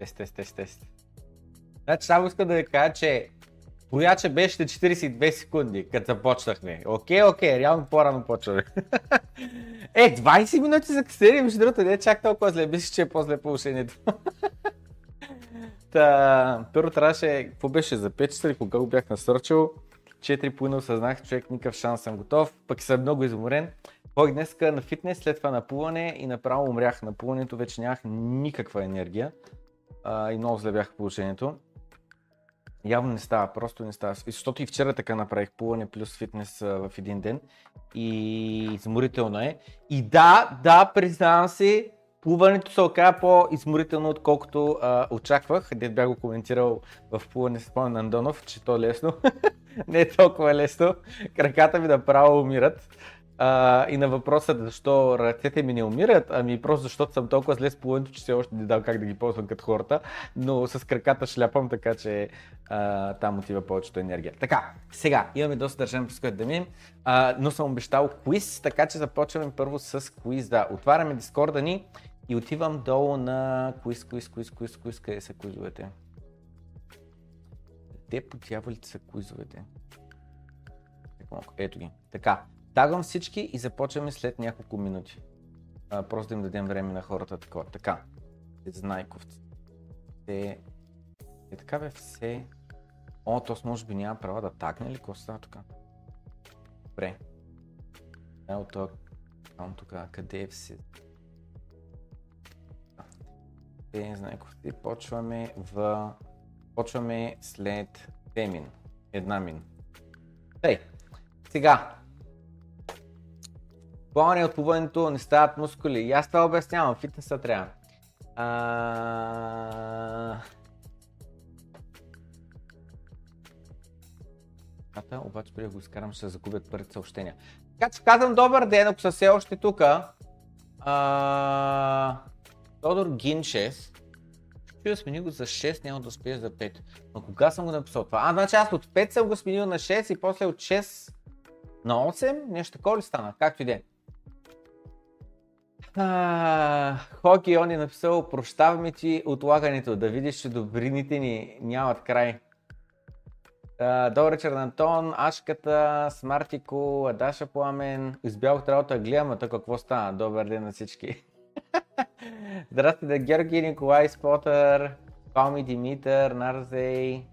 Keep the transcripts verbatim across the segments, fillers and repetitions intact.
Тест, тест, тест, тест. Значи само искам да ви кажа, че бояче беше на четирийсет и две секунди, като започнахме. Окей, окей, реално по-рано почваме. Е, двайсет минути закъснение, между другото, не е чак толкова зле, мисля, че е по-зле положението. Та, първо трябваше, какво беше за пет часа или кога го бях насърчил? четири и половина осъзнах, човек, никакъв шанс, съм готов, пък съм много изморен. Ходих днеска на фитнес, след това на плуване и направо умрях. На плуването вече нямах никаква енергия а, и много зле бях положението. Явно не става, просто не става. И защото и вчера така направих плуване плюс фитнес а, в един ден и изморително е. И да, да, признавам си, плуването се оказа по-изморително, отколкото а, очаквах. Дед бях го коментирал в плуване с Пламен Андонов, че то е лесно. Не е толкова лесно, краката ми направо умират. А, и на въпросът защо ръцете ми не умират, ами просто защото съм толкова зле с плуването, че все още не дам как да ги ползвам като хората, но с краката шляпам, така че а, там отива повечето енергия. Така, сега имаме доста държане, през което да минем, а, но съм обещал квиз, така че започваме първо с квиз. Да, отваряме Дискорда ни и отивам долу на квиз, квиз, квиз, квиз, квиз, къде са квизовете? Де по дяволите са квизовете? Ето ги, така. Тагвам всички и започваме след няколко минути. А, просто да им дадем време на хората такова. Така. Знайковци. Те... Е така бе все... О, то с може би няма права да тагне ли? Какво става тук? Добре. Е от това... Там тук. Къде е все? Те знайковци. Почваме в... Почваме след две мин. Една мин. Тей. Сега. Плаване от плуването не стават мускули. И аз това обяснявам, фитнеса трябва. А... Ата, обаче преди да го изкарам, ще се загубят първите съобщения. Така че казвам добър ден, ако са все още тука. А... Тодор Гинчев. Ще смени го за шест, няма да успееш за пет. Но кога съм го написал това? А, значи аз от пет съм го сменил на шест и после от шест на осем, нещо такова ли стана? Както и де. А, Хоки, он е написал, прощаваме ти отлагането, да видиш, че добрините ни нямат край. А, добър вечер на Антон, Ашката, Смартико, Адаша Пламен, избягах работа, гледам, а то какво стана? Добър ден на всички. Здрасти да Георги, Николай, Спотър, Палми, Димитър, Нарзей,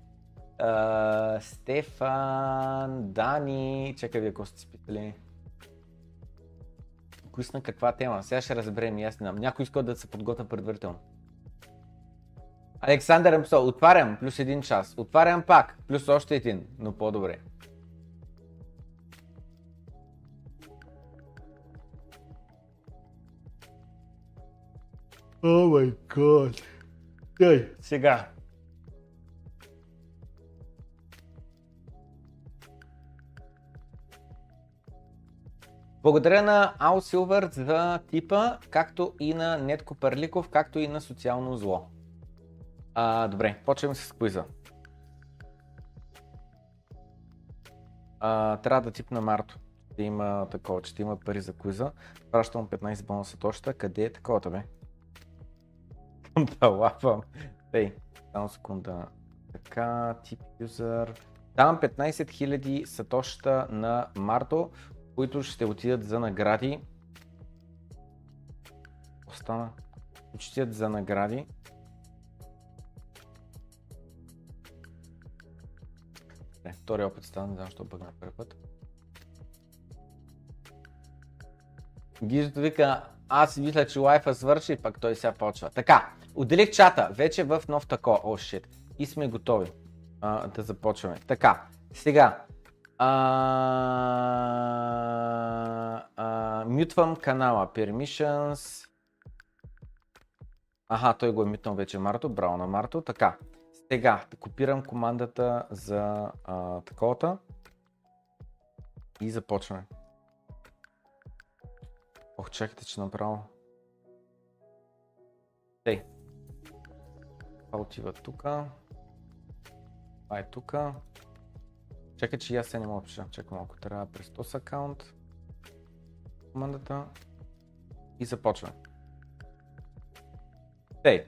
а, Стефан, Дани, чакай вие, ако сте спитали. Коисна каква тема? Сега ще разберем, ясно. Някой иска да се подготвя предварително. Александър е писал, отварям плюс един час, отварям пак плюс още един, но по-добре. О май гад. Сега. Благодаря на Ал Силвър за типа, както и на Нетко Перликов, както и на Социално зло. А, добре, почваме с квиза. А, трябва да типна Марто. Ще има такова, че има пари за квиза. Пращам петнайсет бонуса точно. Къде е таковата бе? Към да лапам. Ей, само секунда. Така, тип юзър. Давам петнайсет хиляди сатошта на Марто, които ще отидат за награди. Остана. Отидат за награди. Не, втори опит стана, не знам, що бъгна първи път. Гиждо вика, аз мисля, че лайфа свърши, пак той сега почва. Така, отделих чата, вече в нов тако, о шит. И сме готови а, да започваме. Така, сега. А, а, мютвам канала, permissions. Аха, той го е мютнал вече Марто, браво на Марто, така. Сега копирам командата за а, таковата и започваме. Ох, чакайте, че направо. Тей. Това отива тука. Това е тука. Чакай, че и аз се не мога пиша. Чакай малко, трябва да през този акаунт командата и започваме. Тей.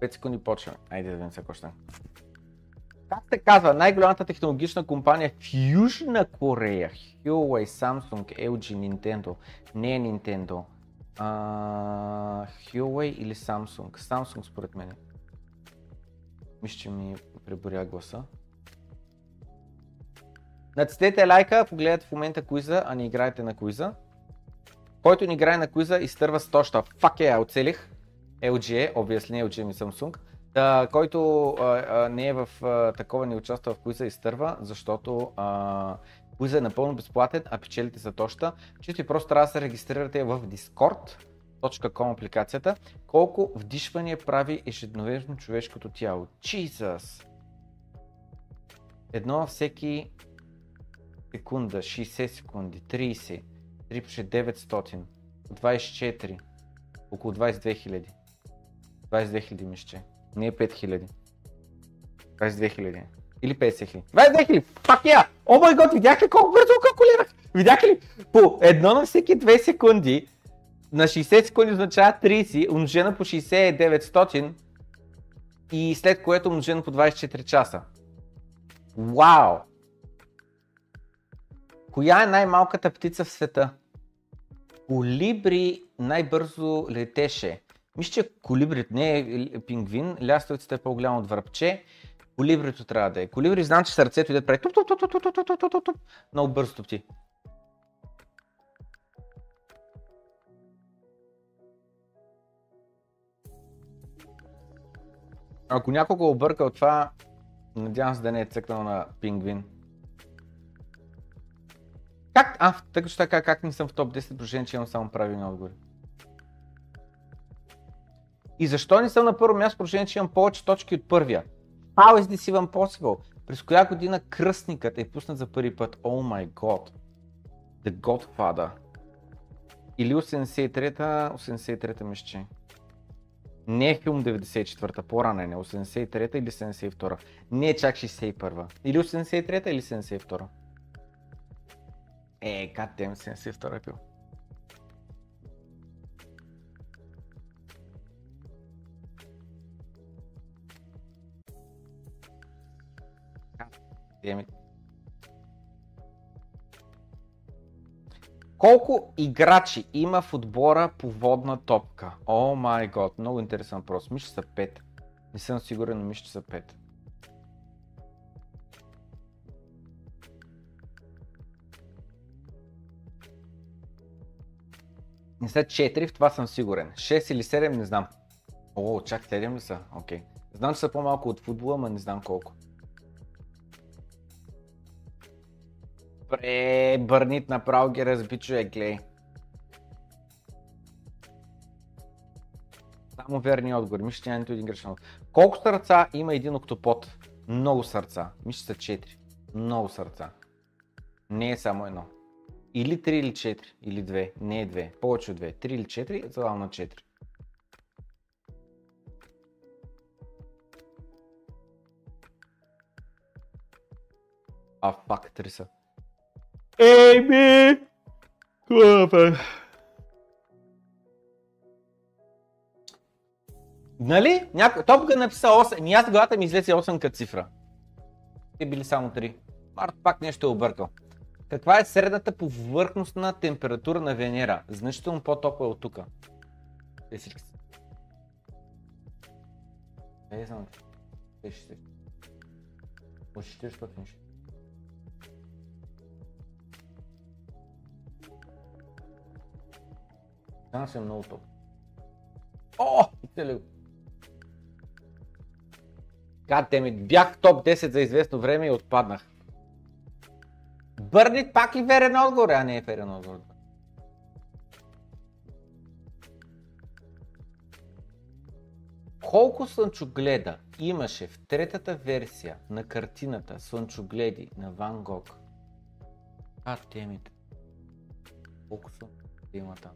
пет секунди почва. Айде да видим сега ще. Как се казва най-голямата технологична компания в Южна Корея? Huawei, Samsung, ел джи, Nintendo. Не е Nintendo. Uh, Huawei или Samsung? Samsung според мен. Мисля, че ми преборя гласа. Натиснете лайка, погледайте в момента куиза, а не играете на куиза. Който не играе на куиза, изтърва с точка. Fuck yeah, оцелих. ел джи е, обясни, ел джи ми Samsung. Та, който а, а, не е в а, такова, не участва в куиза, изтърва, защото а, куиза е напълно безплатен, а печелите са точка. Чисто и просто трябва да се регистрирате в discord точка com апликацията. Колко вдишвания прави ежедневно човешкото тяло? Jesus! Едно всеки секунда, шейсет секунди, трийсет, три по деветстотин, двайсет и четири, около двайсет и две хиляди. двайсет и две хиляди мисля, не е пет хиляди. двайсет и две хиляди. Или петдесет хиляди. двайсет и две хиляди! Fuck yeah! О май гот, видях ли колко бързо калкулирах? Видях ли? По едно на всеки две секунди, на шейсет секунди означава трийсет, умножено по шейсет е деветстотин и след което умножено по двайсет и четири часа. Вау! Коя е най-малката птица в света? Колибри най-бързо летеше. Мисля, че колибрит не е пингвин, лястовицата е по-голяма от връбче. Колибрито трябва да е. Колибри знам, че сърцето иде прави туп-туп-туп-туп-туп-туп-туп-туп. Много бързо тупти. Ако някого обърка от това, надявам се да не е цъкнал на пингвин. Как? А, така че така, как не съм в топ десет, положение, че имам само правилни отговори. И защо не съм на първо място, положение, че имам повече точки от първия? How is this even possible? През коя година Кръстникът е пуснат за първи път? Oh my god. The Godfather. Или осемдесет и трета, осемдесет и трета мисля. Не е филм деветдесет и четвърта, по-рано е не. осемдесет и трета или седемдесет и втора. Не е чак шейсет и първа. Или осемдесет и трета или седемдесет и втора. Е, goddamn, седемдесет и втора е пил. Колко играчи има в отбора по водна топка? О май гот, много интересен въпрос. Мисля, са пет. Не съм сигурен, но мисля, са пет. Не са четири, в това съм сигурен. шест или седем, не знам. О, чак седем ли са? Окей. Okay. Знам, че са по-малко от футбола, но не знам колко. Пре, Бърнит направо ги разби човек, глей. Само верни отговор, мисля, че няма нито един грешен отговор. Колко сърца има един октопод? Много сърца, мисля, са четири. Много сърца. Не е само едно. Или три или четири, или две, не е две, повече от две. три или четири, задавам на четири. А пак три са. Ей ми! Хлопе! Нали? Няко... Топка написа осем, и аз главата ми излезе осем като цифра. Те били само три. Март пак нещо е объркал. Каква е средната повърхностна температура на Венера? Значително по-топла е от тука. Те всички са. Не знам. Те ще си. От четиристотин ще. Там си е много топ. О! Goddammit, бях топ десет за известно време и отпаднах. Бърнит пак ли верен отговор? А не е верен отговор. Колко слънчогледа имаше в третата версия на картината Слънчогледи на Ван Гог? Goddammit. Колко слънчогледа има там?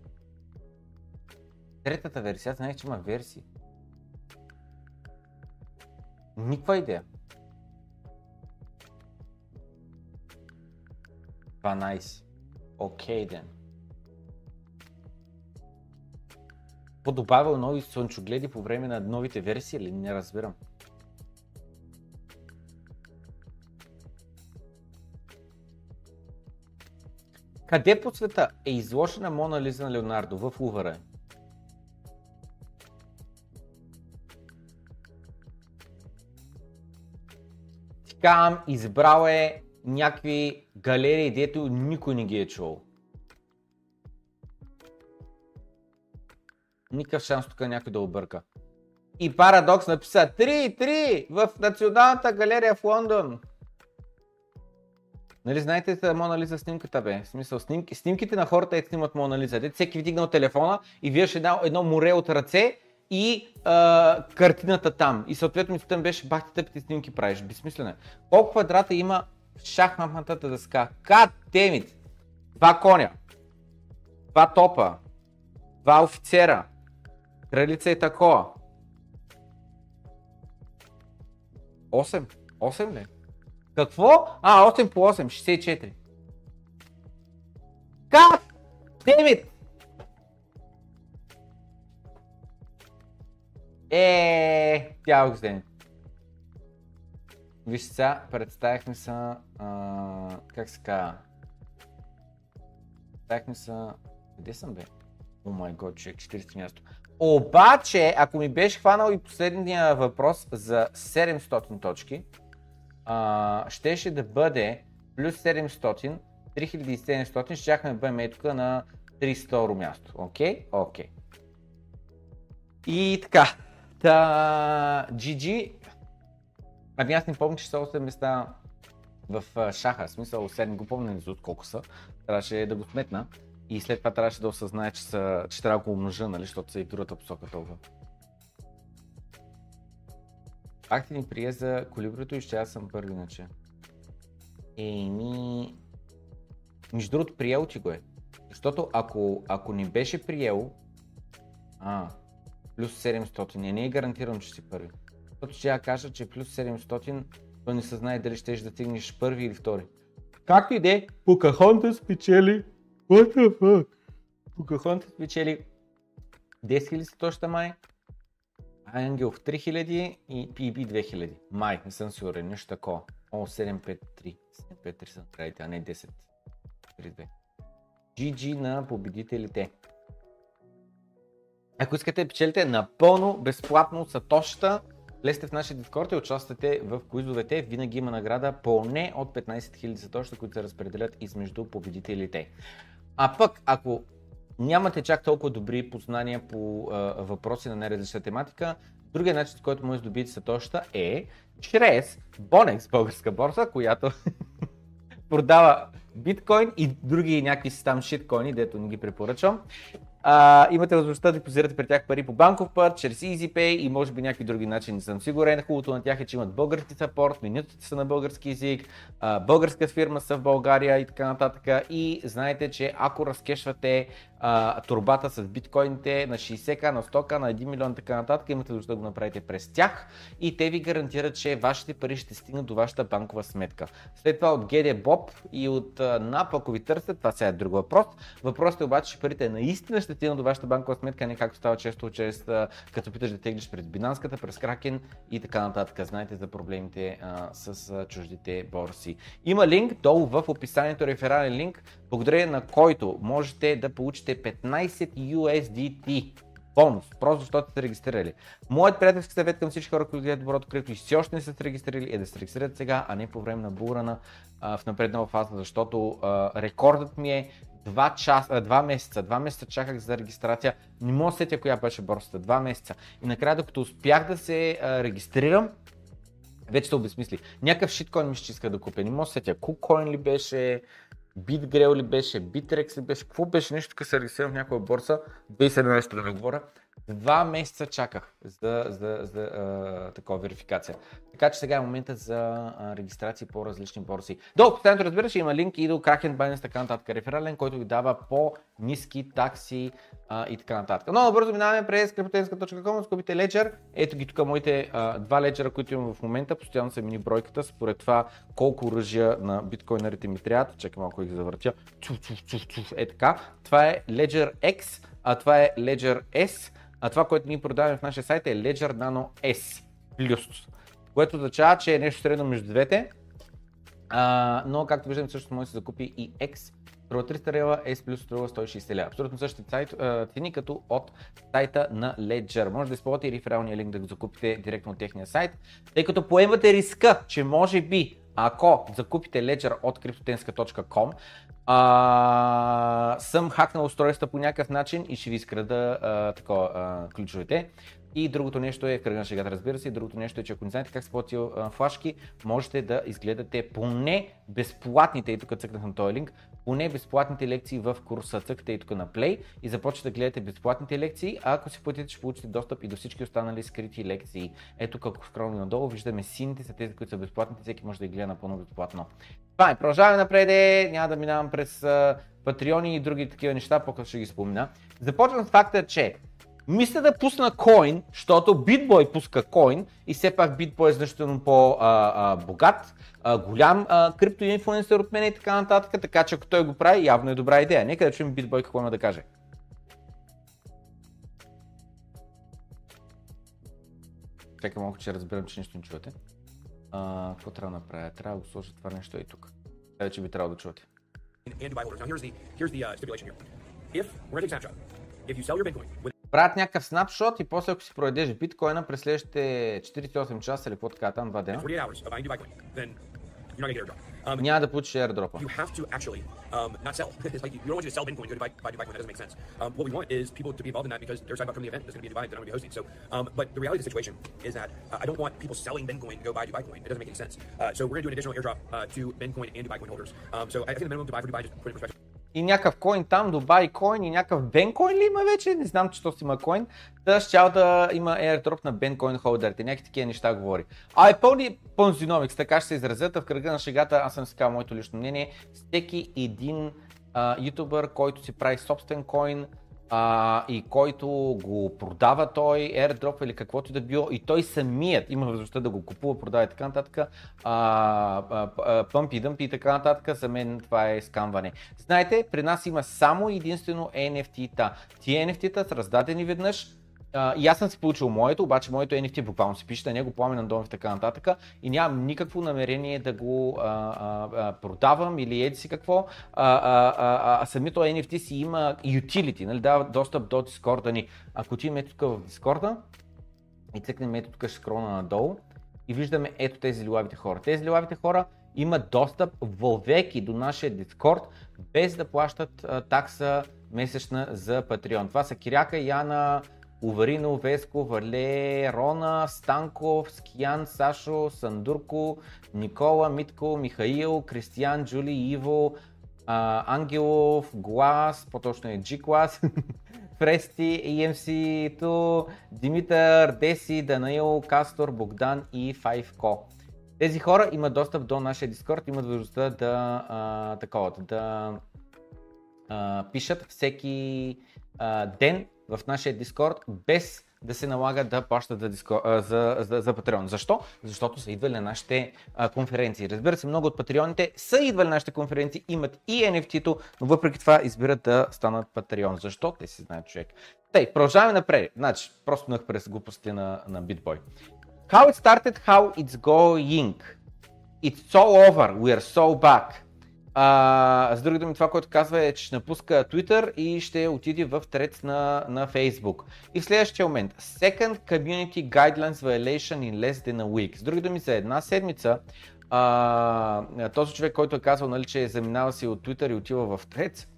Третата версия, знаех, че има версии. Никаква идея. дванайсет. Окей, ден. Подобавил нови слънчогледи по време на новите версии или не разбирам. Къде по света е изложена Мона Лиза на Леонардо? В Лувъра. Така, избрал е някакви галерии, дето никой не ги е чул. Никакъв шанс тук някой да обърка. И Парадокс написа три три в Националната галерия в Лондон. Нали знаете за Мона Лиза снимката бе? В смисъл, снимки, снимките на хората е снимат Мона Лиза. Дете всеки вдигнал телефона и виждаш едно, едно море от ръце и а, картината там. И съответно там беше бах ти тъпите снимки правиш. Безсмислено. Колко квадрата има шахматната дъска? Катемит! Два коня, два топа, два офицера, кралица и такова. осем? осем ли? Какво? А, осем по осем, шестдесет и четири. Как? Демит! Еее, тя го сдени. Виж сега, представихме са... А, как се казва? Представихме са... Къде съм бе? О май гот, човек, четиридесето място. Обаче, ако ми беше хванал и последния въпрос за седемстотин точки, Uh, щеше да бъде плюс седемстотин, три хиляди и седемстотин, щяхме да бъдем е тук на тридесето място. Окей? Okay? Окей. Okay. И така. Та... джи джи. Ами аз не помня, че са осем места в шаха. В смисъл, осем не го помня за колко са. Трябваше да го сметна. И след това трябваше да осъзнае, че, са... че трябва да го умножа, нали, защото са и другата посока толкова. Пак ти ни прие за колибрито и ще аз съм първи иначе. Еми... Между другото приел ти го е. Защото ако, ако не беше приел... А, плюс седемстотин, не, не е гарантирам, че си първи. Защото ще я кажа, че плюс седемстотин, то не съзнае дали ще да стигнеш първи или втори. Както иде, Покахонтас спечели... What the fuck? Покахонтас спечели... десет хиляди точно май. Ангел в три хиляди и пи би две хиляди. Май, не съм сигурен, нещо такова. О, седем пет три. седем пет три са крайите, а не десет. три две. джи джи на победителите. Ако искате да печелите напълно, безплатно от Сатошата, влезте в нашия Дискорд и участвате в куизовете. Винаги има награда поне от петнадесет хиляди Сатошата, които се разпределят измежду победителите. А пък, ако нямате чак толкова добри познания по а, въпроси на неразлична тематика, другия начин, който може да добиете Сатошата е чрез Bonex, българска борса, която продава биткоин и други някакви си там шиткоини, дето не ги препоръчвам. А, имате възможността да депозирате при тях пари по банков път, чрез EasyPay и може би някакви други начини, не съм сигурен. Хубавото на тях е, че имат български сапорт, менютите са на български език, а, българска фирма са в България и така нататък. И знаете, че ако разкешвате а, турбата с биткоините на шейсет хиляди, на сто хиляди, на един милион и така нататък, имате възможността да го направите през тях и те ви гарантират, че вашите пари ще стигнат до вашата банкова сметка. След това от GDBob и от НАП, ако ви търсят, това сега е друг въпрос. Въпросът е обаче, че парите наистина ще стигна до вашата банкова сметка, не както става често, чрез като питаш да теглиш през Binance, през Kraken и така нататък. Знаете за проблемите а, с а, чуждите борси. Има линк долу в описанието, реферален линк, благодарение на който можете да получите петнадесет ю ес ди ти бонус, просто защото сте се регистрирали. Моят приятелски съвет към всички хора, които гледат доброто крипто и все още не са се регистрирали, е да се регистрират сега, а не по време на бурана в напреднала фаза, защото а, рекордът ми е Два, час, а, два месеца, два месеца чаках за регистрация, не мога да сетя коя беше борсата, два месеца. И накрая докато успях да се а, регистрирам, вече се обезмисли. Някакъв шиткоин ми ще иска да купя, не мога да сетя, KuCoin ли беше, BitGrail ли беше, Bittrex ли беше, какво беше нещо, като се регистрирам в някоя борса, две хиляди и седемнадесета да не говоря. Два месеца чаках за, за, за а, такова верификация. Така че сега е моментът за а, регистрации по различни борси. Долу постоянно разбира се, има линк и до Kraken, Binance, така нататък, реферален, който ви дава по-ниски такси а, и така нататък. Много набързо минаваме през криптотенска точка ком, скупите Ledger. Ето ги тук моите а, два Ledger, които имам в момента. Постоянно се мини бройката според това колко оръжия на биткоинерите ми трябват. Чакай малко ги завъртя. Чуф, чуф, чуф, чуф. Е така. Това е Ledger X, а това е Ledger S. А това, което ние продаваме в нашия сайт е Ledger Nano S Plus, което означава, че е нещо средно между двете, а, но както виждам също може да се закупи и X. Струва триста лева, S Plus струва сто и шейсет лева. Абсолютно същите цени като от сайта на Ledger. Може да използвате и рефералния линк да го закупите директно от техния сайт, тъй като поемате риска, че може би ако закупите Ledger от криптотенска точка ком, а, съм хакнал устройства по някакъв начин и ще ви изкрада а, такова, а, ключовете. И другото нещо е, в кръга на шегата разбира се, и другото нещо е, че ако не знаете как се платил а, флашки, можете да изгледате поне безплатните, и тук цъкнах на този линк, поне безплатните лекции в курса. Цъкате и тук на Play и започвате да гледате безплатните лекции, а ако си платите, ще получите достъп и до всички останали скрити лекции. Ето тук, скролваме надолу, виждаме сините са тези, които са безплатните, всеки може да ги гледа напълно безплатно. Това е, продължаваме напреде, няма да минавам през а, патреони и други такива неща, по-късно ще ги спомена. Започвам с факта, че мисля да пусна коин, защото BitBoy пуска коин и все пак BitBoy е значително по-богат, голям криптоинфлуенсър от мен и така нататък, така че ако той го прави, явно е добра идея. Нека да чуем BitBoy какво има да каже. Чакай малко, че разбирам, че нищо не чувате. А, какво трябва да направя? Трябва да го сложа това нещо и тук. Трябва, че би трябвало да чувате. Правят някакъв снапшот и после ако си проведеш биткоина през следващите четиридесет и осем часа или какво така там, два дена, няма да получиш airdrop-а. И някакъв коин там, Dubai Coin и някакъв Bencoin ли има вече? Не знам, че то си има коин. Та щял да има airdrop на Bencoin холдерите, някакви такива неща говори. А е пълни пълнзиновикс, така ще се изразят, в кръга на шегата, аз съм си казал моето лично мнение. Всеки един а, ютубър, който си прави собствен коин а, и който го продава той, airdrop или каквото и да било, и той самият има възможността да го купува, продава и така нататък, пъмпи, дъмпи и така нататък, за мен това е скамване. Знаете, при нас има само единствено Ен Еф Ти-та. Тие Ен Еф Ти-та са раздадени веднъж. Uh, и аз съм си получил моето, обаче моето Ен Еф Ти буквално се пише на него, Пламен Андонов и така нататък, и нямам никакво намерение да го а, а, продавам или еди си какво, а, а, а, а самито Ен Еф Ти си има utility, нали, дава достъп до Discord-а ни. Ако отидем ето тук в Discord-а и цъкнем ето тук, ще скролна надолу и виждаме ето тези лилавите хора. Тези лилавите хора имат достъп вовеки до нашия Discord, без да плащат а, такса месечна за Patreon. Това са Киряка, Яна, Уваринов, Веско, Вале, Рона, Станков, Скиян, Сашо, Сандурко, Никола, Митко, Михаил, Кристиян, Джули, Иво, а, Ангелов, Глас, по-точно е G-клас, Фрести, И Ем Си-то, Димитър, Деси, Данаил, Кастор, Богдан и пет ко. Тези хора имат достъп до нашия Discord, имат възможността да, а, такова, да а, пишат всеки а, ден в нашия Discord, без да се налага да плащат за, за, за, за Patreon. Защо? Защото са идвали на нашите а, конференции. Разбира се, много от патреоните са идвали на нашите конференции, имат и Ен Еф Ти-то, но въпреки това избират да станат патреон. Защо? Те си знаят, човек. Тъй, продължаваме напред. Значи, просто нах през глупостите на, на BitBoy. How it started, how it's going. It's all over, we are so back. А, с други думи, това, което казва е, че ще напуска Twitter и ще отиде в threads на, на Facebook. И в следващия момент, Second Community Guidelines Violation in less than a week. С други думи, за една седмица, а, този човек, който е казал, нали, че заминава си от Twitter и отива в threads,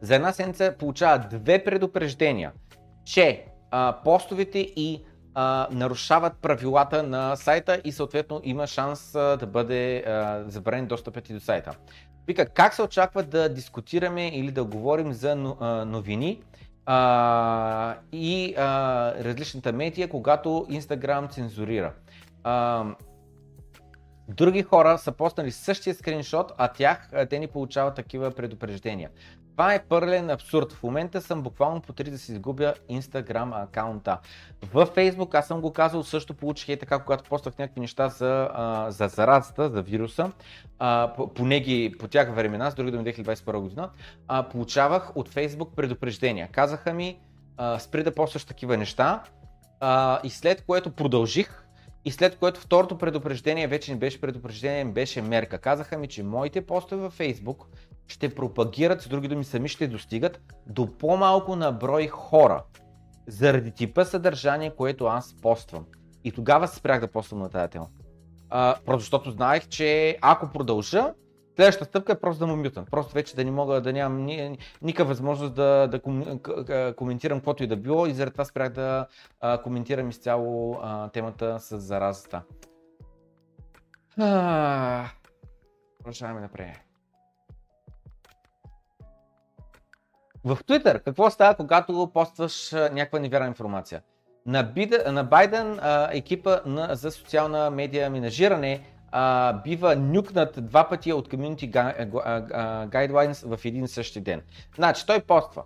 за една седмица получава две предупреждения, че а, постовете и а, нарушават правилата на сайта и съответно има шанс а, да бъде а, забранен достъпът и до сайта. Вика, как се очаква да дискутираме или да говорим за новини а, и а, различната медия, когато Instagram цензурира. А, други хора са постнали същия скриншот, а тях те не получават такива предупреждения. Това е пълен абсурд. В момента съм буквално по три да си изгубя Instagram акаунта. Във Facebook, аз съм го казал, също получих и така, когато постах някакви неща за, а, за заразата, за вируса, а, поне ги по тях времена, с други думи две хиляди двадесет и първа година, а, получавах от Facebook предупреждения. Казаха ми, а, спри да постваш такива неща, а, и след което продължих, и след което второто предупреждение вече не беше предупреждение, не беше мерка. Казаха ми, че моите постове във Facebook ще пропагират, с други думи сами ще достигат до по-малко на брой хора заради типа съдържание, което аз поствам. И тогава се спрях да поствам на тази тема. А, просто защото знаех, че ако продължа, следващата стъпка е просто да му мютам. Просто вече да не мога, да нямам ни, никаква възможност да, да ком, коментирам каквото и да било, и заради това спрях да а, коментирам изцяло а, темата с заразата. А, продължаваме напред. В Twitter какво става, когато постваш някаква невярна информация? На, Бидън, на Байден а, екипа на, за социална медия менажиране а, бива нюкнат два пъти от Community Guidelines в един същи ден. Значи той поства.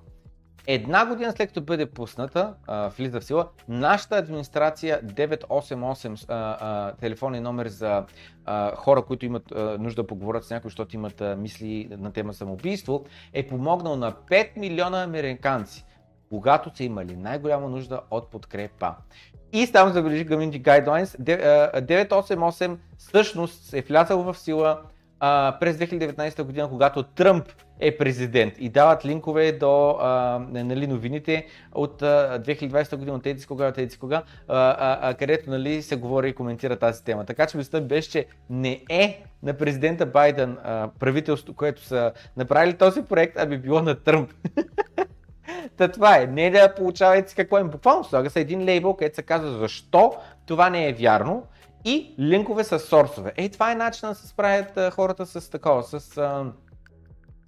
Една година след като бъде пусната, а, влиза в сила, нашата администрация девет осем осем а, а, телефонен номер за а, хора, които имат а, нужда да поговорят с някой, защото имат а, мисли на тема самоубийство, е помогнал на пет милиона американци, когато са имали най-голяма нужда от подкрепа. И само забележи Community Guidelines, деветстотин осемдесет и осем всъщност е влязал в сила а, през две хиляди и деветнадесета година, когато Тръмп е президент, и дават линкове до а, нали, новините от а, две хиляди и двадесета година, от еди кога, от еди кога, а, а, където нали, се говори и коментира тази тема. Така че мисля беше, че не е на президента Байден а, правителството, което са направили този проект, а би било на Тръмп. Та това е, не да получавате си какво им, буквално слага са един лейбъл, където се казва защо това не е вярно, и линкове с сорсове. Ей, това е начинът да се справят хората с такова, с а,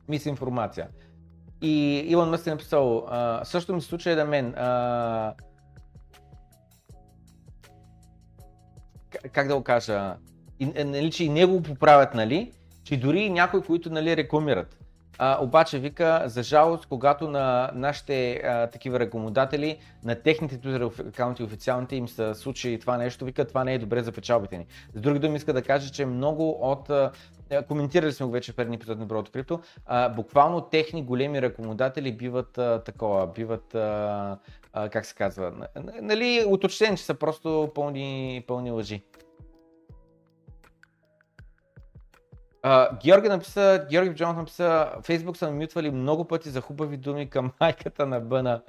мисинформация. И Илон Мъск е написал, а, също ми се случва да мен, а, как да го кажа, и, нали, че и него го поправят, нали, че дори и някои, които нали, рекламират. А, обаче вика, за жалост, когато на нашите а, такива рекламодатели, на техните Twitter акаунти, официалните им се случи и това нещо, вика, това не е добре за печалбите ни. С други думи иска да кажа, че много от, а, коментирали сме го вече в предния епизод на Брото Крипто, а, буквално техни големи рекламодатели биват а, такова, биват, а, а, как се казва, нали, уточнени, че са просто пълни, пълни лъжи. Uh, Георги написа, Георги Джонс написа, Фейсбук са мютвали много пъти за хубави думи към майката на Бъна.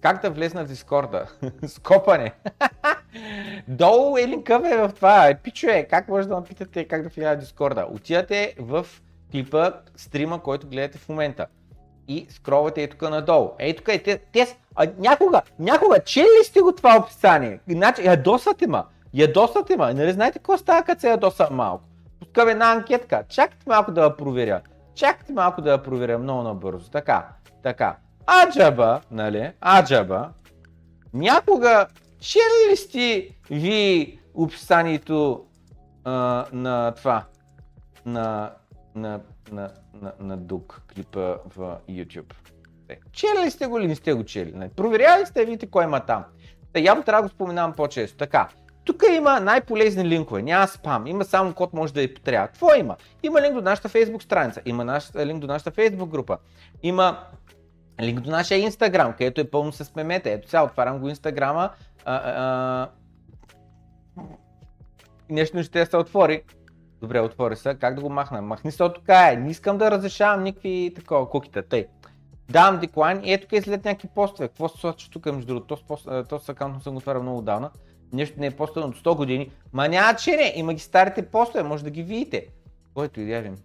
Как да влезна в Дискорда? Скопане! Долу е линкът в това, пичове, как може да ме питате как да влезна в Дискорда? Отидете в клипа, стрима, който гледате в момента, и скролвате и тук надолу. Ей тук е те, те а, някога, някога чели ли сте го това описание? Иначе ядосвате ма. Ядосвате ма, нали знаете какво става, като се ядоса малко? Пускам една анкетка, чакайте малко да я проверя, чакайте малко да я проверя много набързо, така, така. Аджаба, нали, аджаба, някога чели ли сте ви описанието а, на това, на, на, на, на, на Дук клипа в YouTube? Чели ли сте го или не сте го чели? Нали? Проверяли сте, видите кой има там. Та, явно трябва да го споменавам по-често, така. Тук има най-полезни линкове, няма спам, има само код може да я потрябва. Какво има? Има линк до нашата Facebook страница, има наш, линк до нашата Facebook група, има линк до нашия Instagram, където е пълно с мемета. Ето сега отварям го Инстаграма, а, а... нещо ще се отвори. Добре, отвори се, как да го махна? Махни се от тук, е. Не искам да разрешавам никакви такова кукита, тъй. Давам деклайн и ето тук излед някакви постове. Какво се случва тук, между другото, този акаунт съм го отварял много давна. Нещо не е постовано от сто години, ма няма чере, има ги старите постове, може да ги видите. Който и явим.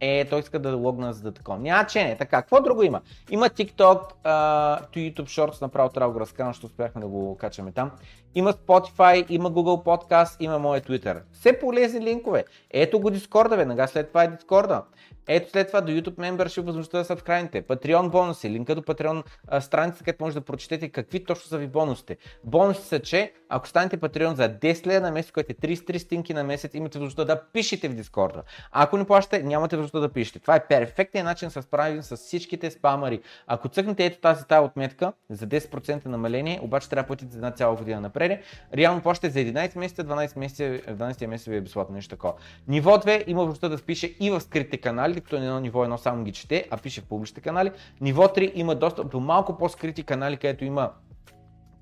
Е, той иска да логна за да такова. Няма чере, така, какво друго има? Има TikTok, uh, YouTube Shorts, направо трябва да го разкажа, защото успяхме да го качаме там. Има Spotify, има Google Podcast, има моя Twitter. Все полезни линкове. Ето го Discord-а, веднага след това е Discord-а. Ето след това до YouTube Membership, възможността да се вкрайните. Patreon бонуси, линка до Patreon а, страница, където може да прочетете какви точно са ви бонусите. Бонуси са, че ако станете Patreon за десет лева на месец, което е тридесет и три стинки на месец, имате възможността да пишете в Discord-а. Ако не плащате, нямате възможността да пишете. Това е перфектният начин да се справим с всичките спамари. Ако цъкнете ето тази тази отметка за десет процента намаление, обаче трябва да платите за една цяла година напред. спре, реално плащате за единайсет месеца, дванайсет месеца, дванайсет месеца ви е безплатно, нещо такова. Ниво две има възможността да впише и в скритите канали, като едно ниво едно само ги чете, а пише в публичните канали. Ниво три има достъп до малко по-скрити канали, където има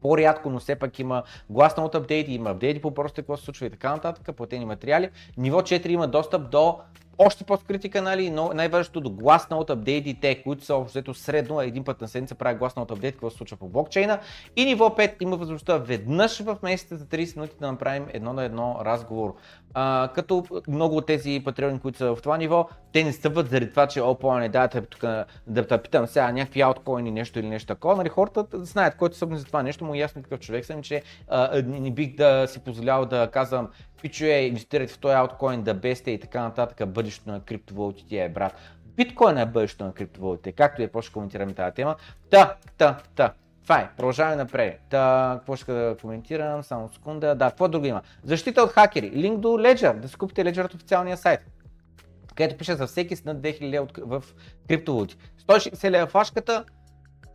по-рядко, но все пак има гласно от апдейти, има апдейти по просто какво се случва и така нататък, платени материали. Ниво четири има достъп до още по-скрити канали, но най-важното до гласна от апдейтите, които са общо средно един път на седмица прави гласна от апдейт, какво се случва по блокчейна. И ниво пет има възможността веднъж в месеца за трийсет минути да направим едно на едно разговор. А, като много от тези патреони, които са в това ниво, те не стъпват заради това, че опа, не дадат да, да, да питам сега някакви ауткоини нещо или нещо такова. Нали, хората знаят, който съм за това нещо, му е ясно какъв човек съм, че а, не бих да си позволял да казвам пичуе, инвестирайте в този ауткоин, да бесте и така нататък, бъдещето на криптовалутите е брат. Биткоин е бъдещето на криптовалутите, както и по-ще коментираме тази тема. Та, та, та, това е, продължаваме напред. Та, какво ще да коментирам, само секунда, да, какво друго има? Защита от хакери, линк до Ledger, да си купите Ledger от официалния сайт, където пише за всеки с над две хиляди в криптовалути. сто и шейсет лева флашката,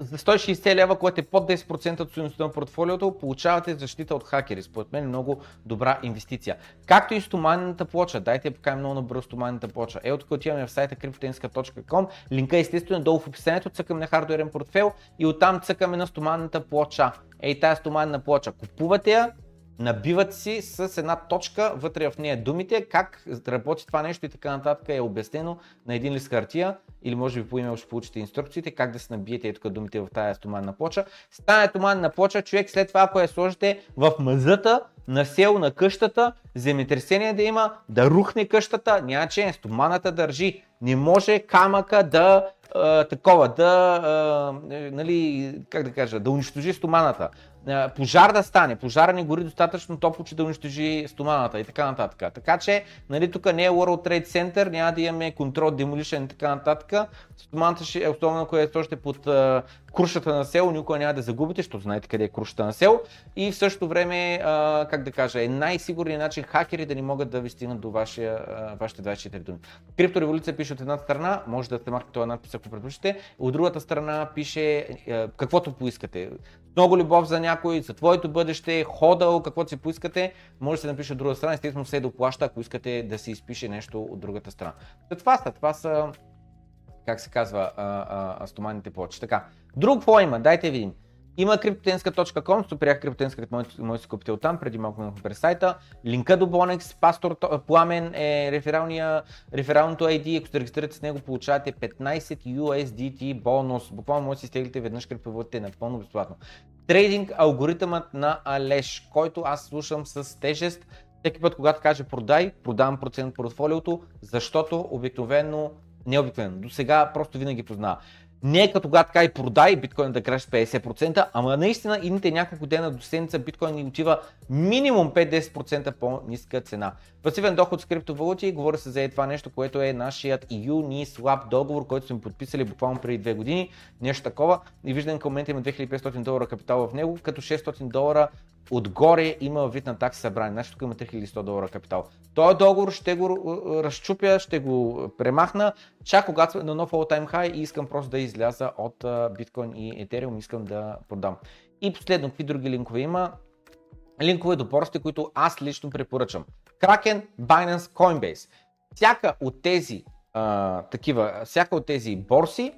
за сто и шейсет лева, което е под десет процента от стойността на портфолиото, получавате защита от хакери. Според мен е много добра инвестиция. Както и стоманената плоча, дайте покажем много набързо стоманената плоча. Е, тук отиваме в сайта cryptotenska точка com, линка естествено долу в описанието, цъкаме на хардуерен портфел и оттам цъкаме на стоманената плоча. Ей, тая стоманена плоча, купувате я, набиват си с една точка, вътре в нея думите, как работи това нещо и така нататък е обяснено на един лист хартия или може би по имейл ще получите инструкциите, как да се набиете и тук думите в тази туманна плоча. С тази туманна плоча човек след това, ако я сложите в мазата, на село, на къщата, земетресение да има, да рухне къщата, няма че стоманата държи, не може камъка да а, такова, да, а, нали, как да кажа, да унищожи стоманата. Пожар да стане, пожара не гори достатъчно топло, че да унищожи стоманата и така нататък. Така че, нали, тук не е World Trade Center, няма да имаме Control Demolition и така нататък. Стоманата ще е основно, което ще под а, крушата на село, никога няма да загубите, защото знаете къде е крушата на село. И в същото време, а, как да кажа, е най-сигурният начин хакери да не могат да ви стигнат до вашия, а, вашите двайсет и четири думи. Криптореволюция пише от една страна, може да се махне този надпис, ако предпочитате, от другата страна пише а, каквото поискате. Много любов за някой, за твоето бъдеще, ходъл, каквото си поискате, може да се напише от другата страна, естествено се доплаща, ако искате да се изпише нещо от другата страна. Това са, това са, как се казва, а, а, стоманните плочи. Така, друг какво има, дайте видим. Има cryptotenska точка com, спрях Криптенска, може да си купите оттам, преди малко минахме през сайта. Линка до Бонекс, Пастор Пламен е рефералното ай ди, ако се регистрирате с него получавате петнайсет ю ес ди ти бонус. Буквално може да си изтеглите веднъж криптовалутите напълно безплатно. Трейдинг алгоритъмът на Алеш, който аз слушам с тежест. Всеки път когато каже продай, продавам процент портфолиото, защото обикновено, не обикновено, до сега просто винаги познава. Не е като гадка и продай биткоин да краши петдесет процента, ама наистина идните няколко дена до седмица биткоин ни отива минимум пет до десет процента по-ниска цена. Пасивен доход с криптовалути, говори се за това нещо, което е нашият Uniswap договор, който сме подписали буквално преди две години, нещо такова. И виждам към момента има две хиляди и петстотин долара капитал в него, като шестстотин долара отгоре има вид на такси събрани, значи тук има три хиляди и сто долара капитал. Този договор ще го разчупя, ще го премахна, чак когато сме на нов all-time high и искам просто да изляза от биткоин и етериум, искам да продам. И последно, какви други линкове има? Линкове до борсите, които аз лично препоръчам. Kraken, Binance, Coinbase. Всяка от тези, а, такива, всяка от тези борси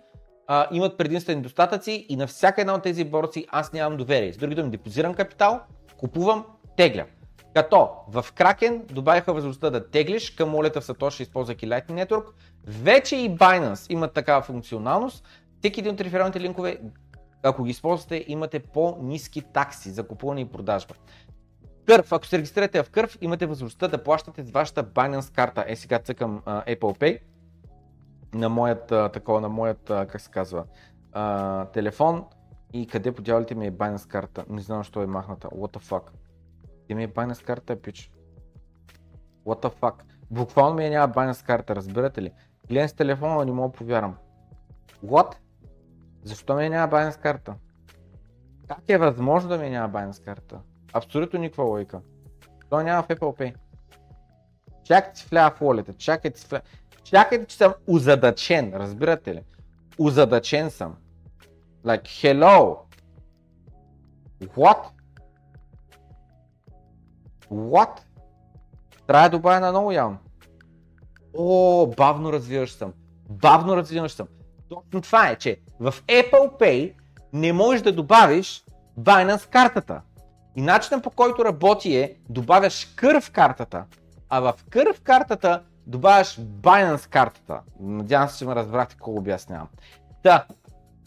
а, имат предимствени достатъци и на всяка една от тези борси аз нямам доверие. С други думи, депозирам капитал, купувам, теглям. Като в Kraken добавиха възможността да теглиш към молета в Satoshi, използвайки Lightning Network. Вече и Binance имат такава функционалност. Всеки един от рефералните линкове, ако ги използвате, имате по-ниски такси за купуване и продажба. Curve, ако се регистрирате в Curve, имате възможността да плащате с вашата Binance карта. Е, сега цъкам uh, Apple Pay на моят, uh, такова, на моят uh, как се казва, uh, телефон. И къде по дяволите ми е Binance карта? Не знам защо е махната. What the fuck? Де ми е Binance карта, пич? What the fuck? Буквално ми е няма Binance карта, разбирате ли? Гледам с телефона, но не мога повярвам. What? Защо ми е няма Binance карта? Как е възможно да ми е няма Binance карта? Абсолютно никаква логика. То няма в Apple Pay. Чакайте си флява в wallet-а, чакайте си флява... Чакайте, че съм озадачен, разбирате ли? Озадачен съм. Like, hello! What? What? Трябва да добавя на ново явно. О, бавно развиваш съм. Бавно развиваш съм. Точно това е, че в Apple Pay не можеш да добавиш Binance картата. И начинът, по който работи е, добавяш кар в картата, а в кар в картата добавяш Binance картата. Надявам се, че ме разбрахте какво обяснявам. Да,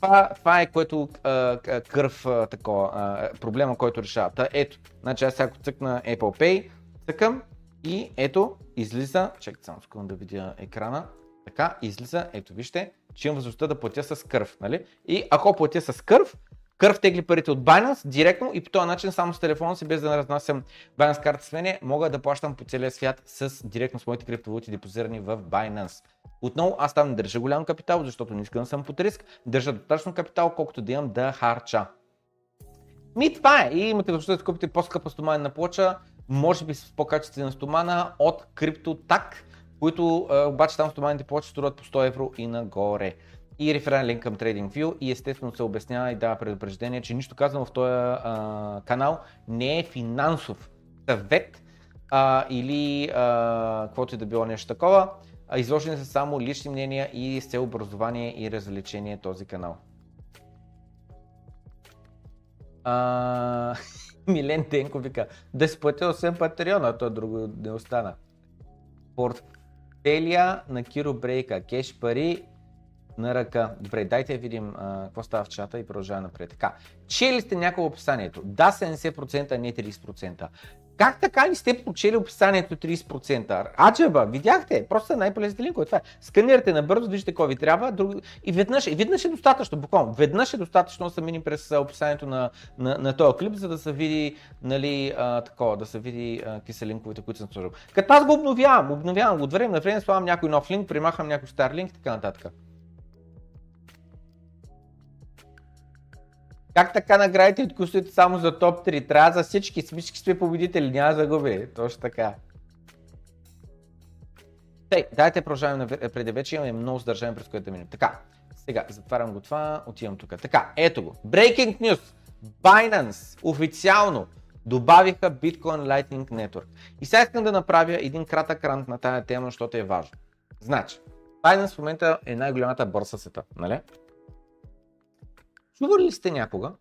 това, това е което а, кърв а, такова, а, проблема, който решава. Та, ето, значи аз сега цъкна Apple Pay, цъкам и ето излиза, чекайте само скъм да видя екрана, така излиза, ето вижте, че имам възможността да платя с кърв, нали? И ако платя с кърв, кърв тегли парите от Binance директно и по този начин само с телефона си, без да не разнасям Binance карта с мене, мога да плащам по целия свят с директно с моите криптовалути депозирани в Binance. Отново аз там не държа голям капитал, защото не искам да съм под риск, държа достатъчно капитал, колкото да имам да харча. Ми това е, и имате възможността да купите по-скъпа стоманена плоча, може би с по-качествена стомана от CryptoTac, които е, обаче там стоманените плочи струват по сто евро и нагоре. И референ линк към TradingView и естествено се обяснява и дава предупреждение, че нищо казано в този а, канал не е финансов съвет а, или а, каквото и да било нещо такова. Изложени са само лични мнения и с цел образование и развлечение този канал. А, Милен Денко вика, да си платя освен Патреона, то друго не остана. Портфелия на Киро Брейка, кеш пари на ръка. Добре, дайте видим а, какво става в чата и продължаваме напред. Така, чели сте някакво описанието? Да, седемдесет процента, не трийсет процента. Как така ли сте прочели описанието трийсет процента? Аджаба, видяхте, просто е най-полезните линкове. Това е. Сканирате набързо, вижте какво ви трябва. Друг... И веднъж, и веднъж е достатъчно, буквално. Веднъж е достатъчно да се миним през описанието на, на, на този клип, за да се види, нали, а, такова, да се види какви са линковете, които съм сложил. Като аз го обновявам, обновявам го от време на време, слагам някой нов линк, примахам някой стар линк и така нататък. Как така наградите откусвате само за топ три? Трябва за всички, всички сме победители, няма загуби, точно така. Тей, дайте продължаваме предвече, имаме много задържане, през което да минем. Така, сега затварям го това, отивам тук. Така, ето го. Breaking News. Binance официално добавиха Bitcoin Lightning Network. И сега искам да направя един кратък рант на тази тема, защото е важно. Значи, Binance в момента е най-голямата борса в света, нали? Чували ли сте някога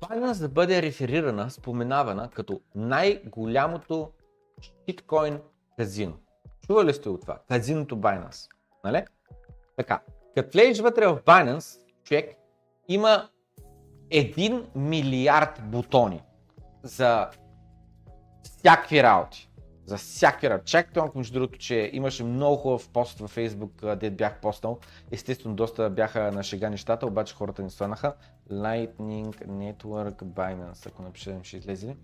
Binance да бъде реферирана, споменавана като най-голямото шиткоин казино? Чували ли сте от това? Казиното Binance, нали? Така, като влезеш вътре в Binance, човек, има един милиард бутони за всякакви работи. За всякакви ръб. Чакайте малко, между другото, че имаше много хубав пост във Facebook, дед бях постнал. Естествено, доста бяха на шега нещата, обаче хората не станаха. Lightning Network Binance, ако напишем, ще излезе ли?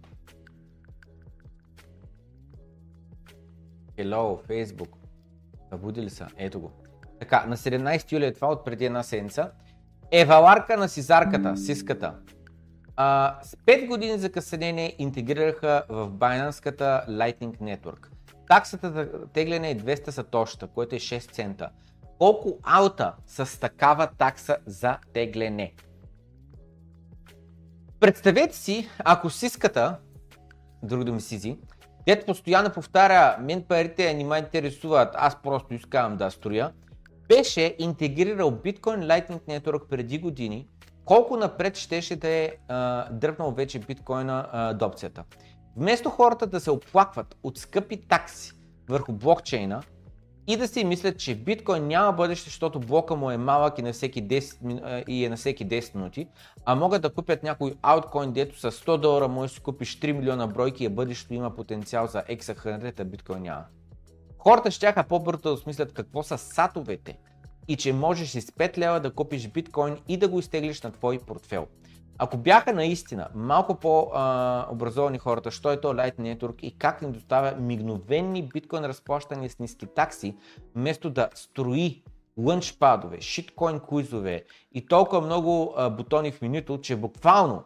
Hello, Facebook. Събудили са, ето го. Така, на седемнайсети юли е това, от преди една седмица. Еваларка на сизарката, сиската. Uh, с пет години закъснение интегрираха в Binance-ката Lightning Network. Таксата за тегляне е двеста сатошита, което е шест цента. Колко аута с такава такса за тегляне? Представете си, ако сиската, друг да ми сизи, дето постоянно повтаря, мен парите не ме интересуват, аз просто искам да строя, беше интегрирал Bitcoin Lightning Network преди години, колко напред щеше да е а, дръпнал вече биткоина адопцията. Вместо хората да се оплакват от скъпи такси върху блокчейна и да си мислят, че биткоин няма бъдеще, защото блока му е малък и, на всеки десет, и е на всеки десет минути, а могат да купят някой ауткоин, дето с сто долара може да си купиш три милиона бройки и бъдещето има потенциал за ексаханрет, а биткоин няма. Хората щяха по-бързо да осмислят какво са сатовете и че можеш и с пет лева да купиш биткоин и да го изтеглиш на твой портфел. Ако бяха наистина малко по-образовани хората, що е то Lightning Network и как ни доставя мигновени биткоин разплащания с ниски такси, вместо да строи лънчпадове, шиткоин куизове и толкова много бутони в менюто, че буквално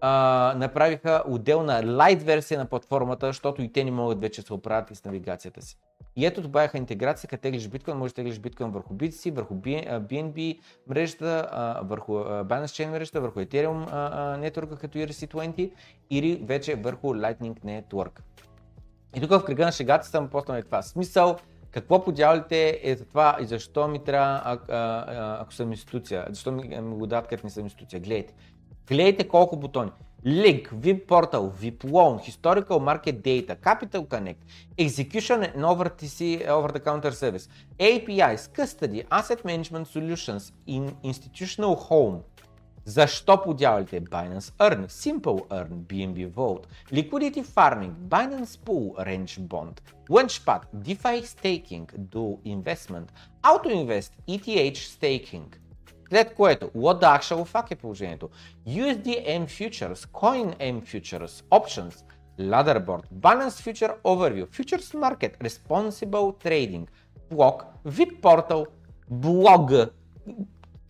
а, направиха отделна лайт версия на платформата, защото и те не могат вече да се оправят и с навигацията си. И ето добавяха интеграция, като теглиш биткоин, може да теглиш биткоин върху BTC, върху би ен би мрежата, върху Binance Chain мрежата, върху Ethereum нетворка като и ар си двайсет или вече върху Lightning Network. И тук в кръга на шегата съм постнал това. Смисъл, какво подявалите е за това и защо ми трябва, а, а, а, ако съм институция, защо ми, ми го дадат като не съм институция, гледайте. Гледайте колко бутони. Link, ви ай пи Portal, ви ай пи Loan, Historical Market Data, Capital Connect, Execution and Over the Counter Service, ей пи айс, Custody, Asset Management Solutions, in Institutional Home. Защо подявалите? Binance Earn, Simple Earn, би ен би Vault, Liquidity Farming, Binance Pool, Range Bond, Launchpad, DeFi Staking, Dual Investment, AutoInvest, и ти ейч Staking. След което, what the actual fuck е положението? ю ес ди ем Futures, CoinM Futures, Options, Ladderboard, Balance Future Overview, Futures Market, Responsible Trading, Block, ви ай пи Portal, Blog.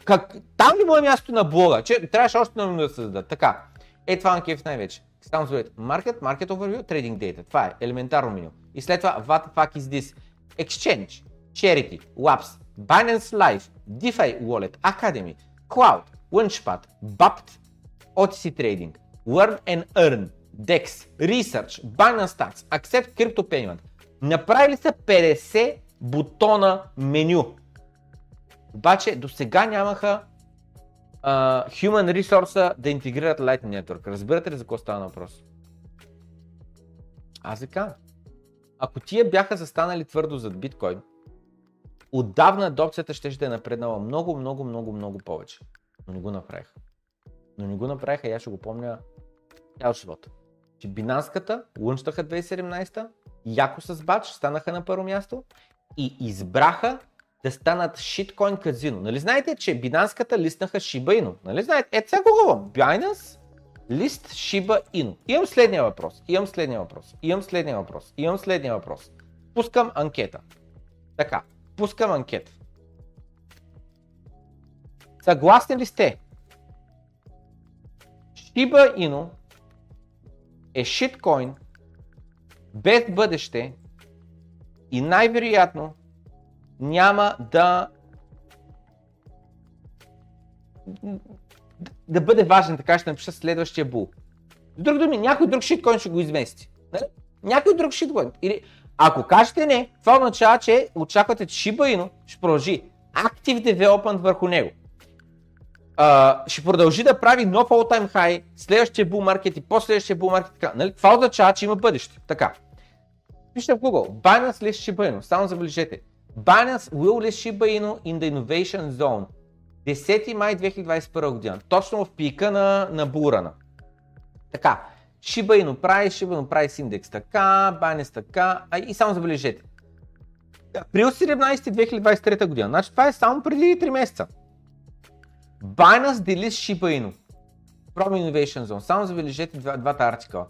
Как... Там ли му е място на блога? Че, трябваше още на да се създадат. Така, е това на кеф най-вече. Само следвайте, Market, Market Overview, Trading Data. Това е елементарно меню. И след това, what the fuck is this? Exchange, Charity, Labs, Binance Live, DeFi Wallet, Academy, Cloud, Launchpad, Bapt, о ти си Trading, Learn and Earn, Dex, Research, Binance Tax, Accept Crypto Payment. Направили са петдесет бутона меню. Обаче до сега нямаха uh, Human Resource да интегрират Lightning Network. Разбирате ли за какво става въпрос? Аз така. Ако тия бяха застанали твърдо зад биткоин, отдавна адопцията ще ще е напреднала много, много, много, много повече. Но не го направиха. Но не го направиха и аз ще го помня цял живот. Че Binance-ката лънчтаха две хиляди и седемнайсета, яко с бач, станаха на първо място и избраха да станат шиткоин казино. Нали знаете, че Binance-ката листнаха Shiba Inu? Нали знаете? Ето сега гугълвам. Binance лист Shiba Inu. Имам следния въпрос. Имам следния въпрос. Имам следния въпрос. Имам следния въпрос. Пускам анкета. Така. Пускам анкета. Съгласни ли сте? Shiba Inu е шиткоин без бъдеще и най-вероятно няма да, да бъде важен, така ще напиша следващия бул. С други думи, някой друг шиткоин ще го измести. Някой друг шиткоин. Или... Ако кажете не, това означава, че очаквате, че Shiba Inu ще продължи Active Development върху него. А, ще продължи да прави нов all-time high, следващия bull market и последващия bull market. Нали? Това означава, че има бъдеще. Така. Пишете в Google, Binance list Shiba Inu, само забележете. Binance will list Shiba Inu in the Innovation Zone. десети май две хиляди двайсет и първа година, точно в пика на, на Булрана. Така. Shiba Inu прави, Shiba Inu прави с индекс така, Binance така, а и само забележете. април седемнайсети две хиляди двайсет и трета година, значи това е само преди три месеца. Binance дели с Shiba Inu from Innovation Zone, само забележете два, двата артикъла.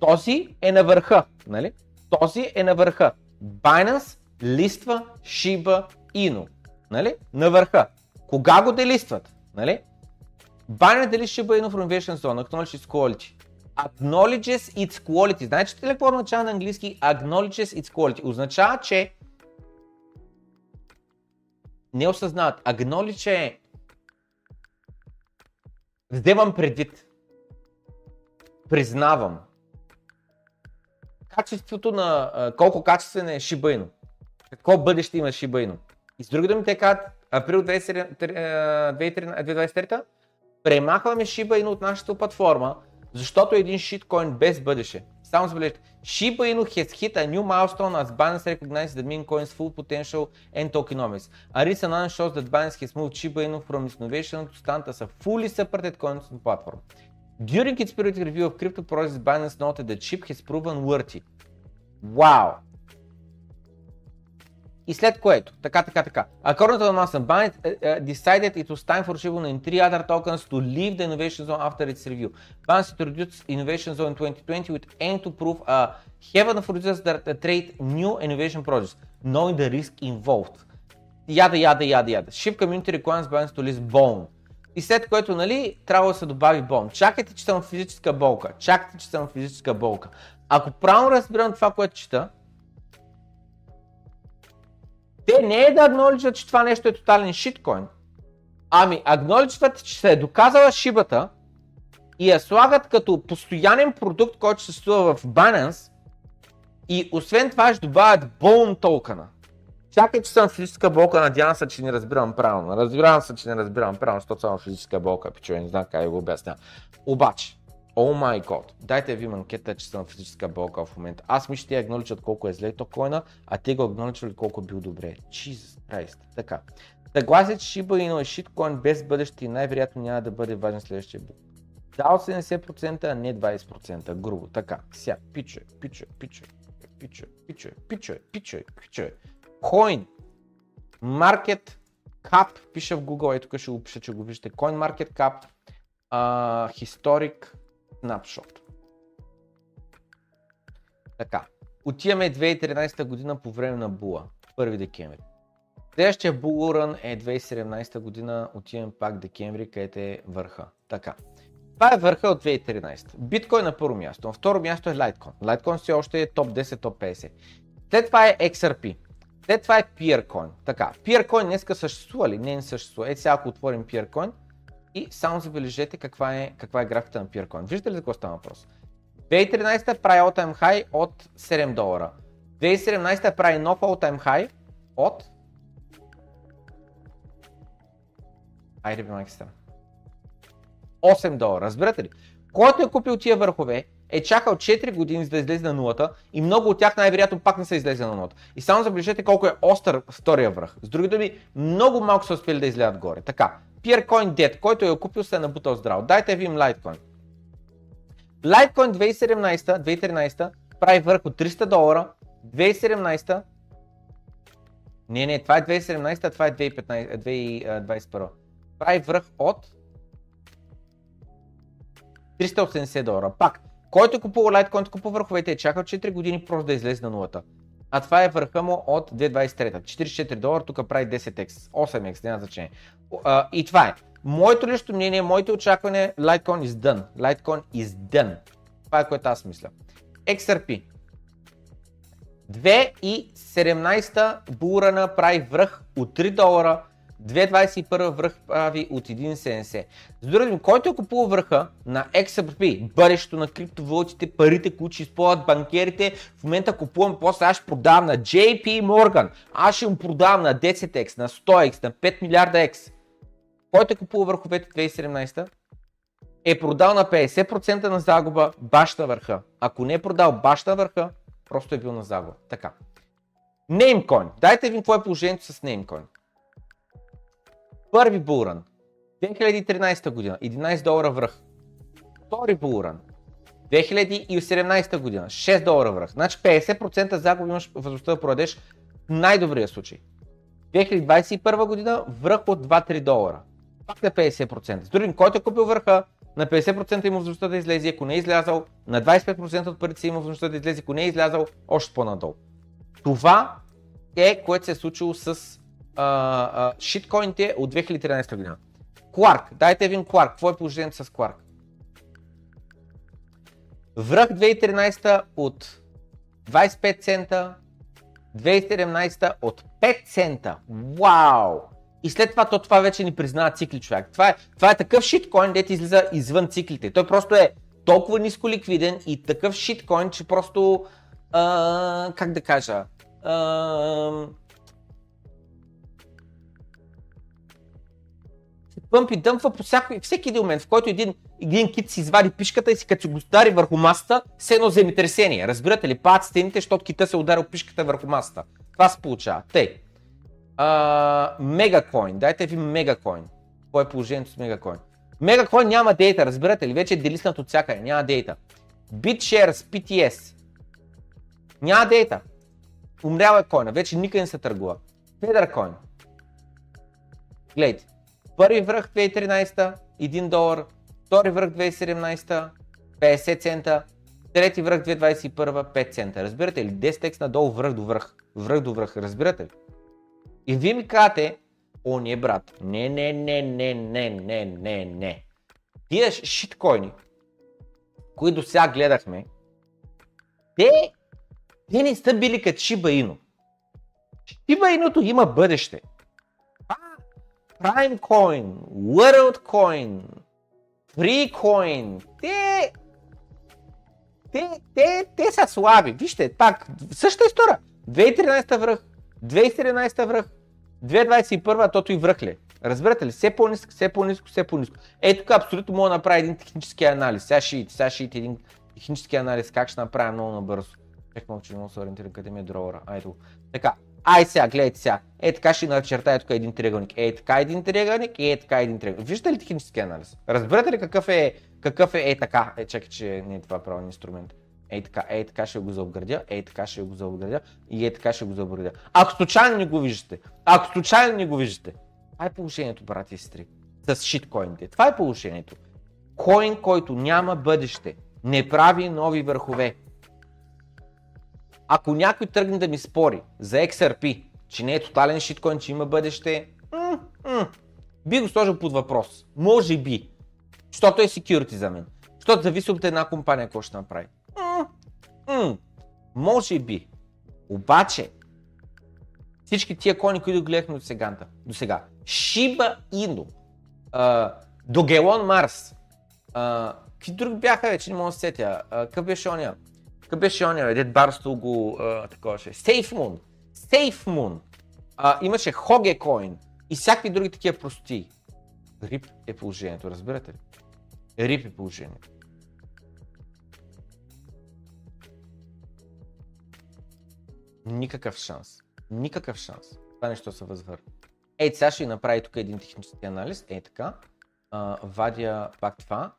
Този е на върха, нали? Този е на върха. Binance листва Shiba Inu, нали? На върха. Кога го делистват, нали? Binance дели Shiba Inu from Innovation Zone, acknowledge its quality. Acknowledges its quality. Знаете ли какво означава на английски acknowledges its quality? Означава, че не осъзнават. Acknowledge е вземам предвид. Признавам. Качеството на... Колко качествен е Shiba Inu? Какво бъдеще има Shiba Inu? И с други думи те казват април две хиляди двайсет и трета премахваме Shiba Inu от нашата платформа, защото е един шиткоин без бъдеще. Само забележете. Shiba Inu has hit a new milestone as Binance recognizes the meme coin's full potential and tokenomics. A recent announcement shows that Binance has moved Shiba Inu from its innovation to stand as a fully supported coin platform. During its periodic review of crypto projects, Binance noted that SHIB has proven worthy. Wow! И след което, така, така, така. According to Amazon, Binance uh, uh, decided it was time for Shiba Inu and three other tokens to leave the Innovation Zone after its review. Binance introduced Innovation Zone in twenty twenty with aim to prove a uh, heaven for users that uh, trade new innovation projects, knowing the risk involved. Yada, yada, yada, yada. SHIB community requires Binance to list BONE. и след което, нали, трябва да се добави болн. Чакайте, че съм физическа болка. Чакайте, че съм физическа болка. Ако правилно разбирам това, което чета, те не е да агноличат, че това нещо е тотален шиткоин. Ами агноличват, че се е доказала шибата и я слагат като постоянен продукт, който се струва в Binance, и освен това ще добавят болн токена. Чакай, че съм физическа болка, надявам се, че не разбирам правилно. Разбирам се, че не разбирам правилно, защото съм физическа болка, пичове, не знам как го обяснявам. Обаче, о май год, дайте ви манкета, че съм физическа болка в момента. Аз мисля, че те агноличат колко е зле токена, а те го агноличат колко бил добре. Jesus Christ. Така. Съгласие, че Shiba Inu е shitcoin без бъдеще и най-вероятно няма да бъде важен следващия бул. Дал седемдесет процента, а не двайсет процента. Грубо. Така. Сега, пичове, пичове, пичове, пичове, пичове, пичове, пичове, пичове. Coin Market Cap, пиша в Google, и тук ще го пиша, че го виждате. Coin Market Cap uh, Historic Snapshot. Така, отиваме две хиляди и тринайсета година по време на була, първи декември. Следващия bull run е две хиляди и седемнайсета година, отиваме пак декември, където е върха. Така, това е върха от две хиляди и тринайсета. Биткоин на първо място, на второ място е Litecoin. Litecoin все още е топ десет, топ петдесет. След това е екс ар пи. След това е Peercoin. Така, Peercoin днеска съществува ли? Не, не съществува. Ето сега ако отворим Peercoin и само забележете каква е, каква е графиката на Peercoin. Виждате ли за какво става въпрос? две хиляди и тринайсета прави all-time high от седем долара. две хиляди и седемнайсета прави нов all-time high от... Айде би майки страна. осем долара. Разбирате ли? Който е купил тия върхове, е чакал четири години за да излезе на нулата и много от тях най-вероятно пак не са излезе на нулата. И само забележете колко е остър втория връх. С други думи, много малко са успели да излязат горе. Така, Peercoin Dead, който е купил, се е набутал здраво. Дайте видим Litecoin. Litecoin две хиляди и седемнайсета, две хиляди и тринайсета прави върх от триста долара, две хиляди и седемнайсета, не, не, това е две хиляди и седемнайсета, това е две хиляди и двайсета, две хиляди и двайсет и първа. Прави върх от триста и осемдесет долара. Пак, който купува Litecoin, купува върховете, е чакал четири години просто да излезе на нулата. А това е върха му от две хиляди и двайсет и трета. четирийсет и четири долара, тук прави десет икс, осем икс, няма значение. И това е. Моето лично мнение, моите очакване, Litecoin is done. Litecoin is done. Това е което аз мисля. екс ар пи. две хиляди и седемнайсета булрана прави връх от три долара, две хиляди двайсет и първа връх прави от едно цяло седемдесет. С други думи, който е купува върха на екс ар пи, бъдещето на криптовалутите, парите, които ще използват банкерите, в момента купувам, после аз ще продавам на джей пи Morgan, аз ще им продавам на десет икс, на сто икс, на пет милиарда икс. Който е купува върховете две хиляди и седемнайсета, е продал на петдесет процента на загуба баш на върха. Ако не е продал баш на върха, просто е бил на загуба. Така. Namecoin. Дайте ви какво е положението с Namecoin. Първи булран, две хиляди и тринайсета година, единайсет долара връх. Втори булран, две хиляди и седемнайсета година, шест долара връх. Значи петдесет процента загуби имаш възможността да продадеш в най-добрия случай. две хиляди двайсет и първа година връх от два-три долара. Пак на петдесет процента. С другим, който е купил върха, на петдесет процента има възможността да излезе, ако не е излязал, на двайсет и пет процента от парите си има възможността да излезе, ако не е излязал, още по-надолу. Това е което се е случило с шиткоините uh, uh, от две хиляди и тринайсета година. Quark, дайте видим Quark, какво е положението с Quark? Връх две хиляди и тринайсета от двайсет и пет цента, две хиляди и седемнайсета от пет цента. Вау! И след това то това вече ни признава цикли, човек. Това е, това е такъв шиткоин, дето излиза извън циклите. Той просто е толкова ниско ликвиден и такъв шиткоин, че просто uh, как да кажа, uh, пъмпи дъмпва по всяко, всеки един момент, в който един, един кит си извади пишката и си като го удари върху масата, с едно земетресение. Разбирате ли? Падат стените, защото кита се ударил пишката върху масата. Това се получава. Тъй. Мегакоин. Дайте ви Мегакоин. Какво е положението с Мегакоин? Мегакоин няма дейта, разбирате ли? Вече е делиснат от всякъде. Няма дейта. BitShares, пи ти ес. Няма дейта. Умрява е коина. Вече никъде не се търгува. Feathercoin. Гледайте. Първи връх две хиляди и тринайсета, един долар, втори връх две хиляди и седемнайсета, петдесет цента, трети връх две хиляди двайсет и първа, пет цента. Разбирате ли? десет икс надолу, връх до връх, връх до връх, разбирате ли? И вие ми казвате, он е брат. Не, не, не, не, не, не, не, не. Тия шиткоини, които до сега гледахме, те, те не са били като Shiba Inu. Shiba Inuто има бъдеще. Prime Coin, World Coin, Free Coin, те, те, те, те са слаби. Вижте, пак, същата история. две хиляди и тринадесета връх, две хиляди и седемнадесета връх, две хиляди двадесет и първа тото и връхле. Разбирате ли? Все по-ниско, все по-ниско, все по-ниско. Ето тук абсолютно мога да направя един технически анализ. Сега ще идите един технически анализ, как ще направя много набързо. Чех малко, че много се ориентирам, къде ми е долара. Айде го. Така. Ай сега, гледайте сега. Е така ще начертая тук един триъгълник. Е така един триъгълник и е така един триъгълник. Виждате ли технически анализ? Разбирате ли какъв е, какъв е, е така? Е, чакай, че не е това правилен инструмент. Е така, е така ще го заобградя, е така ще го заобградя и е така ще го заобградя. Ако случайно не го виждате, ако случайно не го виждате, това е положението, брати и сестри, с шиткоините. Това е положението. Коин, който няма бъдеще, не прави нови върхове. Ако някой тръгне да ми спори за Икс Ар Пи, че не е тотален шиткоин, че има бъдеще, м- м- би го сложил под въпрос. Може би. Защото е security за мен. Защото зависи от една компания, какво ще направи. М- м- може би. Обаче, всички тия кони, които гледахме до сега, до сега. Shiba Inu, uh, Dogelon Mars, uh, какви други бяха вече, не мога да се сетя, uh, къв беше ония? Къв беше ония, дед Барстол го uh, таковаше, SafeMoon, SafeMoon, uh, имаше Hogecoin и всякакви други такива прости. Рип е положението, разбирате ли? Рип е положението. Никакъв шанс, никакъв шанс, това нещо се възвърна. Ей, сега ще направи тук един технически анализ, ей така, а, вадя пак това,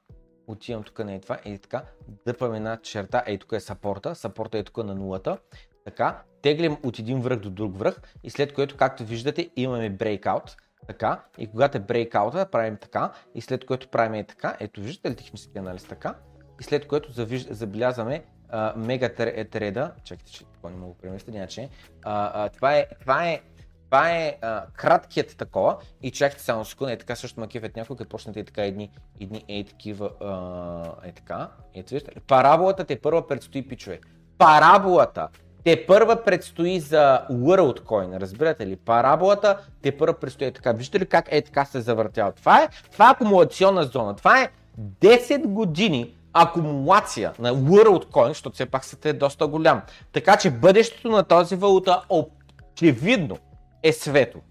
отивам тук на е това, ей така, дъпам една черта, ей тук е сапорта, сапорта е тук на нулата, така, теглим от един връх до друг връх и след което, както виждате, имаме брейкаут, така, и когато е брейкаута, правим така, и след което правим е така, ето виждате ли технически анализ, така, и след което завиж... забелязваме а, мега треда, чакайте, че това не мога да преместя, няма че, а, а, това е, това е, Това е а, краткият такова и чакайте само секунда, е така също макефет някой, като почнете е така едни, едни е такива, а, е така, ето виждате. Параболата те първа предстои, пичове. Параболата те първа предстои за WorldCoin, разбирате ли? Параболата те първа предстои е така, виждате ли как е така се завъртява? Това е, това е акумулационна зона, това е десет години акумулация на WorldCoin, защото все пак сетът е доста голям. Така че бъдещето на този валута очевидно е свето.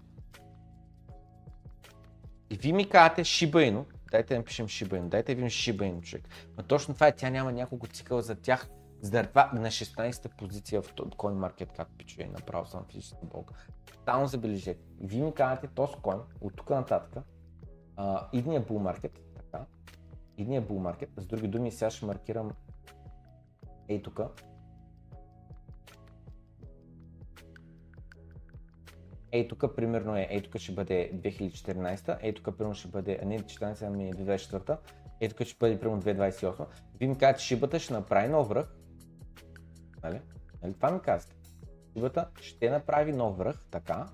И ви ми казвате Shiba Inu, дайте да напишем Shiba Inu, дайте да видим Shiba Inu, човек. Но точно това е, тя няма няколко цикъла за тях, заради това на шестнадесета позиция в CoinMarketCap, пичове, направо съм физическа болка. Само забележете, и ви ми казвате този coin от тук нататък, а, идния bull market, така, идния bull market, с други думи сега ще маркирам ей тук. Ей тук примерно е, ей тук ще бъде две хиляди и четиринадесета, ей тук примерно ще бъде, не четиринадесета, ами две хиляди и двадесет и четвърта, ей тук ще бъде примерно две хиляди двадесет и осма. Ви ми казвате, шибата ще направи нов връх, нали? Нали това ми казвате? Шибата ще направи нов връх, така,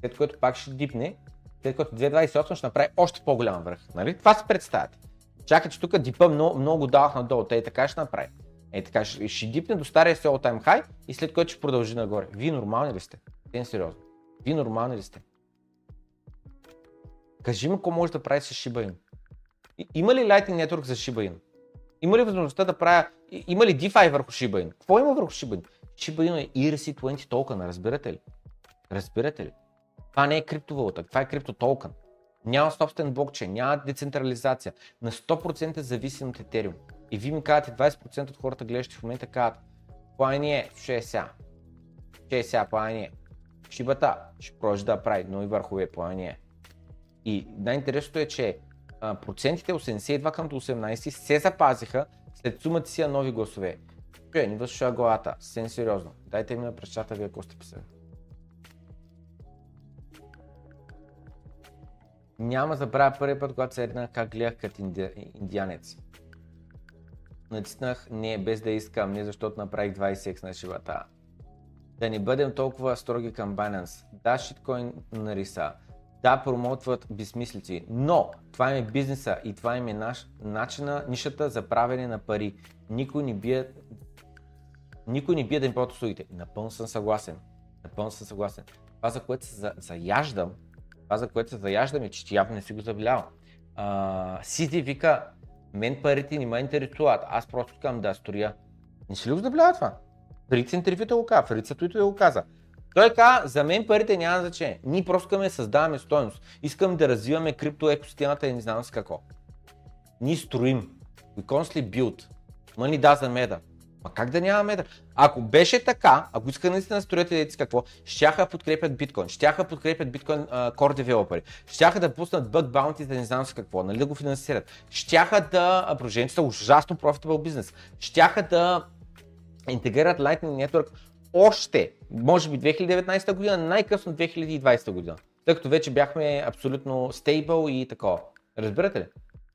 след което пак ще дипне, след което две хиляди двадесет и осма ще направи още по-голям връх, нали? Това си представяте. Чакай, че тук дипа много, много давах надолу, тъй така ще направи. Ей така ще, ще дипне до стария си all time high и след което ще продължи нагоре. Вие нормални ли сте? Ден сериозно. Вие нормални ли сте? Кажи ми какво може да прави с Shiba Inu. Има ли Lightning Network за Shiba Inu? Има ли възможността да правя... Има ли DeFi върху Shiba Inu? Какво има върху Shiba Inu? Shiba Inu е И Ар Си двадесет токен, разбирате ли? Разбирате ли? Това не е криптовалута, това е криптотокен. Няма собствен блокчейн, няма децентрализация. На сто процента зависим от Ethereum. И вие ми казвате, двадесет процента от хората гледащи в момента казват плани е шейсет. шейсет плани е. Шибата ще продължи да прави нови върхове планини. И най-интересното е, че а, процентите осемдесет и два към осемнадесет се запазиха след сумата си на нови гласове. Пе, не възшува главата, съвсем сериозно. Дайте ми да пречата вие, ако сте писали. Няма забравя първи път, когато седнах как гледах като инди... индианец. Натиснах не без да искам, не защото направих двадесет екс на шибата. да не бъдем толкова строги към Binance. Да, шиткоин нариса, да, промотват безсмислици, но това е бизнеса и това е наш начина, нишата за правене на пари. Никой не бие, никой не бие да им платят услугите. Напълно съм съгласен. Напълно съм съгласен. Това, за което се заяждам, това, за което се заяждам е, че явно не си го забелявам. Сиди вика, мен парите не ме интересуват, аз просто искам да строя. Не си ли го забелява това? Фрица интервюта го каза, Фрица Туито го каза. Той каза, за мен парите няма значение, ние просто искаме да създаваме стойност, искаме да развиваме криптоекосистемата и не знам с какво. Ние строим, we constantly build, money doesn't matter. Ма как да няма matter? Ако беше така, ако искат наистина да строят и с какво, щяха подкрепят биткоин, щяха подкрепят биткоин core девелопери, щяха да пуснат bug bounty и да не знам с какво, нали да го финансират, щяха да, проженци са ужасно profitable бизнес, щяха да интегрират Lightning Network още, може би две хиляди и деветнадесета година, най-късно две хиляди и двадесета година, тъй като вече бяхме абсолютно стейбъл и такова. Разбирате ли?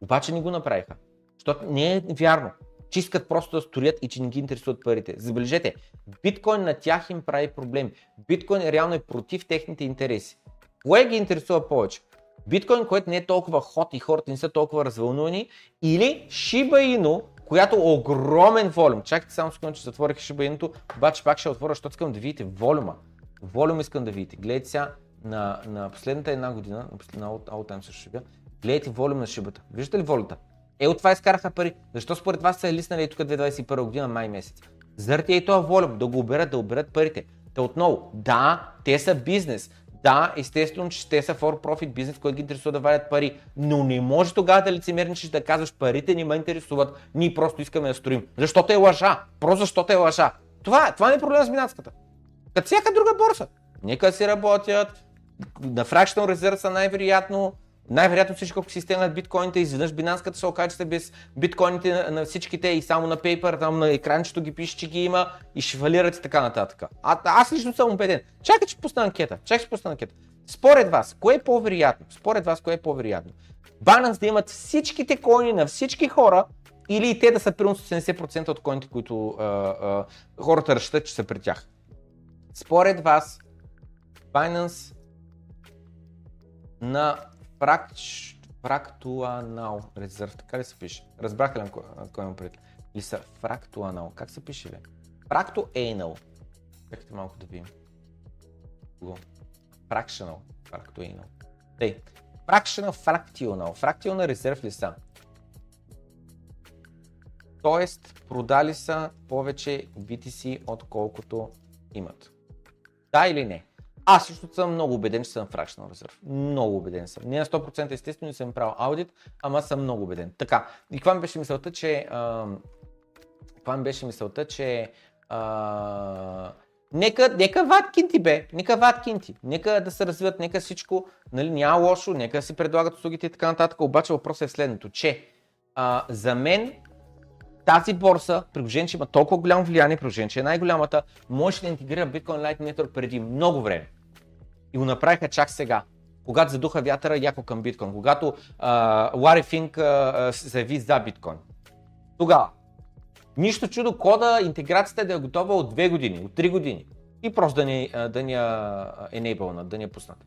Обаче не го направиха, защото не е вярно, че искат просто да строят и че не ги интересуват парите. Забележете, биткоин на тях им прави проблеми, биткоин реално е против техните интереси. Кое ги интересува повече? Биткоин, което не е толкова хот и хората не са толкова развълнувани, или Shiba Inu, която огромен волюм. Чакайте само секунда, че затворих Shiba Inuто, обаче пак ще отворя, защото искам да видите волюма. Волюм искам да видите. Гледайте сега на, на последната една година, на all-time също ще бя, гледайте волюм на шибата. Виждате ли волюмата? Е, от това изкараха пари. Защо според вас са е лиснали и тук две хиляди двадесет и първа година, май месец? Заради и това волюм, да го оберат, да оберат парите. Та отново, да, те са бизнес. Да, естествено, че те са for-profit бизнес, който ги интересува да вадят пари, но не може тогава да лицемерничиш да казваш парите не ме интересуват, ние просто искаме да строим. Защото е лъжа, просто защото е лъжа. Това, това не е проблема с минатската. Като всяка друга борса. Нека си работят, на Fractional Reserve са най-вероятно, най-вероятно всичко, ако си стегнат биткоините, изведнъж бинанската се окаже, че са без биткоините на всичките и само на Paper, там на екранчето ги пише, че ги има и ще фалират и така нататък. А, аз лично съм убеден. Чакай, че пусна анкета. Чакай, че пусна анкета. Според вас, кое е по-вероятно? Според вас, кое е по-вероятно? Binance да имат всичките коини на всички хора или и те да са примерно седемдесет процента от коините, които а, а, хората разчитат, че са при тях? Според вас, Binance на Fractional Reserve, така ли се пише? Разбрахте ли кой има предвид? И са Fractional, как се пише ли? Fractional. Чакайте малко да видим. Fractional, Fractional. Тей, Fractional, Fractional, Fractional Reserve ли са? Тоест, продали са повече би ти си, отколкото имат. Да или не? Аз също съм много убеден, че съм Fractional Reserve. Много убеден съм. Не на сто процента естествено, не съм правил аудит, ама съм много убеден. Така, и каква ми беше мисълта, че... А, каква ми беше мисълта, че... А, нека, нека ваткинти бе, нека ваткинти, нека да се развиват, нека всичко, нали, няма лошо, нека да си предлагат услугите и така нататък, обаче въпросът е в следното, че а, за мен тази борса, приложение, че има толкова голямо влияние, приложение, че е най-голямата, може да интегрира Bitcoin Lightning Network преди много време. И го направиха чак сега, когато задуха вятъра яко към биткоин, когато а, Лари Финк а, се заяви за биткоин. Тогава, нищо чудо кода, интеграцията да е готова от две години, от три години и просто да ни, да ни enable, да ни я пуснат.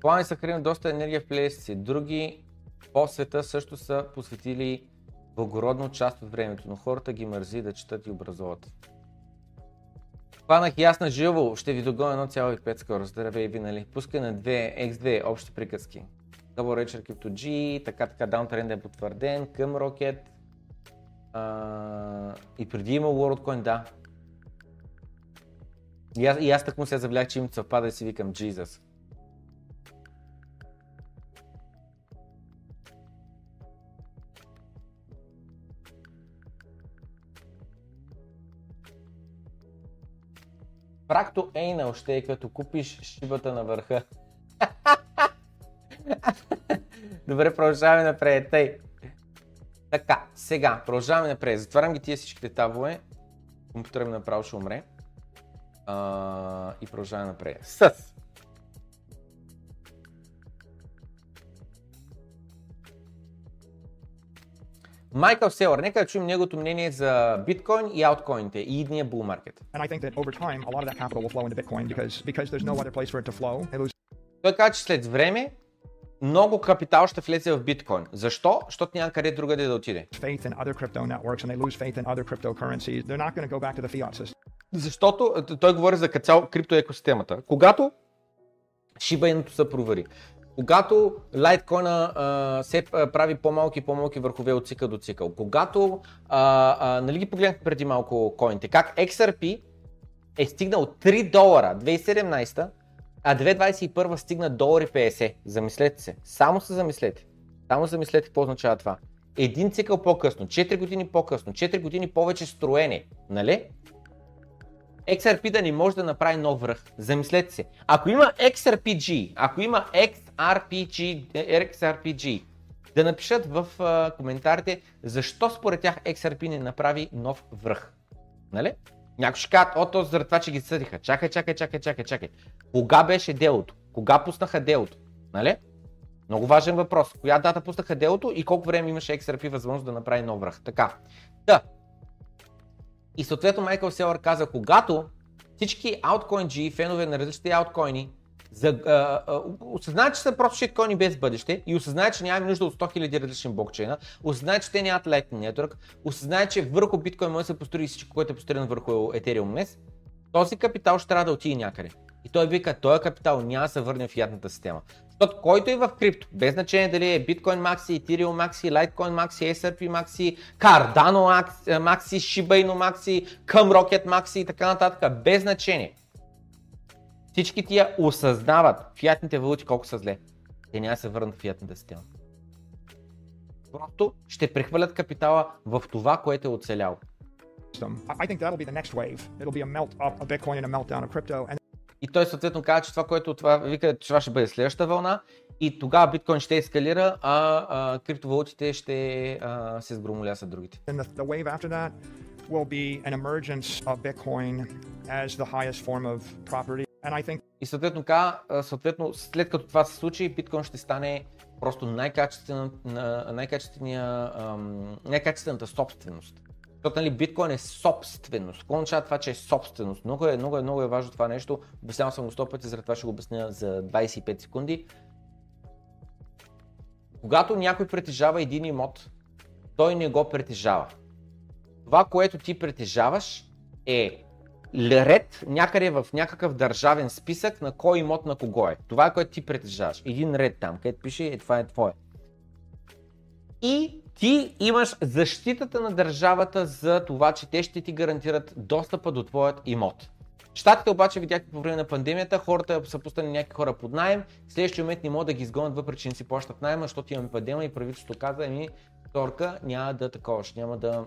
Плани са хранили доста енергия в плейлистите, други по света също са посветили благородно част от времето, но хората ги мързи да четат и образуват. Хванах и аз на живо, ще ви догоня едно цяло и пет скоро, здравей ви, нали? Пускай на две икс две общи приказки. Добър вечер, CryptoG, така така, даунтренд е потвърден, към Rocket. А, и преди има WorldCoin, да. И аз, и аз так му се заблях, че им съвпада и си викам Jesus. Практо Anal ще е като купиш шибата на върха. Добре, продължаваме напред. Тъй. Така, сега, продължаваме напред. Затварям ги тия всичките табове. Компютъра ми направо ще умре. А, и продължаваме напред. С! Майкъл Селър, нека да чуем неговото мнение за биткоин и ауткоините и идния бул маркет. Той казва, че след време много капитал ще влезе в биткоин. Защо? Защото няма къде другаде да отиде. Защото той говори за цял криптоекосистемата. Когато Shiba Inuто се провери, когато лайткоина а, се прави по-малки и по-малки върхове от цикъл до цикъл, когато, а, а, нали ги погледнахме преди малко коините, как Икс Ар Пи е стигнал три долара две хиляди и седемнадесета, а две хиляди двадесет и първа стигна едно цяло петдесет долара. Замислете се, само се замислете, само замислете какво означава това. Един цикъл по-късно, четири години по-късно, четири години повече строене, нали? Икс Ар Пи да не може да направи нов връх. Замислете се. Ако има Икс Ар Пи Джи, ако има XRPG, XRPG, да напишат в а, коментарите защо според тях Икс Ар Пи не направи нов връх. Нали? Някой ще кажат, о, то заради това, че ги съдиха. Чакай, чакай, чакай, чакай, чакай. Кога беше делото? Кога пуснаха делото? Нали? Много важен въпрос. Коя дата пуснаха делото и колко време имаше Икс Ар Пи възможност да направи нов връх? Така. Да. И съответно Майкъл Селър каза, когато всички ауткоин-джи, фенове на различните ауткоини, осъзнаят, че са просто шиткоини без бъдеще и осъзнаят, че нямаме нужда от сто хиляди различни блокчейна, осъзнаят, че те нямат Lightning Network, осъзнаят, че върху биткоин може да се построи всичко, което е построено върху Ethereum днес, този капитал ще трябва да отиде някъде. И той вика, този капитал няма да се върне в фиатната система. Защото който е в крипто, без значение дали е Bitcoin Maxi, Ethereum Maxi, Litecoin Maxi, Ес Ар Пи Maxi, Cardano Maxi, Shiba Inu Maxi, Cumrocket Maxi и така нататък, без значение. Всички тия осъзнават фиатните валути колко са зле. Те няма да се върнат в фиатната система. Просто ще прехвърлят капитала в това, което е оцеляло. И той съответно казва, че това, което това вика, че това ще бъде следващата вълна и тогава биткоин ще ескалира, а, а криптовалутите ще а, се сгромоля с другите. Think... И съответно казва, съответно след като това се случи, биткоин ще стане просто най-качествена, най-качествена, най-качествената собственост. Защото нали, биткоин е собственост. Какво означава това, че е собственост? Много е, много е, много е важно това нещо. Обяснявам съм го сто пъти, заради това ще го обясня за двадесет и пет секунди. Когато някой притежава един имот, той не го притежава. Това, което ти притежаваш е ред някъде в някакъв държавен списък на кой имот на кого е. Това е, което ти притежаваш. Един ред там, където пише, е, това е твое. И ти имаш защитата на държавата за това, че те ще ти гарантират достъпа до твоят имот. Щатите обаче видяхме по време на пандемията, хората са пуснали някакви хора под наем, в следващия момент не могат да ги изгонят, въпреки че не си плащат наема, защото имаме пандема и правителството каза, ами торка няма да таковаш, няма да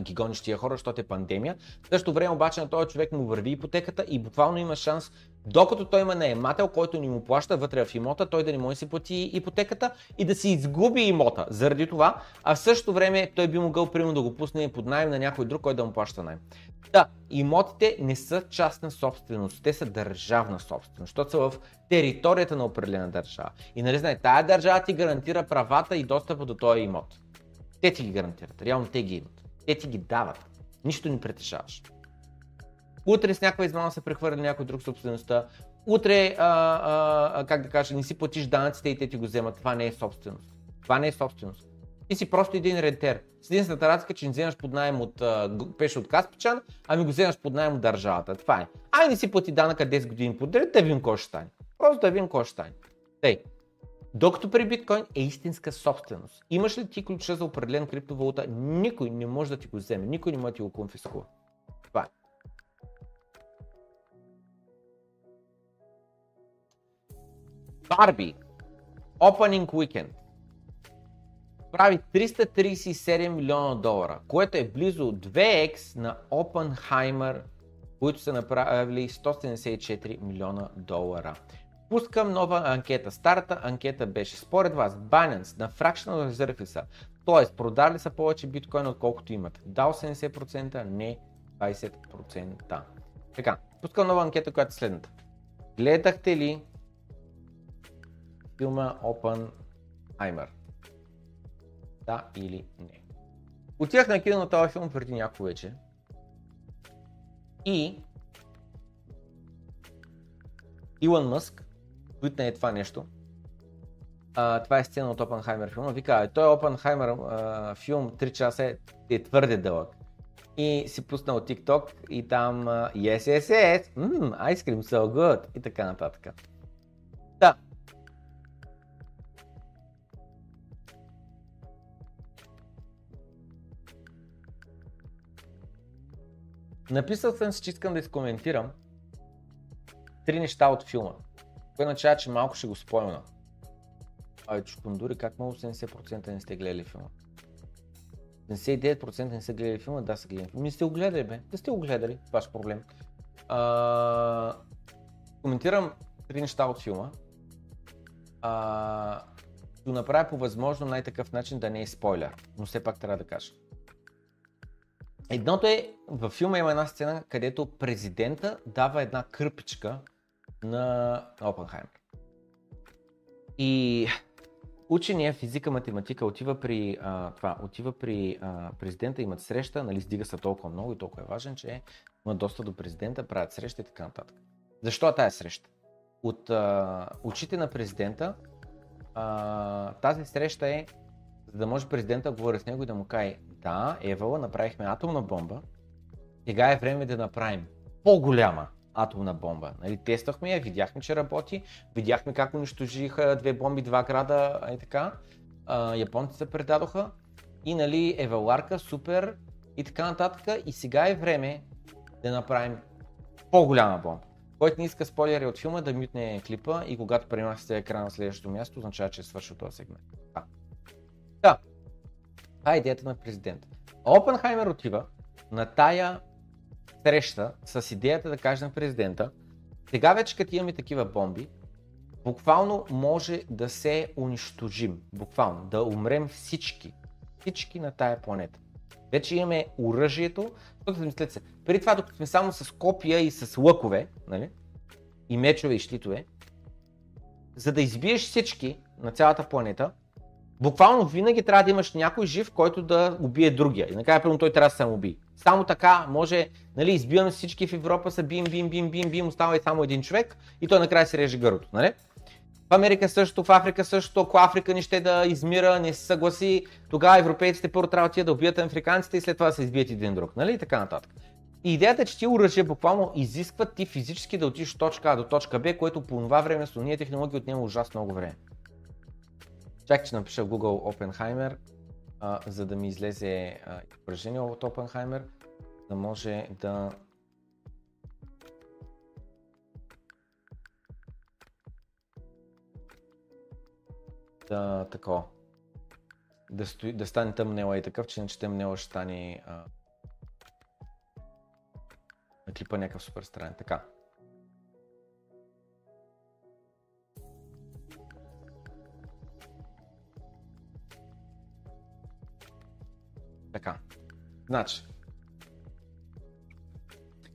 ги гониш тия хора, защото е пандемия. В същото време обаче на този човек му върви ипотеката и буквално има шанс, докато той има наемател, който ни му плаща вътре в имота, той да не може да си плати ипотеката и да си изгуби имота заради това, а в същото време той би могъл примерно да го пусне под наем на някой друг, който да му плаща наем. Да, имотите не са частна собственост, те са държавна собственост, защото са в територията на определена държава. И нали знае, тая държава ти гарантира правата и достъпа до този имот. Те ти ги гарантират, реално те ги имат. Те ти ги дават. Нищо не притежаваш. Утре с някаква измама се прехвърля някой друг собствеността. Утре, а, а, как да кажа, не си платиш данъците и те ти го вземат. Това не е собственост. Това не е собственост. Ти си просто един рентер. С единствената разлика, че не вземаш под наем от Пешо от Каспичан, ами го вземаш под наем от държавата. Това е. Ай не си плати данъка десет години подред, да видим кой ще стане. Просто да видим кой ще стане. Тей. Докато при биткоин е истинска собственост. Имаш ли ти ключа за определен криптовалута, никой не може да ти го вземе, никой не може да ти го конфискува. Това е. Барби, Opening Weekend, прави триста тридесет и седем милиона долара, което е близо две икс на Oppenheimer, които са направили сто седемдесет и четири милиона долара. Пускам нова анкета. Старата анкета беше според вас Binance на Fractional Reserve са, т.е. продали са повече биткоин отколкото имат. Да, осемдесет процента, не двадесет процента. Така, пускам нова анкета, която е следната. Гледахте ли филма Oppenheimer? Да или не? Отях на кино на този филм преди няколко вече и Илон Мъск твитна е това нещо. А, това е сцена от Опенхаймер филма. Вика, той Опенхаймер а, филм три часа е, е твърде дълъг. И си пуснал TikTok и там yes, yes, yes, mm, ice cream so good и така нататък. Да. Написал съм си, че искам да изкоментирам три неща от филма, което означава, че малко ще го спойна. Ай, чукундури, как много седемдесет процента не сте гледали филма? седемдесет и девет процента не са гледали филма, да са гледали. Не сте го гледали, бе. Да сте го гледали, ваш проблем. А, коментирам три неща от филма. А, да направя по възможно най-такъв начин да не е спойлер, но все пак трябва да кажа. Едното е, във филма има една сцена, където президента дава една кърпичка на Опенхаймер. И учения физика, математика отива при, а, това, отива при а, президента, имат среща, нали, сдига се толкова много и толкова е важен, че имат доста до президента, правят среща и така нататък. Защо е тая среща? От а, очите на президента а, тази среща е, за да може президента да говори с него и да му каже, да, Евала, направихме атомна бомба, сега е време да направим по-голяма атомна бомба. Нали, тествахме я, видяхме, че работи, видяхме как унищожиха две бомби, два града и така. А, японците се предадоха и нали, Еваларка, супер и така нататък. И сега е време да направим по-голяма бомба. Който не иска спойлери от филма да мютне клипа и когато премахне се екрана на следващото място, означава, че е свършил този сегмент. А. Да, това е идеята на президента. Опенхаймер отива на тая среща с идеята да каже на президента, сега вече като имаме такива бомби, буквално може да се унищожим, буквално да умрем всички, всички на тая планета. Вече имаме оръжието, защото замислете се, преди това докато сме само с копия и с лъкове, нали, и мечове и щитове, за да избиеш всички на цялата планета, буквално винаги трябва да имаш някой жив, който да убие другия. И накрая, примерно, той трябва да сам уби. Само така може, нали, избиваме всички в Европа, са бим, бим, бим, бим, бим, остава и само един човек и той накрая се реже гърлото, нали? В Америка също, в Африка също, ако Африка не ще да измира, не се съгласи, тогава европейците първо трябва да отидат да убият африканците и след това да се избият един друг, нали? И така нататък. И идеята е, че ти оръжие буквално изискват ти физически да отиш от точка А до точка Б, което по това време с уния технологии отнема ужасно много време. Чакай, че напиша в Google Опенхаймер, а, за да ми излезе изображение от Опенхаймер, да може да... Да, тако. Да, стои, да стане тъмнела и такъв, че иначе тъмнела ще стане... А... На клипа някакъв супер странен, така. Така, значи,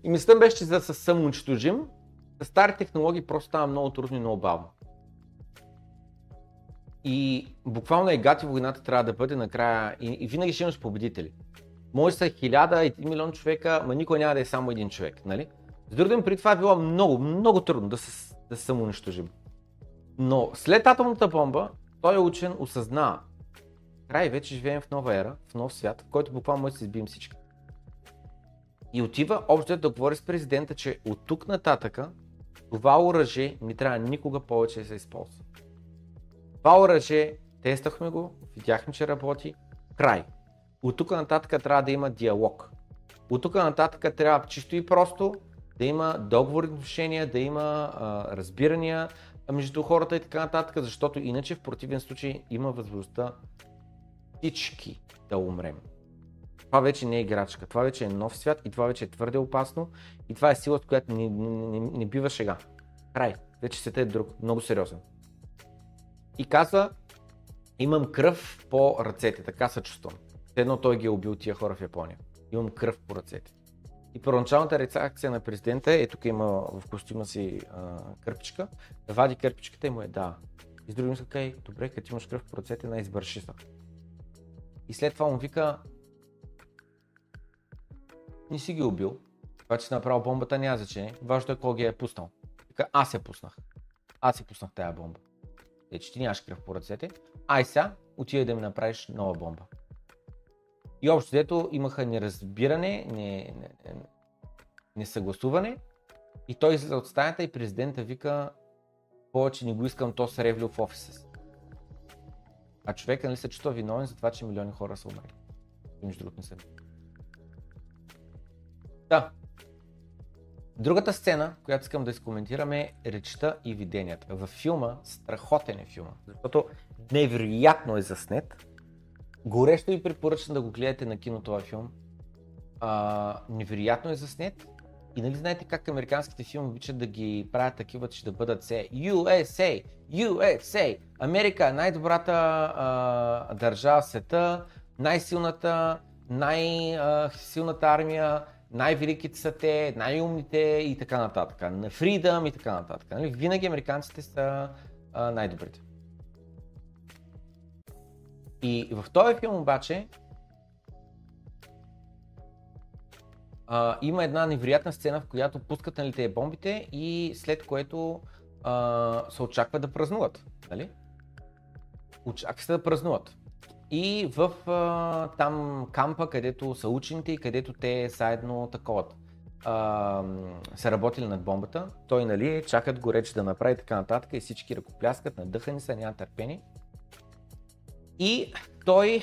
и мислям беше, че за да се самоунищожим, с стари технологии просто става много трудно и много бавно. И буквално е гати войната трябва да бъде накрая и, и винаги ще имаш победители. Може са хиляда и милион човека, но никой няма да е само един човек, нали? С друг ден, при това е било много, много трудно да се да самоунищожим. Но след атомната бомба, той учен осъзнава, край вече живеем в нова ера, в нов свят, в който буквално може да се избием всички. И отива общо да говори с президента, че от тук нататъка това оръжие не трябва никога повече да се използва. Това оръжие, тествахме го, видяхме, че работи, край. От тук нататък трябва да има диалог. От тук нататък трябва чисто и просто да има договорни отношения, да има а, разбирания между хората и така нататък, защото иначе в противен случай има възможността всички да умрем. Това вече не е играчка, това вече е нов свят и това вече е твърде опасно и това е силата, която не, не, не бива шега. Край, вече светът е друг, много сериозен. И казва, имам кръв по ръцете, така се чувствам. Едно той ги е убил тия хора в Япония. Имам кръв по ръцете. И първоначалната реакция на президента е, тук има в костюма си а, кърпичка, вади кърпичката и му е да. И с други мисля, кай, добре, като имаш кръв по ръцете, най-избърши са. И след това му вика, не си ги убил, така че си направил бомбата, няма значение. Важното е кога ги е пуснал. Така, аз я пуснах. Аз си пуснах тая бомба. Е, че ти нямаш кръв по ръцете. Ай сега отидай да ми направиш нова бомба. И общо дето имаха неразбиране, не, не, несъгласуване. И той излезе от стаята и президента вика: повече не го искам, то се ревлил в офиса си. А човека нали се чувства виновен за това, че милиони хора са умрели. Между другото не са. Да. Другата сцена, която искам да изкоментираме, е речта и виденията. Във филма, страхотен е филма, защото невероятно е заснет. Горещо ви препоръчвам да го гледате на кино този филм. А, невероятно е заснет. И нали знаете как американските филми обичат да ги правят такива, че да бъдат се Ю Ес Ей, Ю Ес Ей, Америка, най-добрата а, държава в света, най-силната, най-силната армия, най-великите са те, най-умните и така нататък, на Freedom и така нататък. Нали? Винаги американците са а, най-добрите. И в този филм обаче а, има една невероятна сцена, в която пускат нали тези бомбите и след което а, се очаква да празнуват. Нали? Очаква се да празнуват. И в а, там кампа, където са учените и където те заедно таковат, а, са работили над бомбата, той нали чакат го реч да направи така нататък и всички ръкопляскат, надъхани са, няма търпени. И той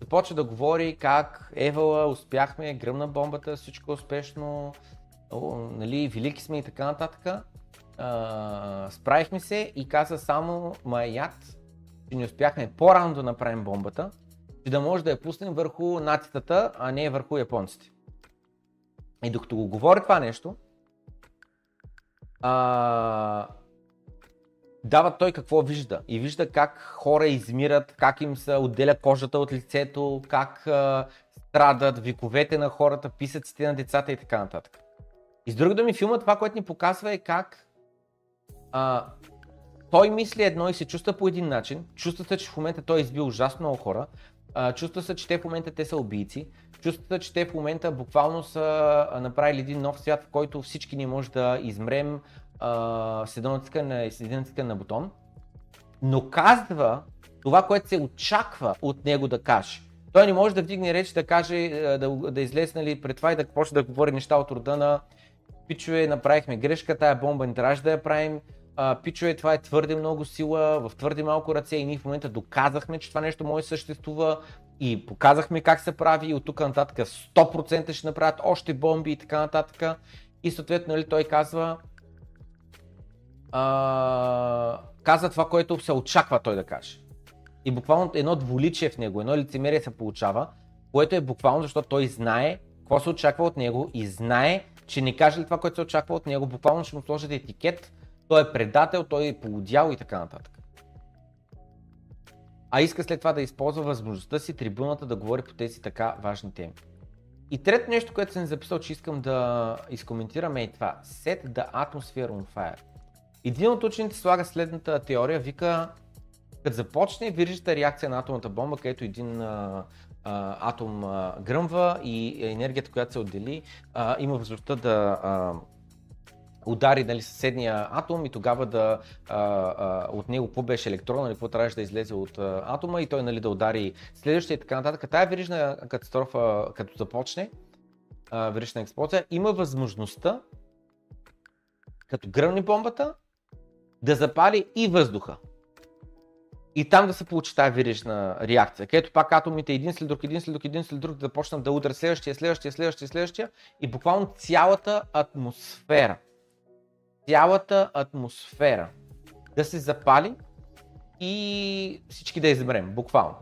започва да говори как Евала, успяхме, гръмна бомбата, всичко успешно, о, нали, велики сме и така нататък. А, справихме се и каза само маят, че не успяхме по-рано да направим бомбата, че да може да я пуснем върху нацитата, а не върху японците. И докато го говори това нещо, а, дава той какво вижда и вижда как хора измират, как им се отделя кожата от лицето, как а, страдат вековете на хората, писъците на децата и така нататък. И с други думи филма това, което ни показва е как а, той мисли едно и се чувства по един начин, чувства се, че в момента той е избил ужасно много хора, а, чувства се, че те в момента те са убийци, чувства се, че те в момента буквално са направили един нов свят, в който всички ние може да измрем, Uh, с едно тискане на, на бутон, но казва това, което се очаква от него да каже. Той не може да вдигне реч, да каже, да, да излезе нали, пред това и да почне да говори неща от рода на пичове, направихме грешка, тая бомба не трябваше да я правим, uh, пичове, това е твърде много сила, в твърде малко ръце и ние в момента доказахме, че това нещо може да съществува и показахме как се прави и от тук нататък сто процента ще направят още бомби и така нататък. И съответно нали, той казва, Uh, каза това, което се очаква той да каже. И буквално едно дволичие в него, едно лицемерие се получава, което е буквално защото той знае какво се очаква от него и знае, че не каже ли това, което се очаква от него, буквално ще му сложат етикет, той е предател, той е полудял и така нататък. А иска след това да използва възможността си, трибуната да говори по тези така важни теми. И трето нещо, което съм записал, че искам да изкоментираме е това. Set the atmosphere on fire. Един от учените слага следната теория, вика, като започне виждата реакция на атомната бомба, където един а, а, атом а, гръмва и енергията, която се отдели, а, има възможността да а, удари нали, съседния атом и тогава да а, а, от него по беше електрон, нали, по трябваше да излезе от а, атома и той нали, да удари следващия и така нататък. Тая верижна катастрофа, като започне, а, верижна експлозия, има възможността, като гръмни бомбата, да запали и въздуха. И там да се получи тази вирижна реакция, където пак атомите един след друг, един след друг, един след друг да започнат да удрят следващия, следващия, следващия, следващия и буквално цялата атмосфера, цялата атмосфера да се запали и всички да измрем, буквално.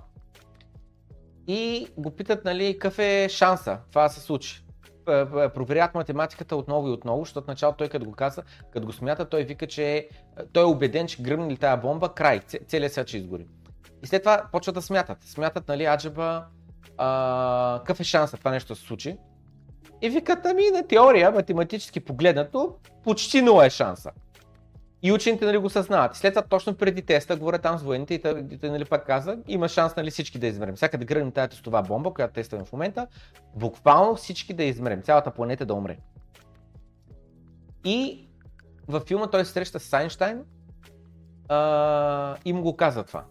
И го питат, нали, какъв е шанса това да се случи. Проверят математиката отново и отново, защото в началото той като го каза, като го смята, той вика, че той е убеден, че гръмне ли тая бомба, край, целият свят ще изгори. И след това почват да смятат, смятат, нали, аджеба, а, какъв е шансът това нещо да се случи. И викат, ами на теория, математически погледнато, почти нула е шанса. И учените, нали, го съзнават. След това точно преди теста говоря там с военните и те, те нали, пак каза, има шанс, нали, всички да измрем. Всяка да гръмне тази тестова бомба, която тестваме в момента, буквално всички да измрем, цялата планета да умре. И във филма той се среща с Айнщайн а, и му го каза това.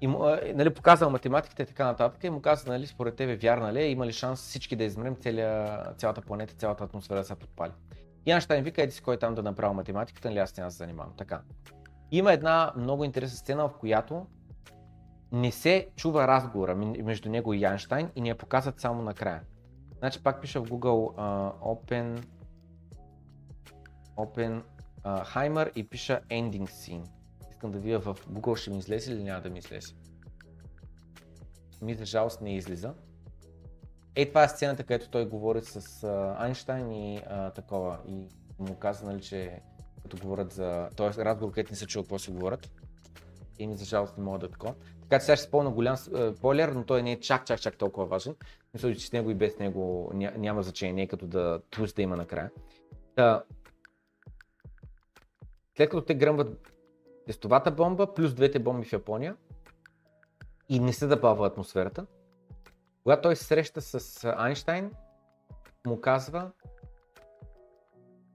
И, нали, показал математиката и така нататък и му каза, нали, според тебе вярна ли е, има ли шанс всички да измрем, целия, цялата планета, цялата атмосфера да се подпали. И Айнщайн вика, еди си кой там да направи математиката, нали аз тя се занимавам. Така. Има една много интересна сцена, в която не се чува разговора между него и Айнщайн и ни я показват само накрая. Значи пак пиша в Google uh, Open, open uh, Heimer и пиша Ending Scene. Искам да видя в Google ще ми излезе или няма да ми излезе. Ми за жалост не излиза. Ей, това е сцената, където той говори с Айнщайн и а, такова и му каза, нали, че като говорят за... Тоест разговор, където не се чува какво си говорят и ми за жалост не мога да такова. Така че сега ще спомня голям спойлер, но той не е чак, чак, чак толкова важен. Мисля, че с него и без него ня, няма значение, не е като да твист да има накрая. Та... След като те гръмват тестовата бомба плюс двете бомби в Япония и не се запалва атмосферата, когато той се среща с Айнщайн, му казва,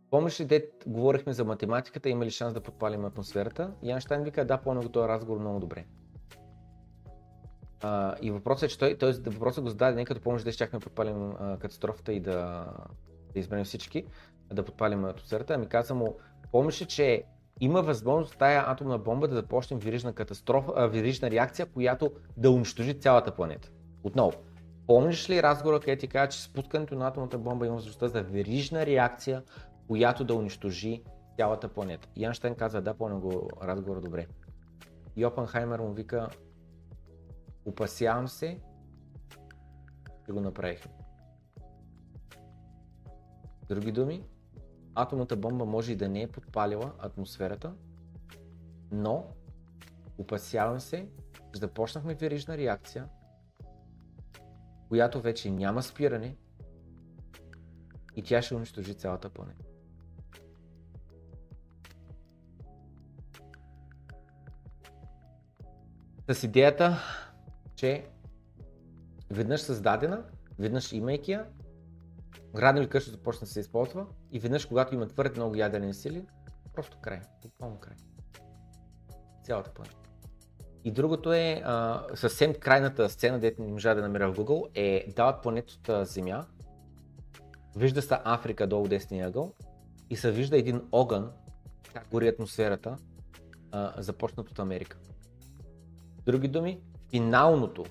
помниш ли, дет говорихме за математиката, има ли шанс да подпалим атмосферата? И Айнщайн вика, да, помня го този разговор много добре. А, и въпросът е, че той, той въпросът го зададе, не като помниш да изчакаме да подпалим а, катастрофата и да, да изберем всички, да подпалим атмосферата, ами каза му, помниш ли, че има възможност тая атомна бомба да започне вирижна, катастрофа, вирижна реакция, която да унищожи цялата планета. Отново. Помниш ли разговора, където ти казва, че спускането на атомната бомба има възможността за верижна реакция, която да унищожи цялата планета? И Айнщайн каза, да, помня го разговора добре. И Опенхаймер му вика, опасявам се, че го направихме. С други думи, атомната бомба може и да не е подпалила атмосферата, но опасявам се, че започнахме верижна реакция, която вече няма спиране и тя ще унищожи цялата планета. С идеята, че веднъж създадена, веднъж имайки я, рано или късно започна да се използва и веднъж, когато има твърде много ядрени сили, просто край, буквално край. Цялата планета. И другото е, а, съвсем крайната сцена, дето не можа да намеря в Google, е дават планетата Земя, вижда се Африка долу десния ъгъл и се вижда един огън, как гори атмосферата, а, започнат от Америка. Други думи, финалното,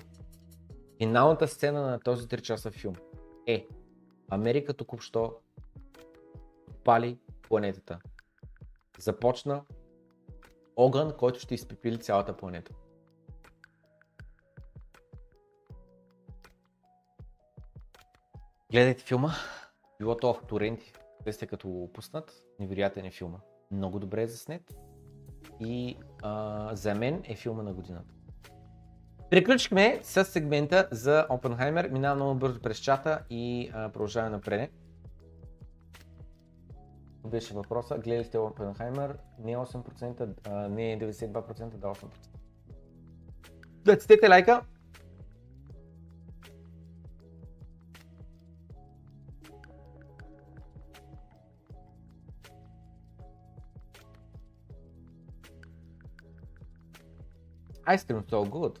финалната сцена на този три часа филм е Америка току-що пали планетата. Започна огън, който ще изпепили цялата планета. Гледайте филма, било то в торенти, те сте като опуснат, невероятен е филма. Много добре е заснет и а, за мен е филма на годината. Приключихме с сегмента за Опенхаймер, минава много бързо през чата и а, продължаваме напред. Беше въпроса, гледали сте Опенхаймер, не осем процента, а, не деветдесет и два процента, да осем процента. Да цитете лайка. Ice cream so good.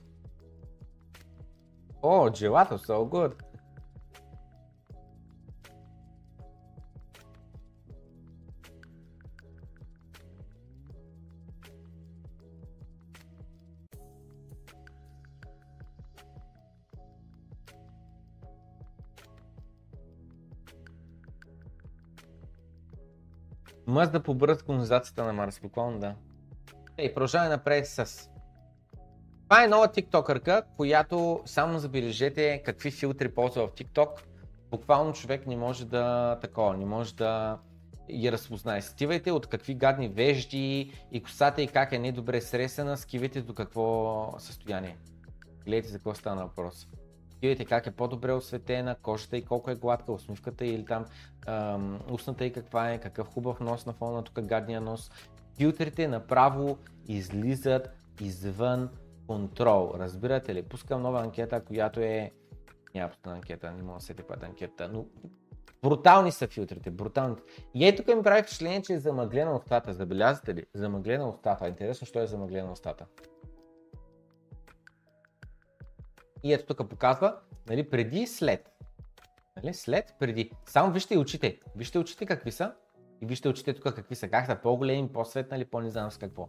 Oh, gelato so good. Мъз да побързат колонизацията на Марс, буквално да. Ей, продължаваме напред с... Това е нова тиктокърка, която само забележете какви филтри ползва в TikTok. Буквално човек не може да такова, не може да я разпознае. Скивайте от какви гадни вежди и косата и как е недобре сресена, скивайте до какво състояние. Гледайте за какво стана въпрос. Скивайте как е по-добре осветена, кожата и колко е гладка, усмивката или там устната и каква е, какъв хубав нос на фона, тук гадния нос. филтрите направо излизат извън контрол. Разбирате ли? Пускам нова анкета, която е... Няма пустана анкета, не мога да се тепат анкета, но... Брутални са филтрите, брутални. И е, тук ми прави впечатление, че е замъглена устата, забелязвате ли? Замъглена устата, интересно, що е замъглена устата. И ето тук показва, нали, преди и след. Нали, след, преди. Само вижте очите, вижте очите какви са. И вижте очите тук какви са, как са по-големи, по-светнали, по-низам с какво.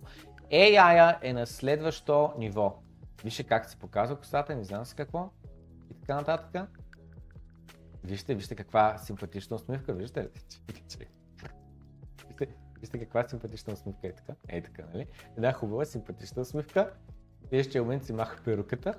ей ай-а е на следващо ниво. Вижте как се показва косата, не знам с какво. И така нататък. Вижте, вижте каква симпатична усмивка, виждате ли? Вижте, вижте каква симпатична усмивка е така. Ей така, нали? Една хубава симпатична усмивка. Вижте, че в момент си маха перуката.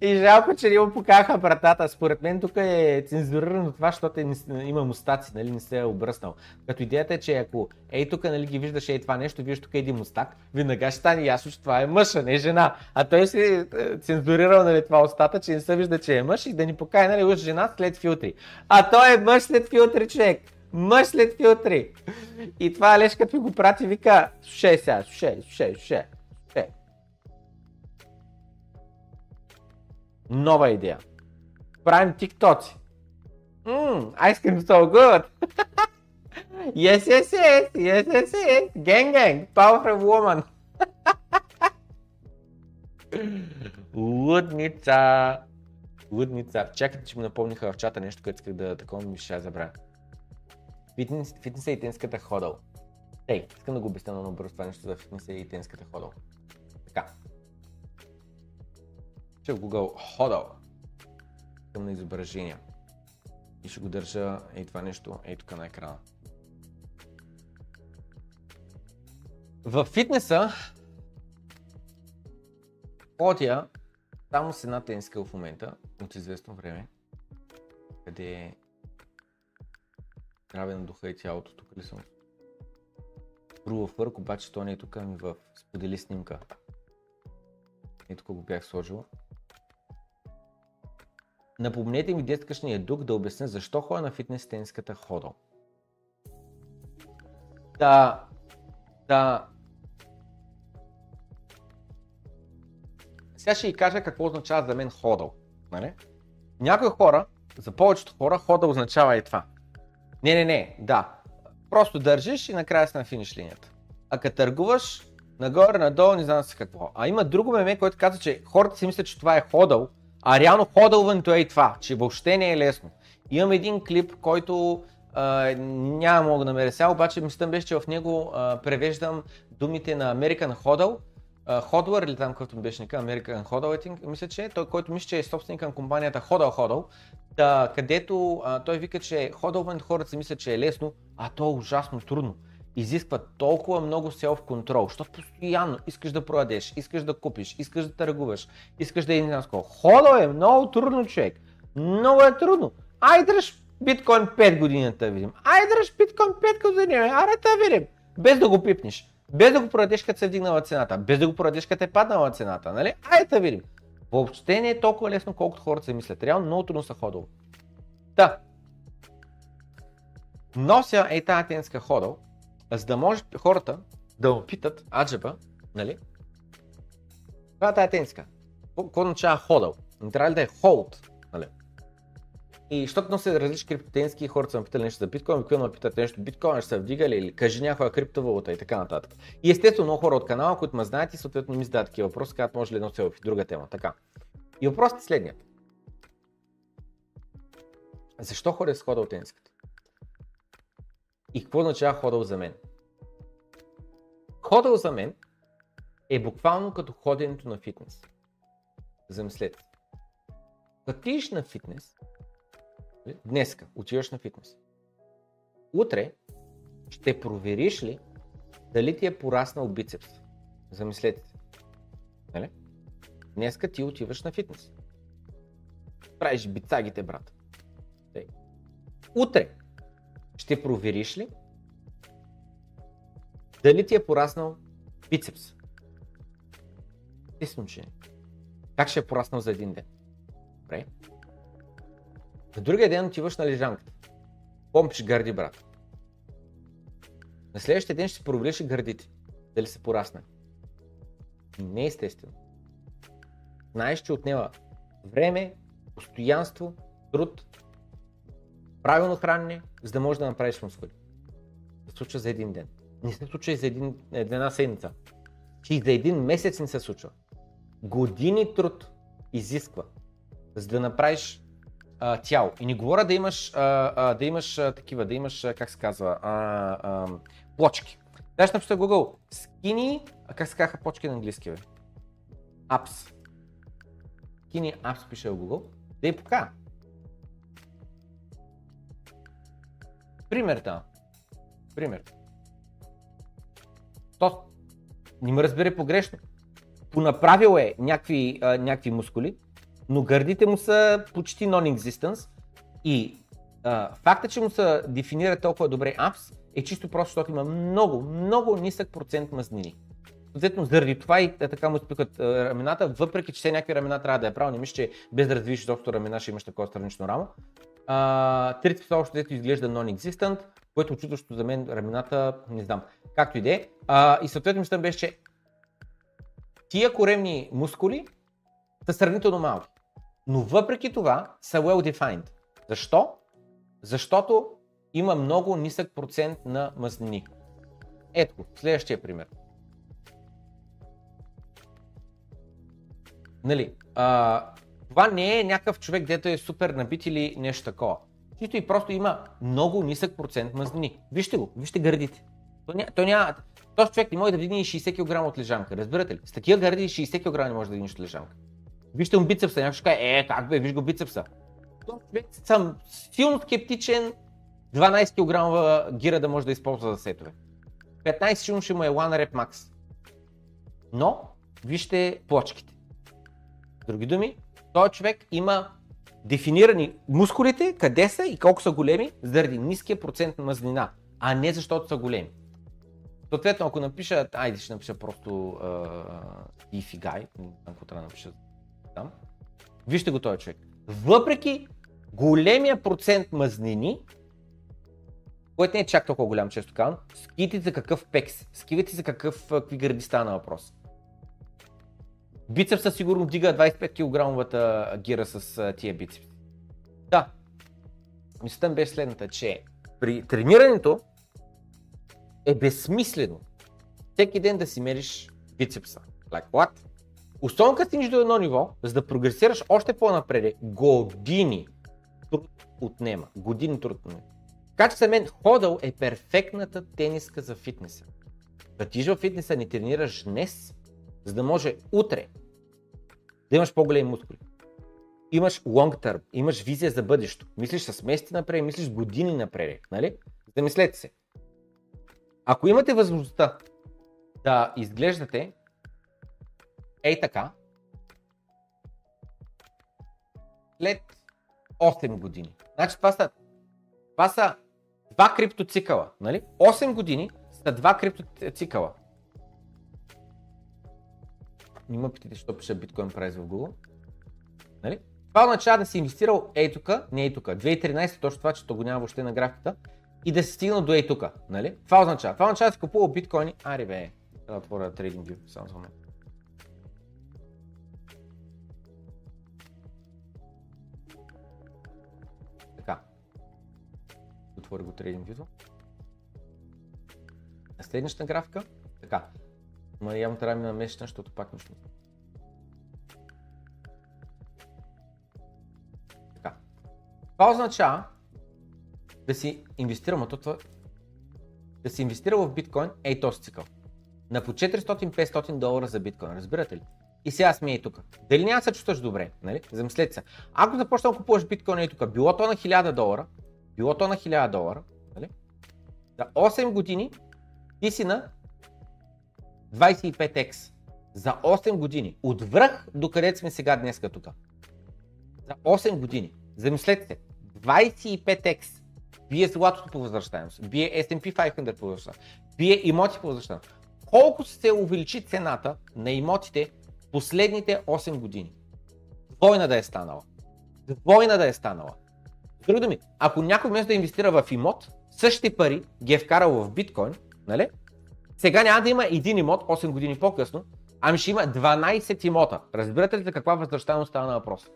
И жалко, че не му покаха братата. Според мен тук е цензурирано това, защото е, има мустаци, нали, не се е обръснал. Като идеята е, че ако ей тук, нали, ги виждаш ей това нещо, виждаш тук един мустак, винага ще стане ясно, че това е мъж, а не жена. А той си е цензурирал, нали, това устата, че не се вижда, че е мъж и да ни покая, нали, уж жена след филтри. А той е мъж след филтри, човек. Мъж след филтри. И това Алешкът ми го прати, вика, слушай сега, слушай, слушай, слушай. Нова идея. Правим тиктоци. Ммм, ice cream so good. Yes, yes, yes, yes, yes, yes. Gang, gang, powerful woman. Лудница. Лудница. Чакайте, че ми напомниха в чата нещо, което исках да такова ми ще забравя. Фитнес, фитнеса и тенската ходъл. Ей, искам да го обясня много бързо това нещо за фитнеса и тенската ходъл. Така. Ще в Google ходъл към на изображения и ще го държа ей това нещо ей тук на екрана. Във фитнеса ходя само с една тениска в момента от известно време, къде е здраве на духа и тялото, тук ли съм? Друга фърк, обаче то не е тук, ами в сподели снимка. Ей тук го бях сложил. Напомнете ми днескашния дух да обясня защо ходя на фитнес тениската ходъл. Да, да. Сега ще ви кажа какво означава за мен ходъл. Нали? Някои хора, за повечето хора ходъл означава и това. Не, не, не, да. Просто държиш и накрая си на финиш линията. А като търгуваш, нагоре, надолу, не знам си какво. А има друго меме, което казва, че хората си мислят, че това е ходъл, а реално ходълването е и това, че въобще не е лесно. Имам един клип, който а, няма мога да намеря сега, обаче мислям беше, че в него а, превеждам думите на American Hodl, Hodler или там каквото ми беше нека, American Hodl, мисля, че той, който мисля, че е собственик на компанията Hodl Hodl, да, където а, той вика, че ходълването хората си мислят, че е лесно, а то е ужасно трудно. Изисква толкова много self-control, защото постоянно искаш да продадеш, искаш да купиш, искаш да търгуваш, искаш да е единствено. Ходъл е много трудно, човек. Много е трудно. Ай дръж биткоин пет години да видим. Ай дръж биткоин пет години, аре да видим. Без да го пипнеш, без да го продадеш като се вдигнала цената, без да го продадеш като е паднала цената, нали? Ай да видим. Въобще не е толкова лесно, колкото хората се мислят. Реално много трудно са ходъл. Та. Нося е тази тенска ходъл, за да може хората да опитат аджеба, нали? Това е тая тениска. Какво означава ходъл? Не трябва ли да е hold, нали? И защото носи различни криптотенски, хората са ме питали нещо за биткоин, обикновено ме питат нещо, биткоин ще са вдигали или кажи някаква криптовалута и така нататък. И естествено много хора от канала, които ме знаят и съответно ми задават такива въпроси, казват може ли едно селфи, друга тема, така. И въпросът е следният. Защо ходя с ходъл тениската? И какво означава ходъл за мен? Ходъл за мен е буквално като ходенето на фитнес. Замислете. Като отидеш на фитнес, днеска отиваш на фитнес, утре ще провериш ли дали ти е пораснал бицепс. Замислете. Нали? Днеска ти отиваш на фитнес. Правиш бицагите, брат. Тъй. Утре ще провериш ли дали ти е пораснал бицепс? Естествено, че не. Как ще е пораснал за един ден? Добре. На другия ден отиваш на лежанката. Помпиш гърди, брат. На следващия ден ще се провериш и гърдите, дали са пораснали. Не е естествено. Знаеш, че отнема време, постоянство, труд, правилно хранене, за да можеш да направиш мускули. Да се случва за един ден. Не се случва и за един, една седмица. Че и за един месец не се случва. Години труд изисква, за да направиш а, тяло. И не говоря да имаш, а, а, да имаш а, такива, да имаш, а, как се казва, а, а, плочки. Даш напиша Google, skinny, а как се казаха плочки на английски, бе? Apps. Skinny apps пише в Google, да и покажа. Пример там. Пример. То не ме разбере погрешно. Понаправил е някакви, а, някакви мускули, но гърдите му са почти non-existence и а, факта, че му се дефинира толкова добре апс е чисто просто, защото има много, много нисък процент мазнини. Съответно, заради това и така му изпикат рамената, въпреки че все някакви рамена трябва да е правил, не мисля, че без да развивиш доста рамена ще имаш такова странично рамо. Трицепса общо дето изглежда non-existent, което очудващо за мен рамената, не знам, както и да е. И съответно мисля беше, че тия коремни мускули са сравнително малки, но въпреки това са well-defined. Защо? Защото има много нисък процент на мазнини. Ето го, следващия пример. Нали, а, това не е някакъв човек, дето е супер набит или нещо такова. Чисто и просто има много нисък процент мазнини. Вижте го, вижте гърдите. Той няма... То ня... Този човек не може да вдигне и шейсет килограма от лежанка, разбирате ли? С такива гърди шейсет килограма не може да вдигнеш от лежанка. Вижте му бицепса, някой ще каже, е, как бе, виж го бицепса. Този човек съм силно скептичен, дванайсет килограма гира да може да използва за сетове. петнайсет силно ще му е one rep max. Но, вижте плочките. С други думи, този човек има дефинирани мускулите, къде са и колко са големи, заради ниския процент на мазнина, а не защото са големи. Съответно, ако напиша, айде ще напиша просто Beefy Guy, ако трябва да напиша там, вижте го този човек. Въпреки големия процент мазнини, който не е чак толкова голям, често казвам, скивайте за какъв пекс, скивайте за какъв, какви гърди стана въпрос. Бицепса сигурно дига двайсет и пет килограмовата гира с тия бицепси. Да, мислята ми беше следната, че при тренирането е безсмислено всеки ден да си мериш бицепса. Like what? Особено като стигнеш до едно ниво, за да прогресираш още по-напред, години труд отнема. Години труд отнема. Така че за мен ходъл е перфектната тениска за фитнеса. Затиш във фитнеса, не тренираш днес, за да може утре да имаш по-големи мускули. Имаш long term, имаш визия за бъдещето. Мислиш с месеци напред, мислиш години напред, нали? Замислете се. Ако имате възможността да изглеждате ей така, след осем години, значи това са, това са два криптоцикъла, нали? осем години са два криптоцикъла. Не ме питайте, що пиша биткоин прайс в Google. Нали? Това означава да си инвестирал ей тука, не ей тука. две хиляди и тринайсета точно това, че то го няма въобще на графиката. И да се стигна до ей тука, нали? Това означава, това означава да си купува биткоини, ари бе, да отворя TradingView, само за момент. Така, отвори го TradingView-то. Следващата графика, така, ма явно трябва да ми намесна, защото пак нещо. Така, това означава да си инвестирам, това, да си инвестирам в биткоин, ей този цикъл. На по четиристотин до петстотин долара за биткоин, разбирате ли? И сега сме ей тук. Дали няма да се чувстваш добре, нали? Замислете се. Ако започнем да купуваш биткоин ей тук, било то на хиляда долара, било то на хиляда долара, нали? За осем години ти си на двайсет и пет икс. За осем години. От връх до където сме сега днеска тук. За осем години. Замислете се. двайсет и пет икс. Бие златото по възвръщаемост, бие Ес енд Пи петстотин по възвръщаемост, бие имоти по възвръщаемост. Колко се увеличи цената на имотите последните осем години? Двойна да е станала. Двойна да е станала. С други думи, ако някой вместо да инвестира в имот, същите пари ги е вкарал в биткоин, Нали? Сега няма да има един имот осем години по-късно, ами ще има дванайсет имота. Разбирате ли каква възвръщаемост става на въпрос?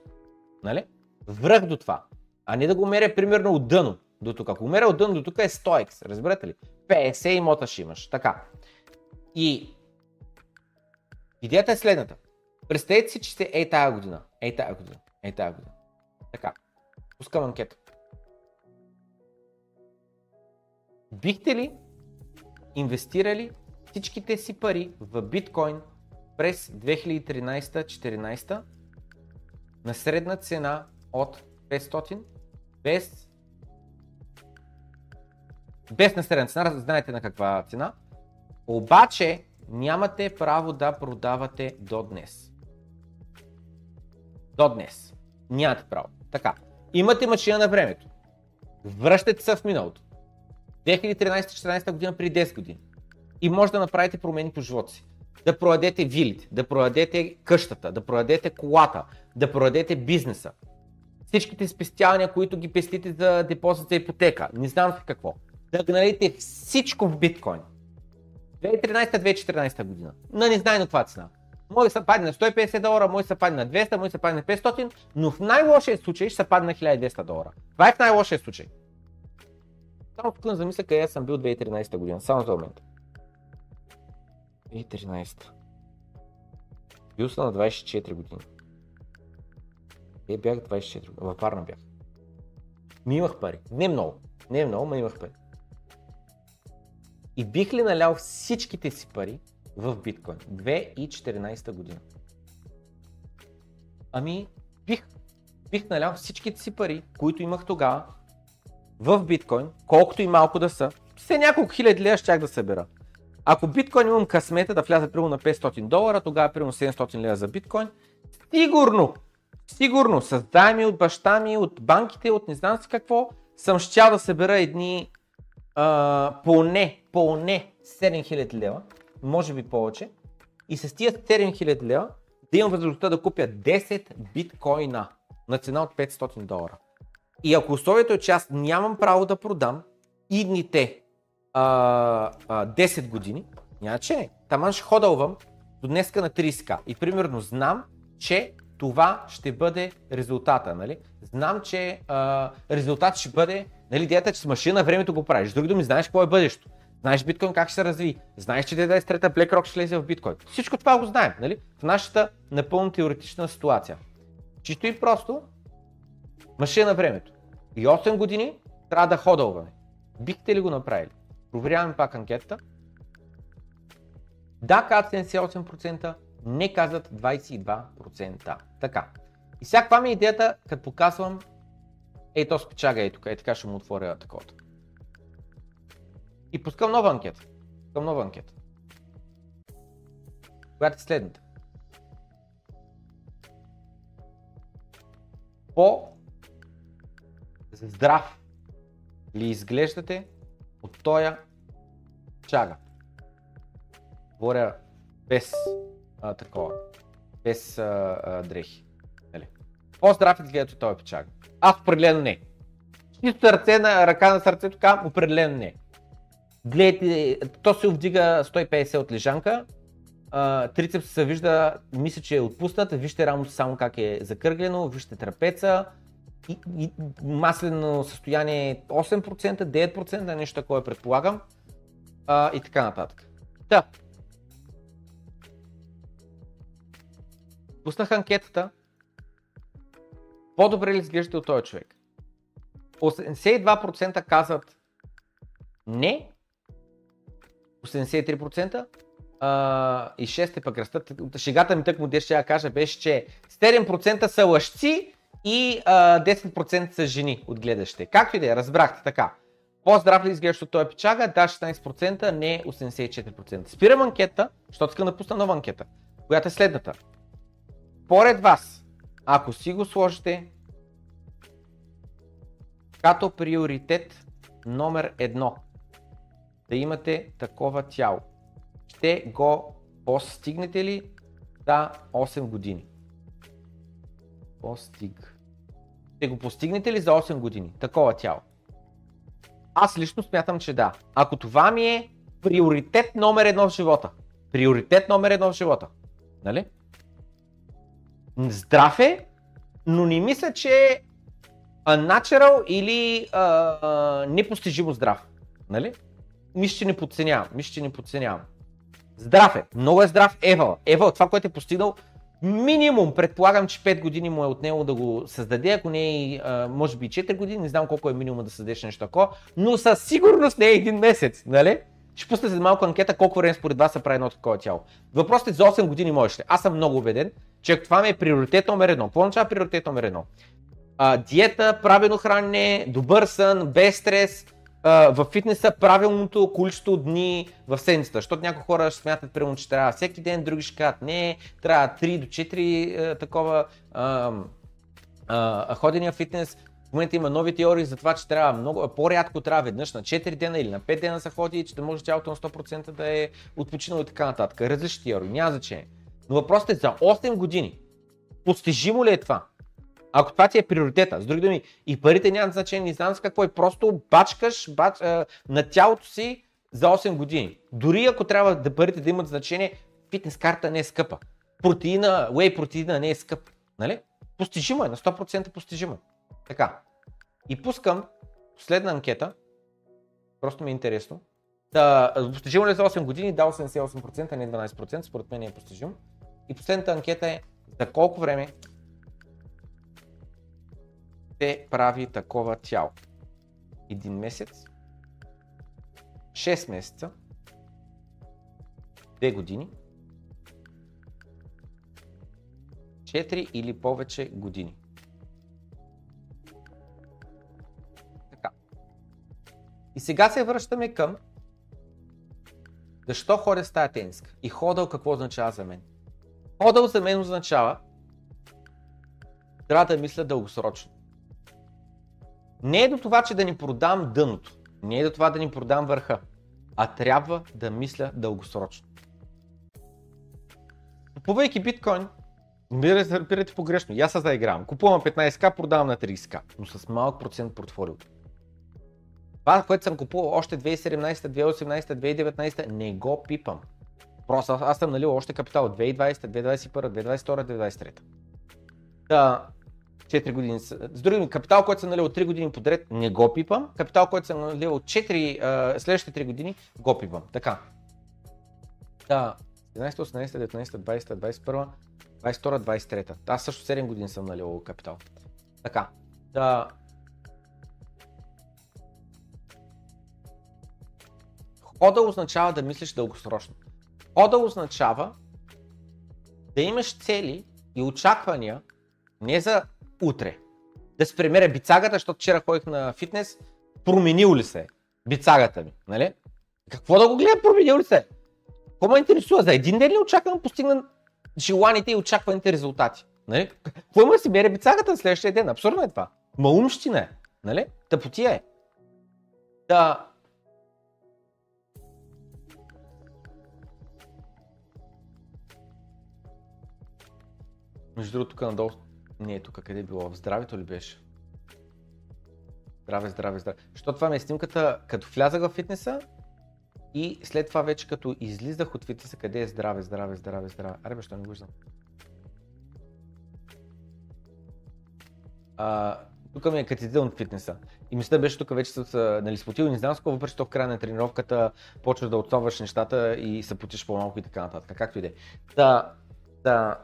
Нали? Връх до това, а не да го меря примерно от дъно до тук. Ако меря от дъно до тук е сто екс, разбирате ли? петдесет имота ще имаш. Така. И идеята е следната. Представете си, че сте ей тая година, ей тая година, ей тая година. Така, пускам анкета. Бихте ли инвестирали всичките си пари в биткоин през две хиляди и тринайсета-четиринайсета на средна цена от петстотин без, без на средна цена, знаете на каква цена, обаче нямате право да продавате до днес. До днес. Нямате право. Така. Имате машина на времето. Връщате се в миналото. две хиляди и тринайсета-четиринайсета година при десет години. И може да направите промени по живота си. Да продадете вилите, да продадете къщата, да продадете колата, да продадете бизнеса. Всичките спестявания, които ги пестите за депозит за ипотека. Не знам какво. Да гналите всичко в биткоин. две хиляди и тринайсета-две хиляди и четиринайсета година. На незнайно каква цена. Може да се падне на сто и петдесет долара, може да се падне на двеста, може да се падне на петстотин, но в най-лошия случай ще се падне на хиляда и двеста долара. Това е в най-лошия случай. Само тук не замисля къде съм бил две хиляди и тринайсета година. Само за момент. две хиляди и тринайсета. Бил съм на двайсет и четири години. Е, бях двайсет и четири години. Във Варна бях. Ми имах пари. Не много. Не много, но имах пари. И бих ли налял всичките си пари в биткоин? две хиляди и четиринайсета година. Ами, бих, бих налял всичките си пари, които имах тогава, в биткоин, колкото и малко да са. Все няколко хиляди лева щях да събера. Ако биткоин имам късмета да вляза примерно на петстотин долара, тогава примерно седемстотин лева за биткоин. Сигурно, сигурно, с дами от баща ми, от банките, от не знам си какво, съм щял да събера едни Uh, поне, поне седем хиляди лева, може би повече, и с тия седем хиляди лева да имам възможността да купя десет биткоина на цена от петстотин долара. И ако условието е, че аз нямам право да продам идните uh, uh, десет години, няма че не, таман ще ходълвам до днеска на трийсет хиляди и примерно знам, че това ще бъде резултата, нали? Знам, че uh, резултатът ще бъде, нали, идеята е, че с машина времето го правиш. С други думи, знаеш какво е бъдещето. Знаеш биткоин как ще се разви. Знаеш, че две хиляди и трета BlackRock ще влезе в биткоин. Всичко това го знаем, нали? В нашата напълно теоретична ситуация. Чисто и просто машина времето. И осем години трябва да ходълваме. Бихте ли го направили? Проверяваме пак анкетата. Да, казват седемдесет и осем процента, не казват двайсет и два процента. Така. И сега каква ми е идеята, като показвам ей то спичага, ей тук, ей така ще му отворя такова. И пускам нова анкета, пускам нова анкета, която е следната. По-здрав ли изглеждате от тоя чага? Говоря без а, такова, без а, а, дрехи. По-здрав ли изглеждате от тоя пичага? Аз определено не. Чисто сърце на ръка на сърцето казвам, определено не. Гледайте, то се вдига сто и петдесет от лежанка, трицепс се вижда, мисля, че е отпуснат, вижте рамото само как е закърглено, вижте трапеца, и, и маслено състояние осем процента, девет процента, нещо такова предполагам, а, и така нататък. Да. Пуснах анкетата. По-добре ли изглеждате от този човек? осемдесет и два процента казват не, осемдесет и три процента а, и шест процента пък растат. Шегата ми тък му деш ще я кажа беше, че седем процента са лъжци и а, десет процента са жени от гледащите. Както и да е, разбрахте така. По-здрав ли изглеждате от този пичага? Да, шестнайсет процента, не, осемдесет и четири процента. Спирам анкета, защото искам да пусна нова анкета, която е следната. Поред вас, ако си го сложите като приоритет номер едно, да имате такова тяло, ще го постигнете ли за осем години? Постиг. Ще го постигнете ли за осем години, такова тяло? Аз лично смятам, че да. Ако това ми е приоритет номер едно в живота. Приоритет номер едно в живота. Нали? Здрав е, но не мисля, че е unnatural или а, а, непостижимо здрав. Нали? Мисля, че не подценявам. Мисля, че не подценявам. Здрав е, много е здрав Евал. Евал, това, което е постигнал, минимум, предполагам, че пет години му е отнело да го създаде, ако не е, може би четири години, не знам колко е минимум да създадеш нещо такова, но със сигурност не е един месец, нали? Ще пусна след малко анкета, колко време според вас се прави едно такова тяло. Въпросът е за осем години можеш ли? Аз съм много убеден, че това ми е приоритет номер едно. Какво означава приоритет номер едно? А, диета, правилно хранене, добър сън, без стрес, а, в фитнеса правилното количество дни в седмицата, защото някои хора ще смятат, примерно, че трябва всеки ден, други ще кажат не, трябва три до четири а, такова а, а, ходения в фитнес. В момента има нови теории за това, че трябва много, по-рядко трябва веднъж на четири дена или на пет дена се ходи, че да може тялото на сто процента да е отпочинало и така нататък. Различни теории, няма значение. Но въпросът е за осем години. Постижимо ли е това? Ако това ти е приоритета, с други думи, и парите нямат значение, не знам с какво е, просто бачкаш бач, а, на тялото си за осем години. Дори ако трябва да парите да имат значение, фитнес карта не е скъпа. Протеина, whey протеина не е скъп. Нали? Постижимо е, на сто процента постижимо. Така, и пускам последна анкета, просто ми е интересно, да, постижимо ли за осем години, да, осемдесет и осем процента, не дванадесет процента, според мен е постижимо. И последната анкета е за колко време се прави такова тяло. Един месец, шест месеца, две години, четири или повече години. И сега се връщаме към защо ходя с тая тениска и ходъл какво означава за мен. Ходъл за мен означава трябва да мисля дългосрочно. Не е до това, че да ни продам дъното, не е до това да ни продам върха, а трябва да мисля дългосрочно. Купувайки биткоин, разбирате погрешно, я се заигравам, купувам петнадесет хиляди, продавам на тридесет хиляди, но с малък процент портфолио. Това, което съм купувал още две хиляди и седемнадесета, две хиляди и осемнадесета, две хиляди и деветнадесета, не го пипам. Просто аз съм налил още капитал две хиляди и двадесета, две хиляди и двадесет и първа, две хиляди и двадесет и втора, две хиляди и двадесет и трета. Та, четири години. С други думи, капитал, който съм налил три години подред, не го пипам. Капитал, който съм налил четири, следващите три години, го пипам. Така. Та, седемнадесета, осемнадесета, деветнадесета, двадесета, двадесет и първа, двадесет и втора, двадесет и трета. Аз също седем години съм налил капитал. Така. Та, ходъл означава да мислиш дългосрочно. Ходъл означава да имаш цели и очаквания не за утре. Да си премеря бицагата, защото вчера ходих на фитнес, променил ли се бицагата ми, нали? Какво да го гледам, променил ли се? Какво ме интересува? За един ден ли очаквам да постигна желаните и очакваните резултати? Нали? Какво има да си меря бицагата на следващия ден? Абсурдно е това. Малумщина е, нали? Тъпотия е. Да... Между другото, тук надолу, не е тук, къде е било, в здравето ли беше? Здраве, здраве, здраве. Защото това ми е снимката, като влязах в фитнеса и след това вече като излизах от фитнеса, къде е здраве, здраве, здраве, здраве. Аре бе, що не го виждам? Тук ми е като излизам от фитнеса. И мисля, беше тук вече са, нали, спотил и не знам скова, въпреки че в края на тренировката почваш да отсоваш нещата и се потиш по-малко и така нататък, както и де. Да, да.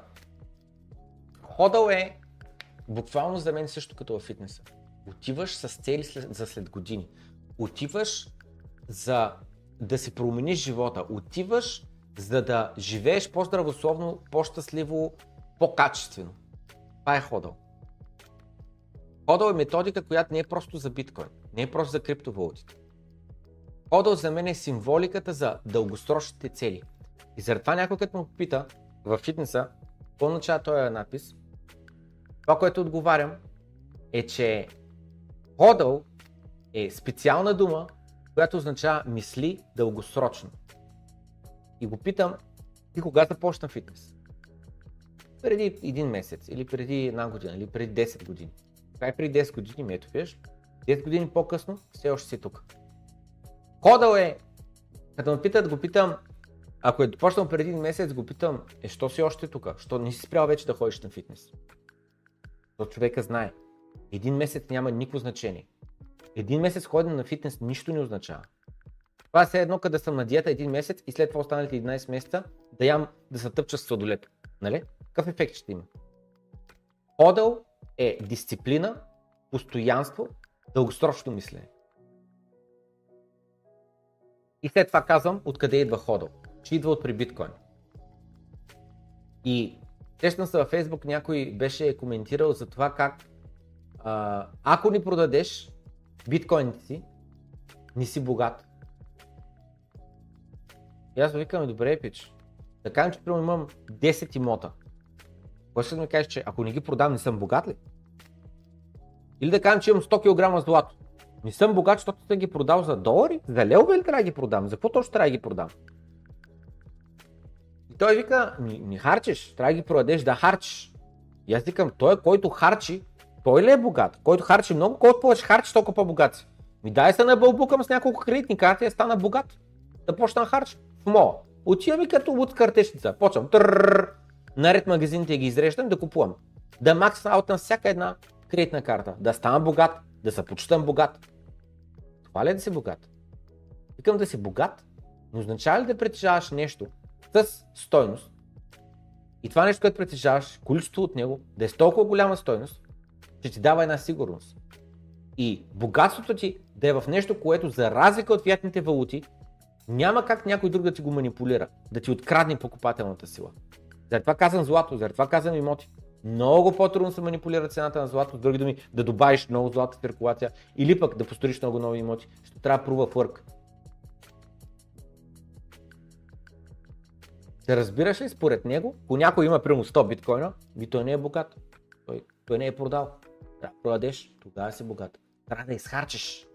Ходъл е буквално за мен също като във фитнеса. Отиваш с цели след, за след години. Отиваш за да си промениш живота. Отиваш за да живееш по-здравословно, по-щастливо, по-качествено. Това е ходъл. Ходъл е методика, която не е просто за биткоин, не е просто за криптовалутите. Ходъл за мен е символиката за дългосрочните цели. И заради това някой като му попита във фитнеса, какво означава този надпис? Това, което отговарям е, че ходъл е специална дума, която означава мисли дългосрочно. И го питам, ти кога започна фитнес? Преди един месец, или преди една година, или преди десет години. Така и преди десет години, ми ето виж, десет години по-късно все още си тук. Ходъл е Като ме питат, го питам, ако е допочнал преди месец, го питам, е, що си още тук? Що не си спрял вече да ходиш на фитнес? Защото човека знае, един месец няма никакво значение. Един месец ходене на фитнес нищо не означава. Това е едно, къде съм на диета един месец и след това останалите единайсет месеца да ям, да се тъпча с сладолет. Нали? Какъв ефект ще има? Ходъл е дисциплина, постоянство, дългосрочно мислене. И след това казвам откъде идва ходъл, че идва от при биткоин. И сещам се във Фейсбук, някой беше коментирал за това как а, ако не продадеш биткоините си, не си богат. И аз викам, добре, пич, да кажем, че примерно имам десет имота. Кой ще да ми кажеш, че ако не ги продам, не съм богат ли? Или да кажем, че имам сто килограма злато. Не съм богат, защото съм ги продал за долари? За левове ли трябва да ги продам? За какво точно трябва да ги продам? И той вика, не харчиш, трябва да ги продадеш, да харчиш. И аз викам, той, който харчи, той ли е богат? Който харчи много, колкото повече харчи, толкова по-богат си. Ми дай се набълбукам с няколко кредитни карти и стана богат. Да почна харч. В мола. Отивам и като от картечница. Почвам. Тррррр. Наред магазините ги изреждам да купувам. Да макс аут на всяка една кредитна карта. Да стана богат. Да се почитам богат. Това ли е да си богат? Викам, да си богат, не означава ли да притежаваш нещо с стойност и това нещо, което притежаваш, количество от него, да е с толкова голяма стойност, че ти дава една сигурност. И богатството ти да е в нещо, което за разлика от фиатните валути, няма как някой друг да ти го манипулира, да ти открадне покупателната сила. Заради това казвам злато, заради това казвам имоти. Много по-трудно се манипулира цената на злато, с други думи, да добавиш много злато в циркулация или пък да построиш много нови имоти, ще трябва proof of work. Да разбираш ли, според него, ако някой има примерно сто биткоина, би той не е богат, той, той не е продал. Трябва да продадеш, тогава си богат. Трябва да изхарчиш,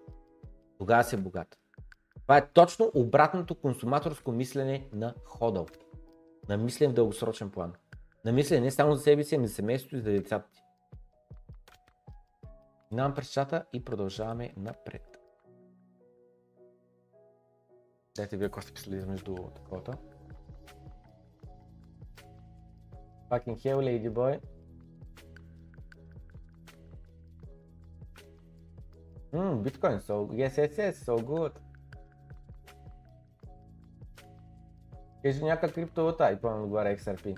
тогава си богат. Това е точно обратното консуматорско мислене на ходъл, на мислене в дългосрочен план. На мислене не само за себе си, ами за семейството и за децата ти. Минавам през чата и продължаваме напред. Дайте вие какво сте писали между таковата. Fucking hell, lady boy. Ммм, биткоин, so yes, yes, yes, so good. Кажи някаква криптовалута и пълно отговаря Икс Ар Пи.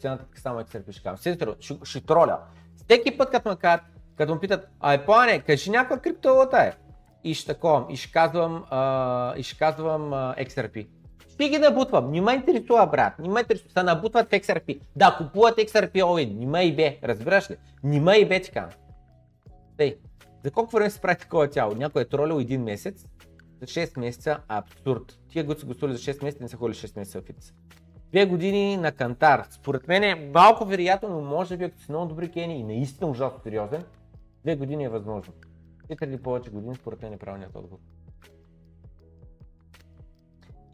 Цената само Икс Ар Пи ще кажа. Сестро, ще, ще троля. Всеки път, като ме кажат, като ме питат, ай, плане, кажи някаква криптовалута е. И ще таковам, и ще казвам, а, и ще казвам а, Икс Ар Пи. Ще ги набутвам, не ме интересува, брат, не ме интересува, се набутват в Икс Ар Пи. Да, купуват Икс Ар Пи all-in, не ме и бе, разбираш ли? Не ме и бе, ти казвам. Тей, за колко време се прави такова тяло? Някой е тролил един месец. За шест месеца абсурд. Тия които са го столи за шест месеца, не са ходили шест месеца в фитнес. две години на кантар. Според мен е малко вероятно, но може би, ако си много добри кени и наистина ужасно сериозен, две години е възможно. четири или повече години, според мен е правилният отговор.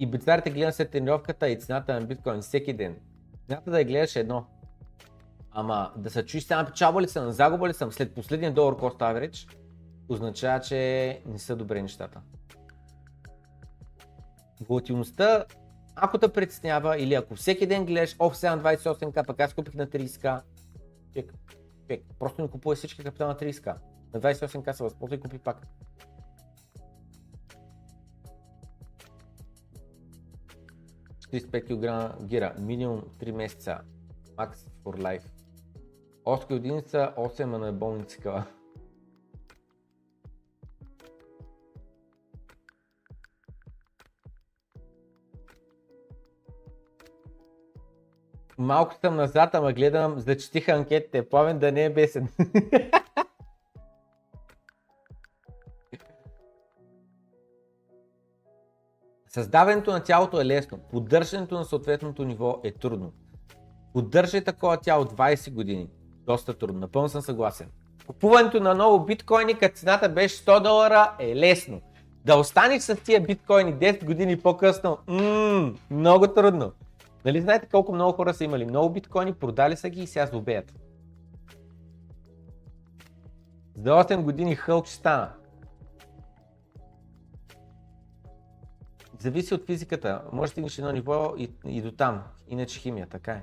И бицарите гледам след тренировката и цената на биткоин всеки ден. Цената да я гледаш едно. Ама да се чуеш сега на печалба ли съм, на загуба ли съм, след последния долар cost average, означава, че не са добре нещата. Волатилността, ако те притеснява или ако всеки ден гледаш, о, сега на двайсет и осем хиляди, пък аз купих на трийсет хиляди, чек, чек, просто не купувай всички капитал на трийсет хиляди, на двайсет и осем хиляди се възползвай и купи пак. четирийсет и пет килограма гира, минимум три месеца, max for life. осем години са осем на болници кава. Малко съм назад, ама гледам, зачетих анкетите, Пламен да не е бесен. Създаването на тялото е лесно, поддържането на съответното ниво е трудно. Поддържай такова тяло двайсет години, доста трудно, напълно съм съгласен. Купуването на ново биткоини, като цената беше сто долара е лесно. Да останеш с тия биткоини десет години по-късно, ммм, много трудно. Нали знаете колко много хора са имали много биткоини, продали са ги и сега злобеят. За осем години Хълк ще стана. Зависи от физиката. Може да стигнеш едно ниво и, и до там. Иначе химия, така е.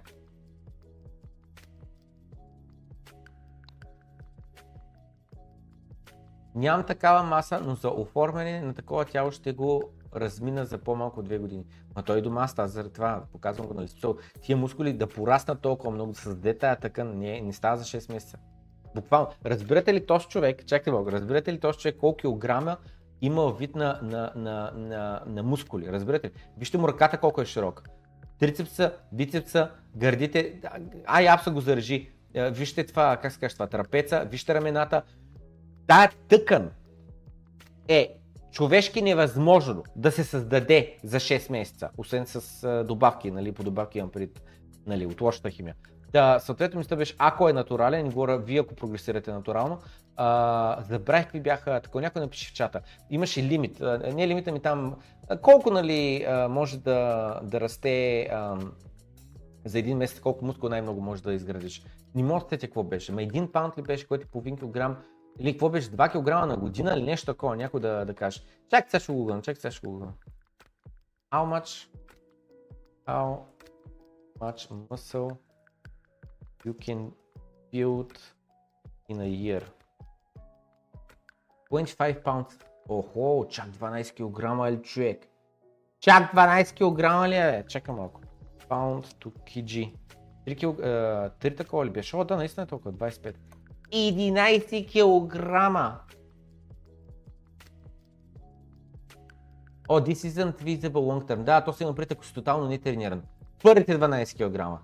Нямам такава маса, но за оформяне на такова тяло ще го размина за по-малко от две години. Ма той до маста, аз заради това показвам го на листото. Тия мускули да пораснат толкова много, да създаде тая тъкан, не, не става за шест месеца. Буквално, разбирате ли този човек, чакайте Бог, разбирате ли този човек колко килограма има вид на, на, на, на, на мускули, разбирате ли? Вижте му ръката колко е широка. Трицепса, бицепса, гърдите, ай апса го зарежи, вижте това, как се кажа това, трапеца, вижте рамената. Тая тъкан е човешки невъзможно да се създаде за шест месеца, освен с добавки, нали, по добавки имам пред, нали, от лошата химия. Да, съответно мисля беше, ако е натурален, говоря, вие ако прогресирате натурално, а, забравих какви бяха, така някой напише в чата, имаше лимит, а, не лимита ми там, а, колко нали, а, може да, да расте а, за един месец, колко мускул най-много може да изградиш. Не мога да сетя какво беше, ма един паунд ли беше, което е половин килограм, или какво беше, два килограма на година или нещо такова, някой да, да каже. Чакай сега ще го гугълна, чакай сега ще го гугълна. How much, how much muscle you can build in a year? двайсет и пет pounds. Охо, чак дванайсет килограма ли човек? Чак дванайсет килограма ли е? Чакай малко. Pound to кг. три такова ли беше? О, да, наистина е толкова, двайсет и пет. единайсет килограма. О, oh, this isn't visible long term. Да, то се има пред, ако си тотално не трениран. Първите дванайсет килограма.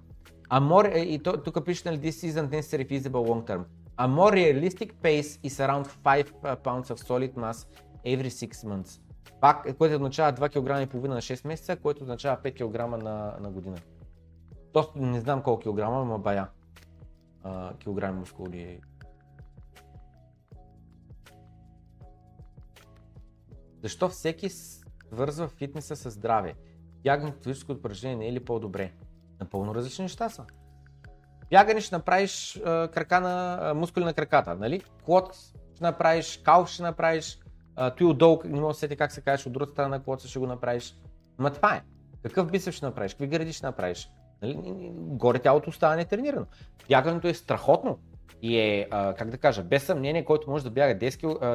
More, и тук пише, нали, this isn't necessary visible long term. A more realistic pace is around five pounds of solid mass every six months. Пак, което означава два килограма и половина на шест месеца, което означава пет килограма на, на година. Тоест не знам колко килограма, но бая. Uh, килограми мускули. Защо всеки свързва фитнеса със здраве? Бягането и физическото упражнение не е ли по-добре? Напълно различни неща са. Бягане ще направиш а, крака на, а, мускули на краката, нали? Клот ще направиш, калф ще направиш, а, той отдолу, не мога да сети как се кажеш, от другата страна на клотса ще го направиш. Ма това е. Какъв бицеп ще направиш, какви гърди ще направиш? Нали? Горе тялото остава не тренирано. Бягането е страхотно и е, а, как да кажа, без съмнение, който може да бяга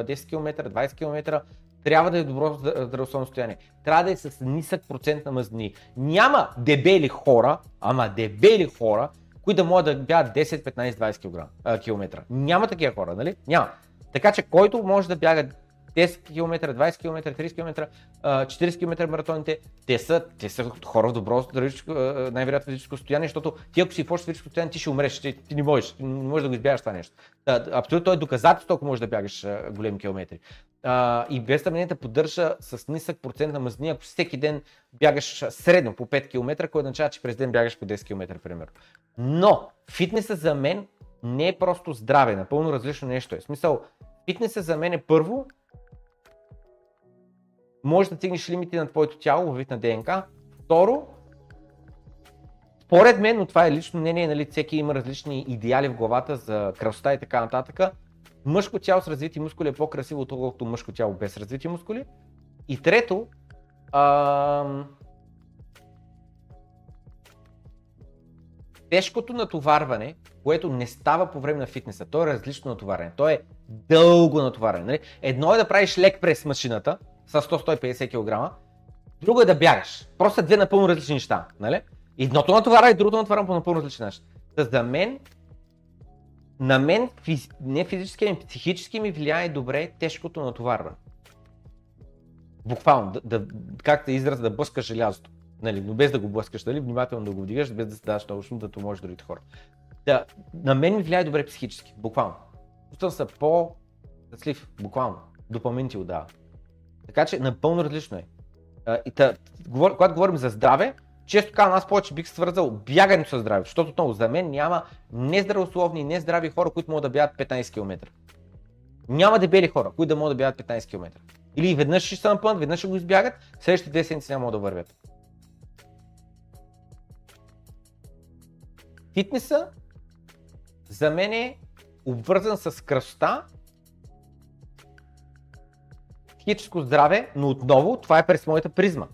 десет километра, двайсет километра, трябва да е добро здравословно състояние, трябва да е с нисък процент на мазнини. Няма дебели хора, ама дебели хора, които да могат да бягат десет, петнайсет, двайсет километра. Няма такива хора, нали? Няма. Така че който може да бяга десет километра, двайсет километра, трийсет километра, четирийсет километра маратоните, те са, те са хора в добро, най-вероятно физическо състояние, защото ти ако си в лошо физическо състояние, ти ще умреш, ти, ти не можеш, ти не можеш да го избягаш това нещо. Абсолютно той е доказателство, ако можеш да бягаш големи километри. И без съмнение поддържа с нисък процент на мазнини, ако всеки ден бягаш средно по пет километра, което означава, че през ден бягаш по десет километра, примерно. Но фитнеса за мен не е просто здраве, напълно различно нещо е. В смисъл, фитнеса за мен е първо, може да стигнеш лимити на твоето тяло във вид на ДНК. Второ, според мен, но това е лично мнение, нали, всеки има различни идеали в главата за красота и така нататък. Мъжко тяло с развити мускули е по-красиво, отколкото мъжко тяло без развити мускули. И трето, ам... тежкото натоварване, което не става по време на фитнеса, то е различно натоварване, то е дълго натоварване. Нали? Едно е да правиш лек прес машината с сто до сто и петдесет килограма, друго е да бягаш. Просто две напълно различни неща, нали? Едното натоварване и другото натоварване по напълно различни неща. За мен, на мен, физ... не физически, а психически ми влияе добре тежкото натоварване. Буквално, да, да, както израз, да блъскаш желязото, нали? Но без да го блъскаш, нали? Внимателно да го вдигаш, без да се даваш много шум, да то можеш другите хора. Да, на мен ми влияе добре психически, буквално. Чувствам се по-щастлив, буквално. Допамин ти отдава. Така че напълно различно е. А, и та, когато говорим за здраве, често казвам, аз повече бих свързал бягането със здраве, защото отново за мен няма нездравословни и нездрави хора, които могат да бягат петнайсет километра. Няма дебели хора, които да могат да бягат петнайсет километра. Или веднъж ще са напънат, веднъж ще го избягат, следващите две седмици няма да вървят. Фитнеса за мен е обвързан с красота, психическо здраве, но отново това е през моята призма.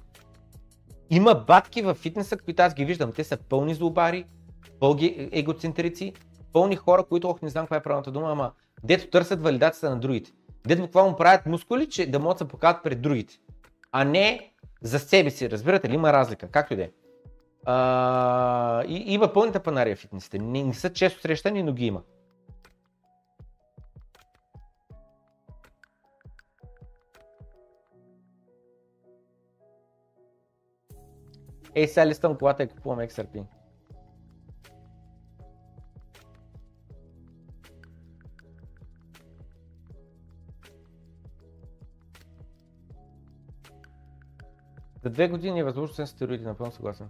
Има батки във фитнеса, които аз ги виждам. Те са пълни злобари, пълни егоцентрици, пълни хора, които, ох, не знам каква е правилната дума, ама дето търсят валидацията на другите. Дето буквално правят мускули, че да могат да се покажат пред другите, а не за себе си. Разбирате ли, има разлика, както и да е. И има пълната панария в фитнесите. Не, не са често срещани, но ги има. Ей, сега листам колата и купувам Икс Ар Пи. За две години е възможно с стероиди, напълно съгласен.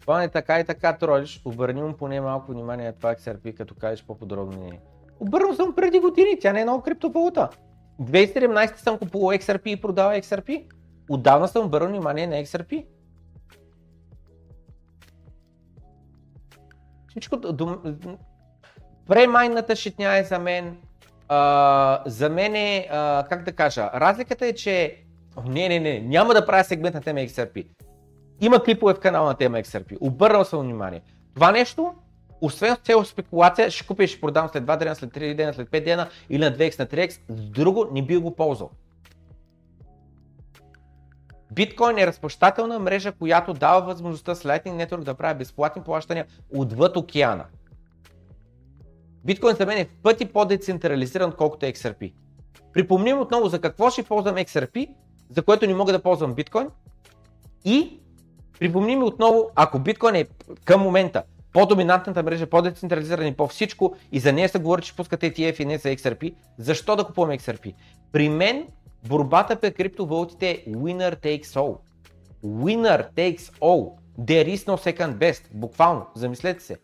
Това не така и така тролиш, обърни му поне малко внимание на това Икс Ар Пи, като кажеш по-подробно не е. Обърнал съм преди години, тя не е нова криптовалута. две хиляди и седемнадесета съм купувал Икс Ар Пи и продава Икс Ар Пи. Отдавна съм обърнал внимание на Икс Ар Пи. Всичко... Премайната шитня е за мен. А, за мен е, а, как да кажа, разликата е, че О, не, не, не, няма да правя сегмент на тема Икс Ар Пи. Има клипове в канала на тема Икс Ар Пи, обърнал съм внимание. Това нещо, освен цяло спекулация, ще купя и ще продам след два дена, след три дена, след пет дена или на две екс, на три екс, друго не би го ползвал. Биткоин е разплащателна мрежа, която дава възможността с Lightning Network да прави безплатни плащания отвъд океана. Биткоин за мен е в пъти по-децентрализиран, колкото е Икс Ар Пи. Припомним отново за какво ще ползвам Икс Ар Пи, за което не мога да ползвам биткоин. И припомним отново, ако биткоин е към момента по-доминантната мрежа, по-децентрализирана и по-всичко, и за нея се говори, че пускат И Ти Еф и не за Икс Ар Пи, защо да купувам Икс Ар Пи? При мен борбата при криптовалутите е winner takes all. Winner takes all. There is no second best. Буквално, замислете се.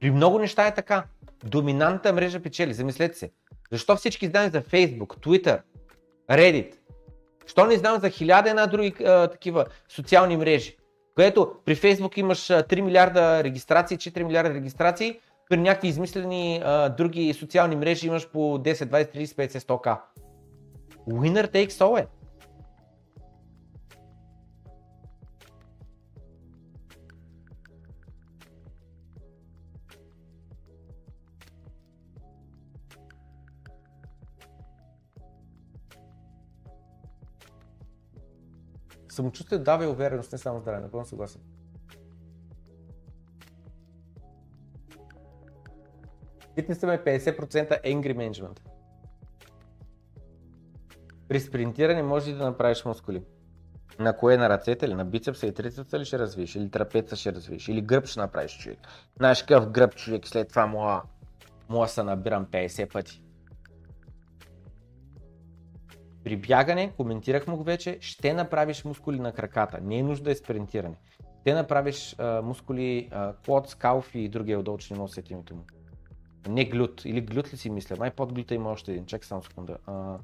При много неща е така. Доминантната мрежа печели, замислете се. Защо всички знаем за Facebook, Twitter, Reddit? Защо не знам за хиляда една други а, такива социални мрежи? Което при Facebook имаш три милиарда регистрации, четири милиарда регистрации, при някакви измислени а, други социални мрежи имаш по десет, двадесет, тридесет, петдесет, сто хиляди. Winner takes all е. Самочувствие дава и увереност, не само здраве, напълно съгласен. Фитнесът ми е петдесет процента angry management. При спринтиране може да направиш мускули. На кое? На ръцете ли? На бицепса и трицепса ли ще развиеш? Или трапеца ще развиеш? Или гръб ще направиш, човек? Знаеш какъв гръб, човек, след това мога, мога се набирам петдесет пъти. При бягане, коментирах му вече, ще направиш мускули на краката, не е нужда да е спринтиране. Ще направиш а, мускули клоц, калф и другия отдолу, че не мога да сетя името му. Не глют, или глют ли си мисля, май под глюта има още един, чакай само секунда. А,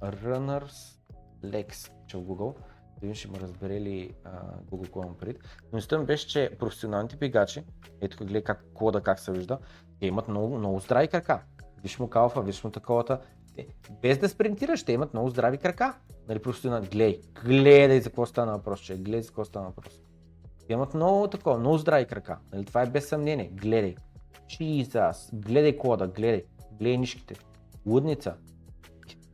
runners legs, че в Google, да ще ме разбере ли а, Google кога му пред. Но истина беше, че професионалните бегачи, ето гледай как кода как се вижда, те имат много, много здрави крака. Виж му калфа, виж му таковата. Без да спринтираш, ще имат много здрави крака. Нали, просто на глей, гледай за какво стана въпрос, че гледай за какво стана въпрос. Те имат много такова, много здрави крака. Нали, това е без съмнение. Гледай. Jesus. Гледай кода, гледай. Гледай нишките. Лудница.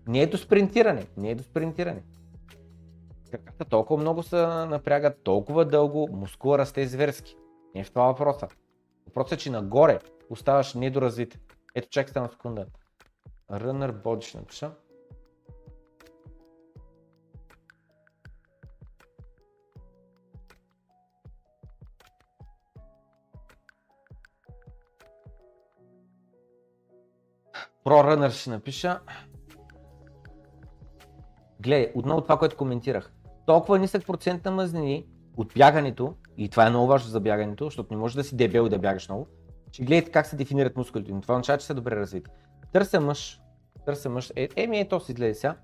Не е до спринтиране, не е до спринтиране. Краката толкова много се напрягат, толкова дълго, мускула расте зверски. Не е в това въпроса. Въпросът е, че нагоре оставаш недоразвит. Ето, чакай само секунда. Runner body ще напиша. Pro Runner ще напиша. Гледай, отново това, което коментирах. Толкова нисък процент на мазнини от бягането, и това е много важно за бягането, защото не можеш да си дебел и да бягаш много, че гледайте как се дефинират мускулите, но това означава, че са добре развити. Търся мъж, търся мъж, е, еми ето си гледай сега,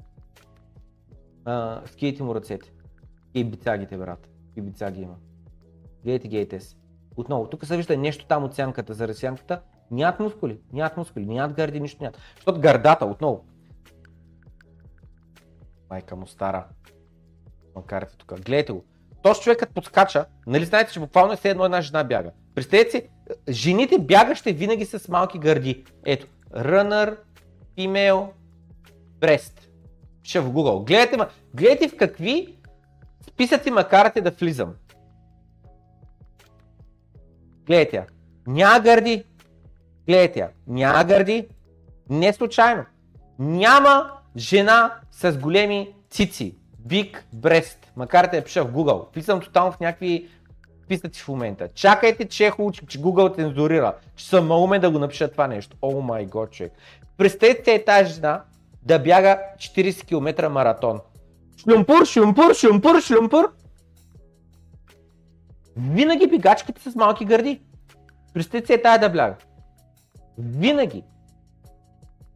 а, скиете му ръцете, и бицагите, брат, и бицаги има, гледайте гейтес. Отново, тук се вижда нещо там от сянката, за сянката, Нямат мускули, нямат мускули, нямат гърди, нищо нямат. Защото гърдата отново. Майка му стара. Макарите тук. Гледайте го. Този човек като подскача, нали знаете, че буквално е все едно една жена бяга. Представете си, жените бягащи винаги с малки гърди. Ето, runner, female, breast. Ще в Google. Гледайте, ма, гледайте в какви списъци ма карате да влизам. Гледайте я. Няма гърди. Гледайте я. Няма гърди. Не случайно. Няма жена с големи цици. Big breast. Макар да я пиша в Google. Влизам тотално в някакви списъци в момента. Чакайте, че е хубаво, че Google цензурира. Че съм малумен да го напиша това нещо. О май гот, човек. Представете тази жена да бяга четирийсет километра маратон. Шлюмпур, шлюмпур, шлюмпур, шлюмпур. Винаги бегачките с малки гърди. Представете се е тая да бяга. Винаги.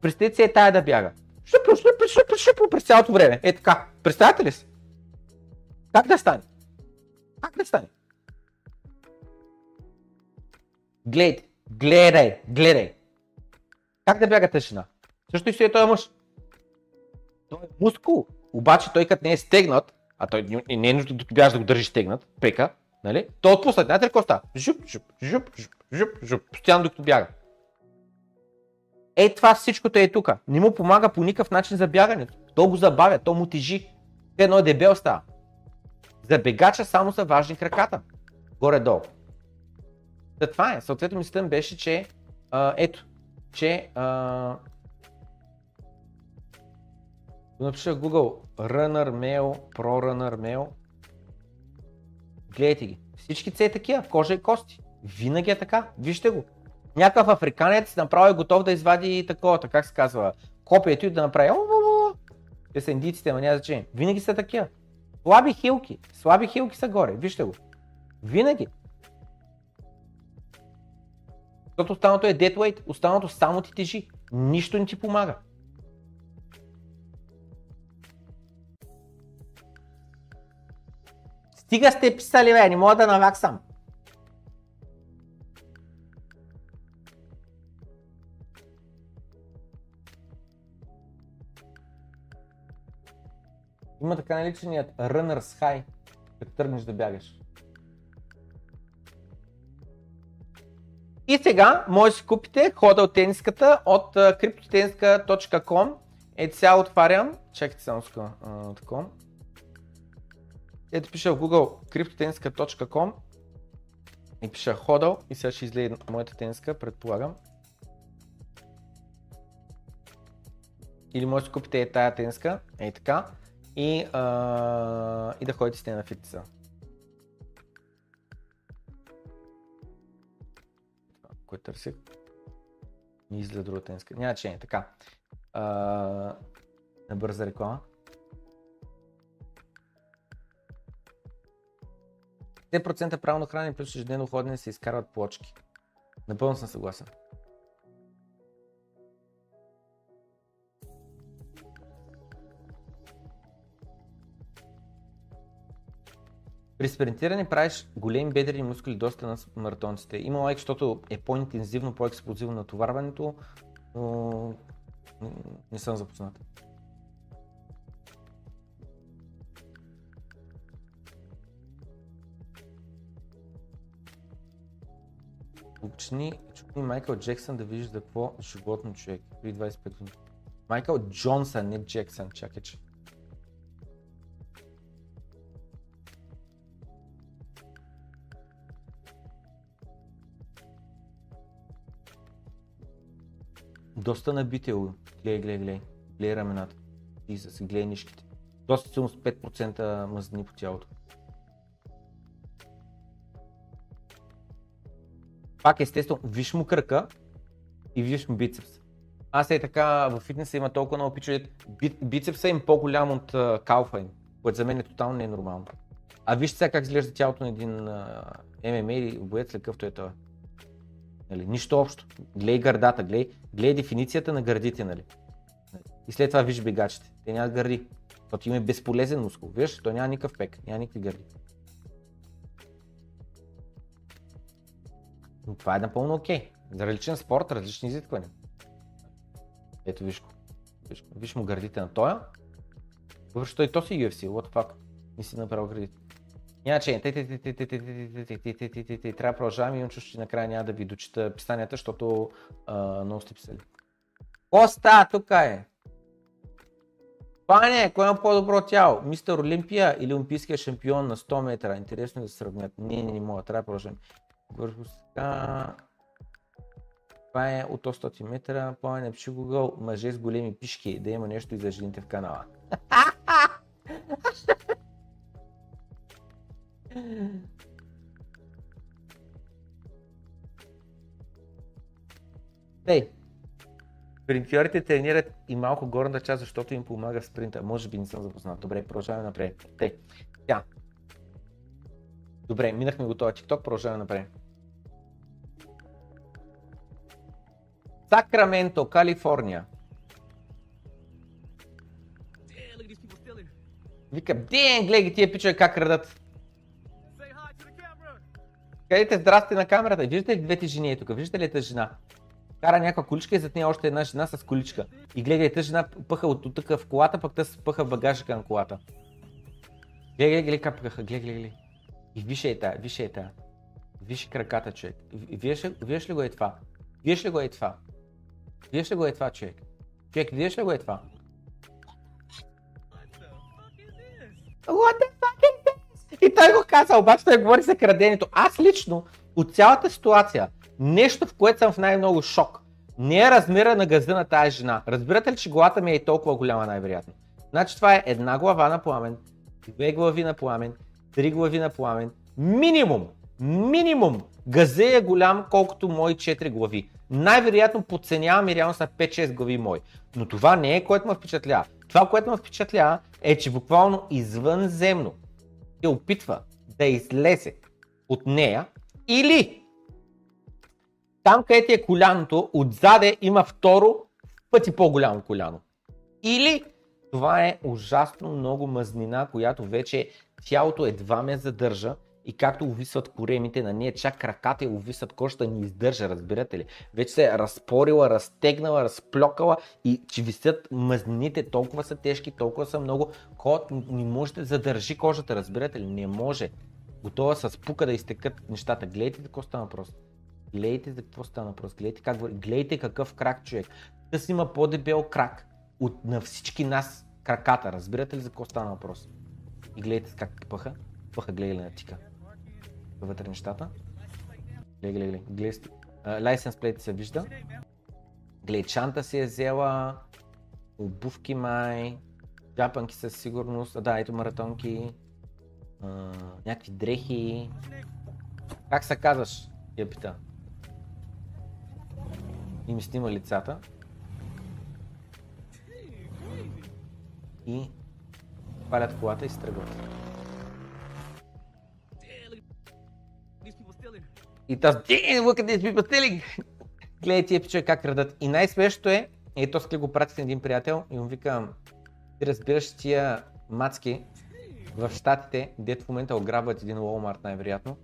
Представете се е тая да бяга. Шупо, шупо, шупо, шупо през цялото време. Е така. Представете ли си? Как да стане? Как да стане? Гледай, гледай, гледай. Как да бяга тъщина? Също и си е този мъж. Той е мускул. Обаче той като не е стегнат, а той не е нужно да бягаш да го държиш стегнат, пека. Нали? То отпуснат, знаете ли какво става? Жуп, жуп, жуп, жуп, жуп, жуп, постоянно докато бяга. Е, това всичкото е тук. Не му помага по никакъв начин за бягането. То го забавя, то му тежи. Едно е дебел става. За бегача само са важни краката. Горе-долу. За това е. Съответно мислята ми беше, че а, ето, че а... напиша Google Runner Mail, ProRunner Mail. Гледайте ги. Всички це е такива, кожа и кости. Винаги е така. Вижте го. Някакъв африканец си направо е готов да извади такова, как се казва, копието и да направи. Те са индийците, ама няма значение. Винаги са такива. Слаби хилки. Слаби хилки са горе. Вижте го. Винаги. Защото останалото е dead weight. Останалото само ти тежи. Нищо не ти помага. Стига сте писали, бе, не мога да наваксам. Има така нареченият runner's high, като тръгнеш да бягаш. И сега може да си купите хода от тениската от криптотениска точка ком. Ето сега отварям, чакайте само сега, така. Ето пиша в Google криптотениска точка ком и пиша ходъл и сега ще излезе моята тениска, предполагам. Или може да купите е тая тениска, е така, и, а, и да ходите с нея на фитнеса. Кой търси? Не излезе друга тениска, няма че не, така. А, на бърза реклама. десет процента правилно хранене плюс ежедневно ходене се изкарват плочки. Напълно съм съгласен. При спринтиране правиш големи бедрени мускули доста на маратонците. Има лайк, защото е по-интензивно, по-експлозивно натоварването, но не съм запознат. Учни, чукни Майкъл Джексън да виждаш какво животно човек при двайсет и пет години. Майкъл Джонсън, не Джексън, чакай че. Доста набитие, гледай, гледай, гледай, гледай рамената, Jesus, гледай нишките. Доста силно с пет процента мъзнини по тялото. Пак естествено, виж му кръка и виж му бицепс. Аз е така, във фитнеса има толкова много пичове, бицепса им по-голям от калфа им, което за мен е тотално ненормално. А вижте сега как изглежда тялото на един а, ем ем а или боец, какъвто е това. Нали, нищо общо. Глей гърдата, глей, глей дефиницията на гърдите, нали. И след това виж бегачите, те нямат гърди, защото им е безполезен мускул, виж, той няма никакъв пек, няма никакви гърди. Но това е напълно окей. Okay. Различен спорт, различни изисквания. Ето виж го. Виж, виж му гърдите на тоя. Въпреки той то си Ю Еф Си, what the fuck. Не си направил гърдите. Иначе, трябва да продължаваме, имам чувство, че накрая няма да ви дочита писанията, защото много сте писали. Коста, тук е! Пане, кой има по-добро тяло? Мистер Олимпия или олимпийския шампион на сто метра? Интересно е да се сравнят. Не, не, не мога, трябва да продължаваме. Върху сега... Това е от сто метра, Пламен напиши Google, мъже с големи пишки, да има нещо и за жените в канала. Тей, спринтьорите тренират и малко горната част, защото им помага в спринта. Може би не съм запознат. Добре, продължаваме напред. Тей, тя. Добре, минахме го този TikTok, продължаваме напред. Сакраменто, Калифорния. Викам, ден, гледай тия пичове как крадат. Кажете здрасти на камерата. Виждате ли двете жени е тук? Виждате ли тази жена? Кара някаква количка и зад нея още една жена с количка. И гледай, тази жена пъха от тук в колата, пък тази пъха в багажа към колата. Гледай, гледай как пъха, гледай, гледай. И виж е тая, виж е тая. Виж краката, човек. Виж ли го е това? Виж ли го е това? Виж ли го е това, човек? Човек, виж ли го е това? What the fuck is this? И той го каза, обаче той говори за краденето. Аз лично от цялата ситуация, нещо в което съм в най-много шок, не е размера на газа на тази жена. Разбирате ли, че главата ми е толкова голяма най-вероятно? Значи това е една глава на Пламен, две глави на Пламен, три глави на Пламен, минимум. Минимум газе е голям, колкото мои четири глави. Най-вероятно подценявам и реално са пет-шест глави мои. Но това не е което ме впечатлява. Това, което ме впечатлява е, че буквално извънземно се опитва да излезе от нея или там, където е коляното, отзаде има второ пъти по-голямо коляно. Или това е ужасно много мазнина, която вече тялото едва ме задържа. И както увисват коремите на нея, чак краката и увисват, кожата ни издържа, разбирате ли? Вече се е разпорила, разтегнала, разплёкала и че висят мазнините, толкова са тежки, толкова са много, който не може да задържи кожата, разбирате ли? Не може. Готова с пука да изтекат нещата. Гледайте за какво стана въпрос. Гледайте за какво стана въпрос. Гледайте, как... Гледайте какъв крак, човек. Тъс има по-дебел крак от на всички нас краката, разбирате ли за какво стана въпрос? И гледайте как пъха, пъха гледа на тика. Вътре нещата. Гледай, гледай, гледай. License plate се вижда. Гледай, чанта си е взела. Обувки май. Джапанки със сигурност. А, да, ето маратонки. А, някакви дрехи. Как се казваш? Я пита. И ми снима лицата. И палят колата и се тръгват. И тази, damn, look at these people stealing! Гледай тия пичове как крадат. И най-смешното е, е то скъде го пратих на един приятел и му викам, ти разбираш тия мацки в щатите, дето в момента ограбват един Walmart най-вероятно,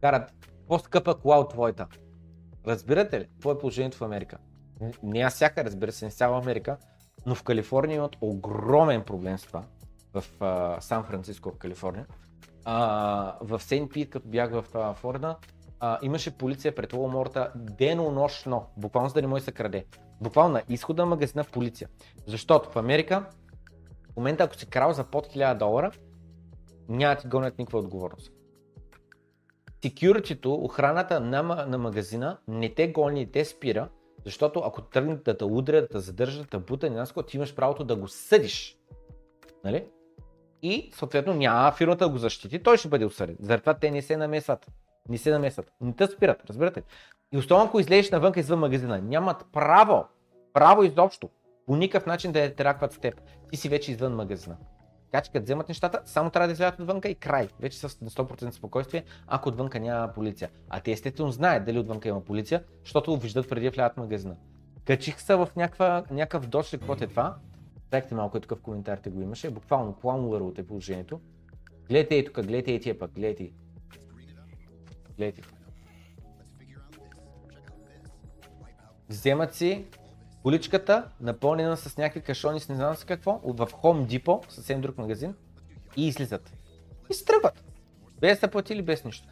карат по-скъпа кола от твоята. Разбирате ли? Това е положението в Америка. Не аз всяка, разбира се, не цяла Америка, но в Калифорния имат огромен проблем с това, в uh, Сан-Франциско, в Калифорния. Uh, в Сейнт Пит, като бях в uh, Флорида, Uh, имаше полиция пред Walmart-а денонощно, буквално за да не може да се краде. Буквално на изхода на магазина полиция. Защото в Америка, в момента ако си крал за под хиляда долара, няма да ти гонят никаква отговорност. Секюритито, охраната на, на магазина не те гони, те спира, защото ако тръгнат да те удрят, да те задържат, да те бутат, ненаско, ти имаш правото да го съдиш. Нали? И съответно няма фирмата да го защити, той ще бъде осъден. Заради това те не се намесват. Не се намесват, не те спират, разбирате ли? И особено ако излезеш навънка извън магазина, нямат право, право изобщо, по никакъв начин да я теракват с теб. Ти си вече извън магазина. Така че като вземат нещата, само трябва да излязат отвънка и край. Вече с сто процента спокойствие, ако отвънка няма полиция. А те естествено знаят дали отвънка има полиция, защото виждат преди да влязат в магазина. Качих се в някаква, някакъв доч, какво е това? Дайте малко и тук в коментарите го имаше, буквално пламувърлото е положението. Гледайте и тук, гледайте и тия пък, гледайте. Гледайте. вземат си количката, напълнена с някакви кашони с не знам си какво, в Home Depot, съвсем друг магазин, и излизат. И се тръгват. Без да платили, без нищо.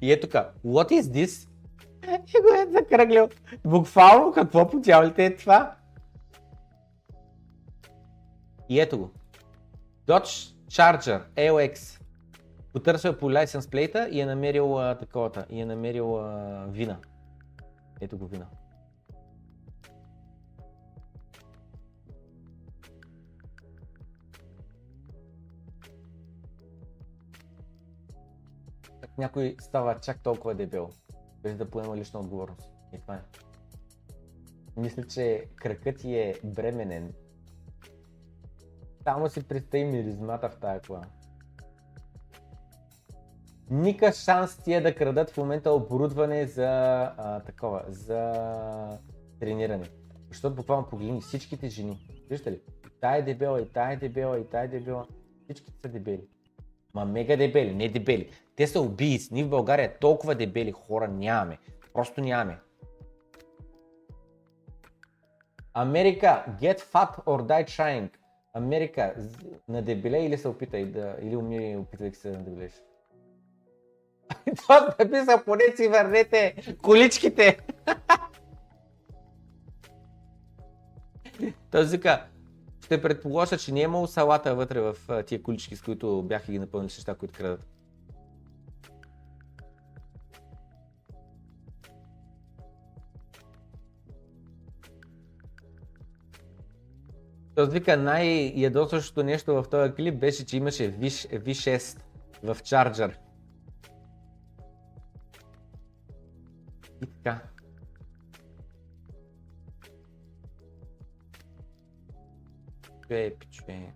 И е тука, what is this? И го е закръглил. Буквално какво по дяволите е това? И ето го. Dodge Charger L X. Потърсва по license plate-а и е намерил а, таковата, и е намерил а, вина. Ето го вина. Някой става чак толкова дебел, без да поема лична отговорност. И това е. Мисля, че кракът ти е бременен. Само си представи миризмата в тая кола. Никакъв шанс тия да крадат в момента оборудване за а, такова, за трениране. Защото буквално погледни всичките жени. Виждате ли? Тая е дебела, и тая е дебела, и тая е дебела. Всичките са дебели. Ма мега дебели, не дебели. Те са убийци. Ние в България толкова дебели хора нямаме. Просто нямаме. Америка, get fat or die trying. Америка, надебеле или се опитай да, или умири и опитай да се надебелеш. Това написа, поне си върнете количките. Този зика, ще предположа, че не е имало салата вътре в тия колички, с които бяха ги напълнили неща, които крадат. Този вика, най-ядосващото нещо в този клип беше, че имаше ви шест в чарджър. И така. Пичуе, пичуе.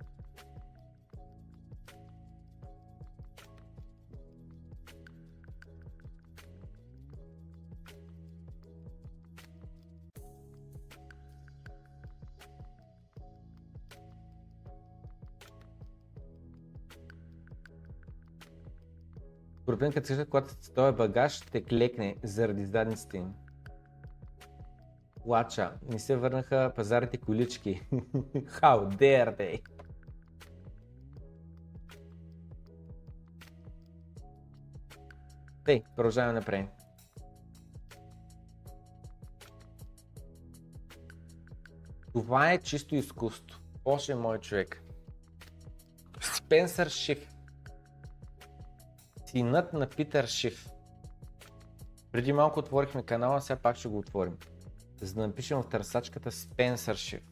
Проблемката е, когато този багаж ще клекне заради задниците им. Плача, не се върнаха пазарите колички. How dare they? Тей, продължаваме напред. Това е чисто изкуство. Още мой човек. Спенсър Шиф. Синът на Питър Шиф. Преди малко отворихме канала, сега пак ще го отворим. За да напишем в търсачката Спенсър Шиф.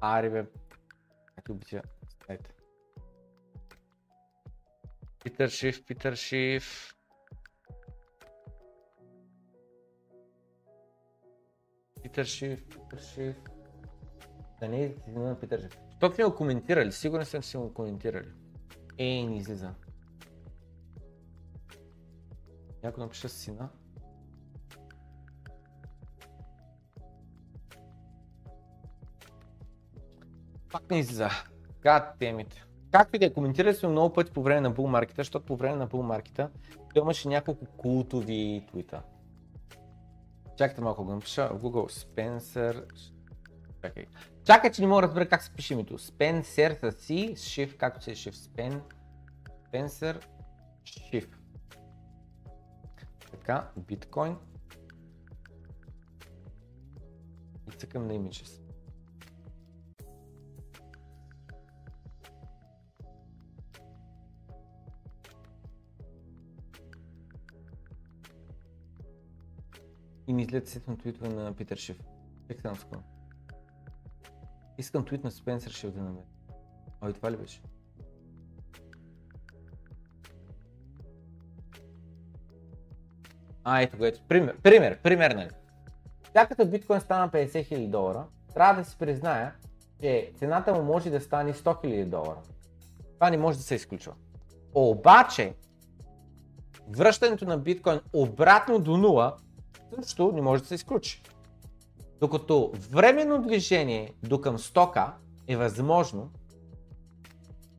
Ари бе, как обича сайта. Питър Шиф, Питър Шиф. Питър Шиф, Питър Шиф. Да не е на Питър Шиф. Тук не го коментирали, сигурен съм, че са го коментирали. Ей, не излиза. Някой напиша сина. Пак не излиза. God damn it. Както и да е, коментирали сме много пъти по време на Bull Market, защото по време на Bull Market той имаше няколко култови твита. Чакайте малко, го напиша в Google Spencer. Чакай. Чакай, че не мога да разбера как се пише името. Spencer с C, Shift, както се е Shift, Spen, Spencer, Shift. Така, биткоин. И цъкам на Images. И ми излезе сетно твитове на Питър Шиф. Чек там скоро. Искам твит на Спенсър Шиф да намеря. Ой, това ли беше? А, ето го, ето. Пример, пример, пример, нали? Сега като биткоин стана петдесет хиляди долара, трябва да си призная, че цената му може да стане сто хиляди долара. Това не може да се изключва. Обаче, връщането на биткоин обратно до нула също не може да се изключи. Докато временно движение до към стока е възможно,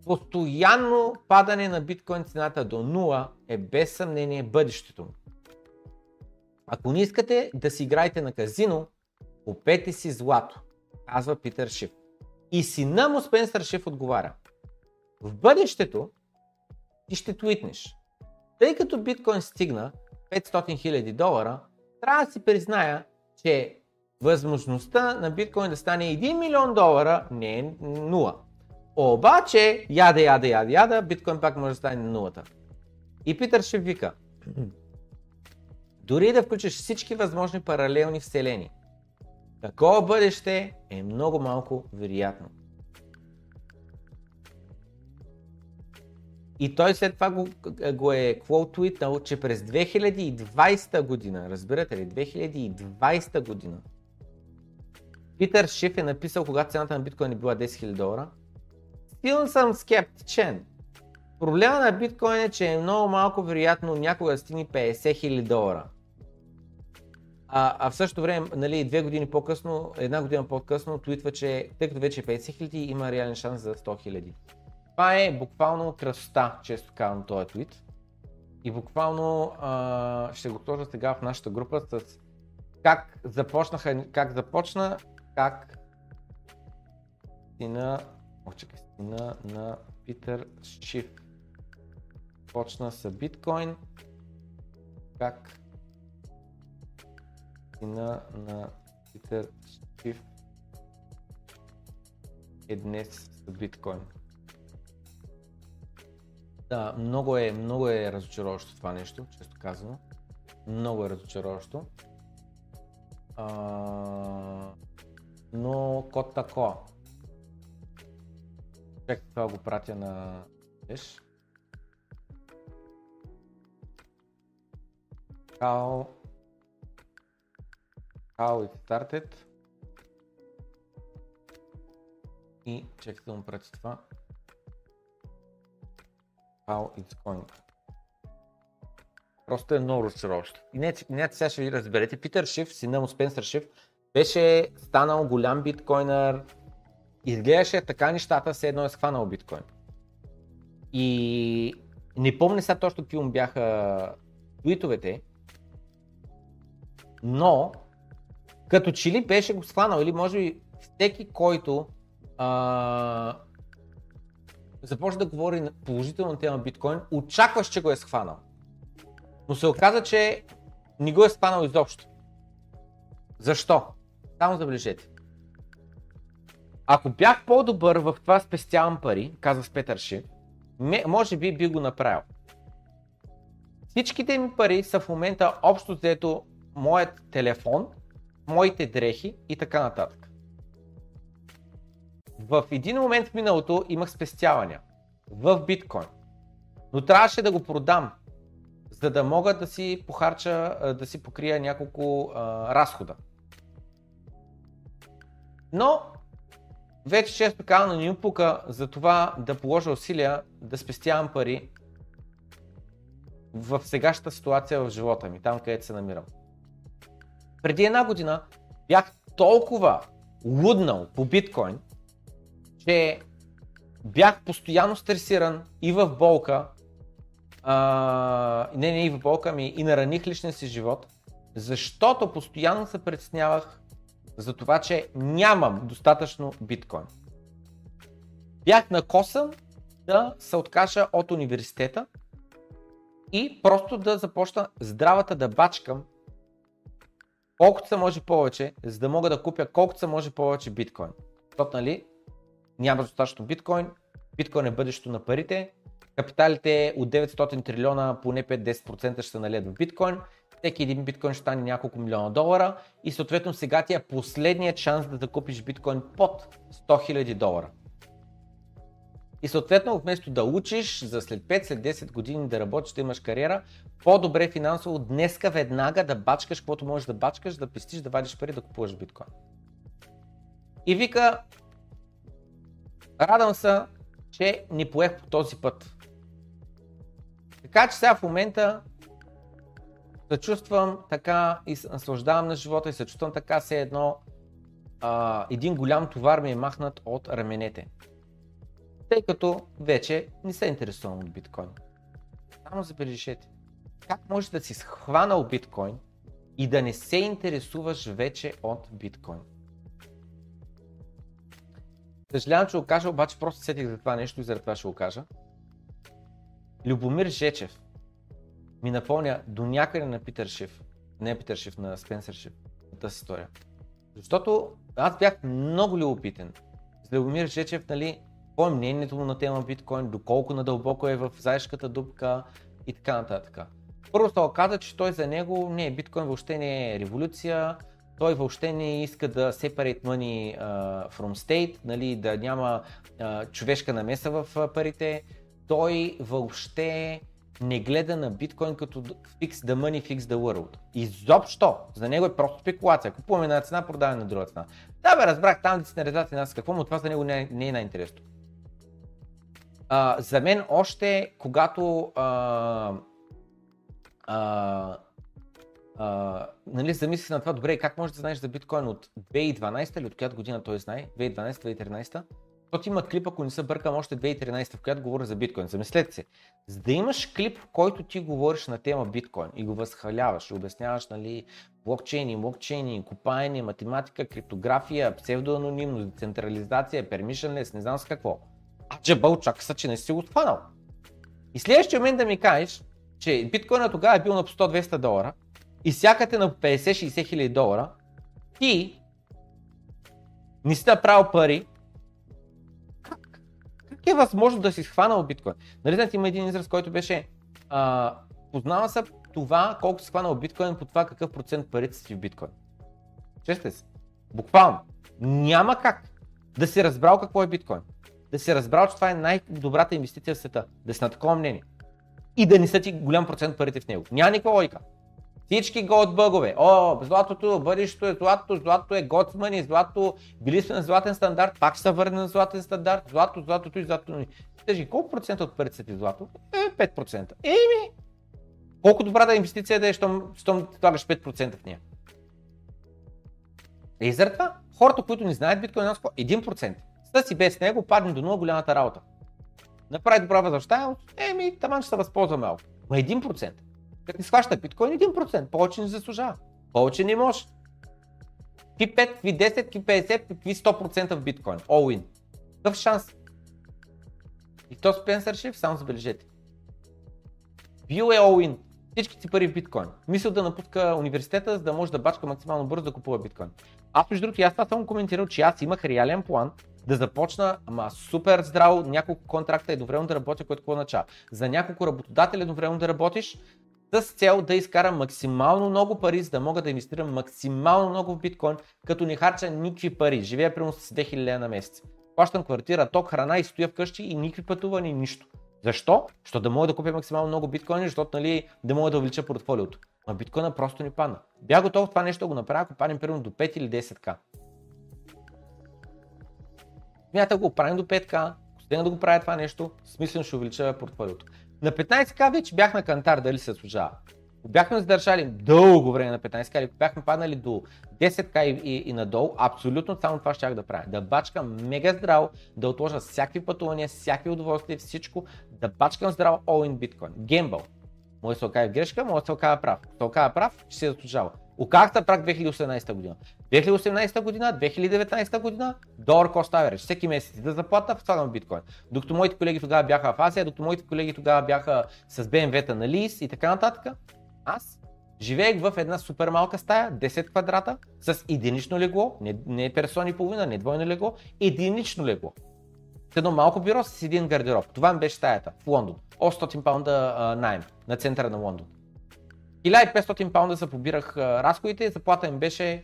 постоянно падане на биткоин цената до нула е без съмнение бъдещето му. Ако не искате да си играете на казино, купете си злато, казва Питър Шиф. И сина му Спенсър Шиф отговаря: в бъдещето ти ще твитнеш. Тъй като биткоин стигна петстотин хиляди долара, трябва да си призная, че възможността на биткоин да стане един милион долара не е нула. Обаче, яда, яда, яда, яда, биткоин пак може да стане на нулата. И Питър Шиф вика: дори да включиш всички възможни паралелни вселени, такова бъдеще е много малко вероятно. И той след това го, го е квотуитнал, че през две хиляди и двадесета година, разбирате ли, две хиляди и двадесета година, Питър Шиф е написал, когато цената на биткоин е била десет хиляди долара: "Still съм скептичен. Проблема на биткоин е, че е много малко вероятно някога да стигне петдесет хиляди долара. А, а в същото време, нали, две години по-късно, една година по-късно, твитва, че тъй като вече е петдесет хиляди, има реален шанс за сто хиляди. Това е буквално красота, често казвам, този твит. И буквално а, ще го сложа сега в нашата група с как започнаха, как започна, как стина, очакай, стина на Питър Шиф. Почна с биткоин, как стина на Питър Шиф е днес с биткоин. Да, много е, много е разочароващо това нещо, често казано. Много е разочароващо. А, но код тако. Чакай, това го пратя на Деш. How, how it started. И чакай да му пратя това. It's going. Просто е много разочароващо. И не, не сега ще ви разберете. Питър Шиф, сина му Спенсър Шиф, беше станал голям биткойнер, изглеждаше така нещата, все едно е схванал биткоин. И не помня сега точно какви му бяха твитовете, но като че ли беше го схванал, или може би всеки, който а... започна да говори положително на тема биткоин, очакваш, че го е схванал. Но се оказа, че не го е схванал изобщо. Защо? Само забележете. Ако бях по-добър в това спестявам пари, казва Петър Шиф, може би би го направил. Всичките ми пари са в момента общо взето моят телефон, моите дрехи и така нататък. В един момент в миналото имах спестявания в биткоин, но трябваше да го продам, за да мога да си похарча, да си покрия няколко а, разхода. Но вече често казано не ми пука за това да положа усилия да спестявам пари в сегашната ситуация в живота ми, там където се намирам. Преди една година бях толкова луднал по биткоин, че бях постоянно стресиран и в болка, а, не, не и в болка ми, и нараних личния си живот, защото постоянно се притеснявах за това, че нямам достатъчно биткоин. Бях накосан да се откажа от университета и просто да започна здравата да бачкам колкото се може повече, за да мога да купя колкото се може повече биткоин. Защото, нали, няма достатъчно биткоин, биткоин е бъдещето на парите, капиталите от деветстотин трилиона поне пет до десет процента ще се налият в биткоин, всеки един биткоин ще стане няколко милиона долара и съответно сега ти е последният шанс да закупиш биткоин под сто хиляди долара. И съответно вместо да учиш за след пет, след десет години да работиш, да имаш кариера, по-добре финансово днеска веднага да бачкаш, каквото можеш да бачкаш, да пестиш, да вадиш пари, да купуваш биткоин. И вика: радвам се, че не поех по този път. Така че сега в момента се чувствам така и наслаждавам на живота и се чувствам така все едно а, един голям товар ми е махнат от раменете. Тъй като вече не се интересувам от биткоин. Само забележете, как може да си схванал биткоин и да не се интересуваш вече от биткоин? Съжалявам, че го кажа, обаче просто сетих за това нещо и заради това ще го кажа. Любомир Жечев ми напомня до някъде на Питър Шиф, не Питър Шиф, на Спенсър Шиф, тази история. Защото аз бях много любопитен с Любомир Жечев, нали, какво е мнението му на тема биткоин, доколко надълбоко е в заешката дупка и така нататък. Първо се оказа, че той за него не, биткоин въобще не е революция, той въобще не иска да separate money uh, from state, нали, да няма uh, човешка намеса в uh, парите. Той въобще не гледа на биткоин като fix the money, fix the world. Изобщо, за него е просто спекулация. Купуваме една цена, продаваме на друга цена. Да бе, разбрах, там да си наредвате нас какво, но това за него не е, не е най-интересно. Uh, за мен още, когато uh, uh, uh, нали, замислих на това, добре, как можеш да знаеш за биткоин от две хиляди и дванадесета или от която година той знае, две хиляди и дванадесета, две хиляди и тринадесета, защото има клип, ако не се бъркам, още две хиляди и тринадесета, в която говоря за биткоин. Замислете се, за да имаш клип, в който ти говориш на тема биткоин и го възхваляваш и обясняваш, нали, блокчейни, блокчейни, копаене, математика, криптография, псевдоанонимност, децентрализация, permissionless, не знам с какво. А джебъл, чака са, че не си го отхванал. И следващия момент да ми кажеш, че биткоинът тогава е бил на по сто до двеста долара и сякате на петдесет до шейсет хиляди долара, ти не си направил пари. Как? Как е възможно да си схванал биткоин? Нали знаете, има един израз, който беше а, познава се това колко си схванал биткоин по това какъв процент парите си в биткоин. Честете се, буквално, няма как да си разбрал какво е биткоин. Да си разбрал, че това е най-добрата инвестиция в света, да си на такова мнение и да не са ти голям процент парите в него. Няма никаква логика. Всички голд бъгове, о, златото, бъдещето е злато, злато е готсмани, злато, били сме на златен стандарт, пак ще се върне на златен стандарт, злато, златото и златото. Тежи, колко процента от парите са ти злато? Е, пет процента. Еми, колко добрата инвестиция да е, щом слагаш пет процента в нея? И заради това, хората, които не знаят биткоин, едно процент. Със и без него падне до нула голямата работа. Направи добра възвръщаемост, еми, таман ще се възползва малко. Ма един процент. Като не схваща биткоин, един процент. Повече не заслужава. Повече не може. Какви пет, какви десет, какви петдесет, какви сто процента в биткоин. All in. Какъв шанс? И то Спенсър Шиф, само забележете. Бил е all in. Всичките си пари в биткоин. Мисля да напуска университета, за да може да бачка максимално бързо да купува биткоин. Аз между другото, аз това съм коментирал, че аз имах реален план да започна, ама супер здраво, няколко контракта едновременно да работя, което какво означава. За няколко работодатели едновременно да работиш, с цел да изкарам максимално много пари, за да мога да инвестирам максимално много в биткоин, като не харча никакви пари. Живея примерно с две хиляди лева на месец. Плащам квартира, ток, храна и стоя вкъщи и никакви пътувания и нищо. Защо? Защото да мога да купя максимално много биткоини, защото нали, да мога да увелича портфолиото. Ама биткоина просто не падна. Бях готов това нещо да го направя, ако паднем примерно до пет или десет хиляди. Мята го правим до пет хиляди, ако стигна да го правя това нещо, смислено ще увелича портфолиото. На петнадесет хиляди вече бях на кантар, дали се служава. Бяхме задържали дълго време на петнадесет хиляди, бяхме паднали до десет хиляди и, и, и надолу, абсолютно само това щях да правя. Да бачкам мега здраво, да отложа всякакви пътувания, всякакви удоволствия, всичко, да бачкам здраво all in биткоин. Гембъл. Може да се окаже грешка, може да се окаже прав. Ако се окаже прав, ще се заслужава. Оказах се прак две хиляди и осемнадесета година. две хиляди и осемнадесета година, две хиляди и деветнадесета година, долар cost average. Всеки месец да заплата, вставам биткоин. Докато моите колеги тогава бяха в Азия, докато моите колеги тогава бяха с би ем ви-та на лиз и така нататък, аз живеех в една супер малка стая, десет квадрата, с единично легло, не, не персон и половина, не двойно легло, единично легло. С едно малко бюро с един гардероб. Това ми беше стаята в Лондон. осемстотин паунда найем на центъра на Лондон. хиляда и петстотин паунда се побирах а, разходите, заплата ми беше,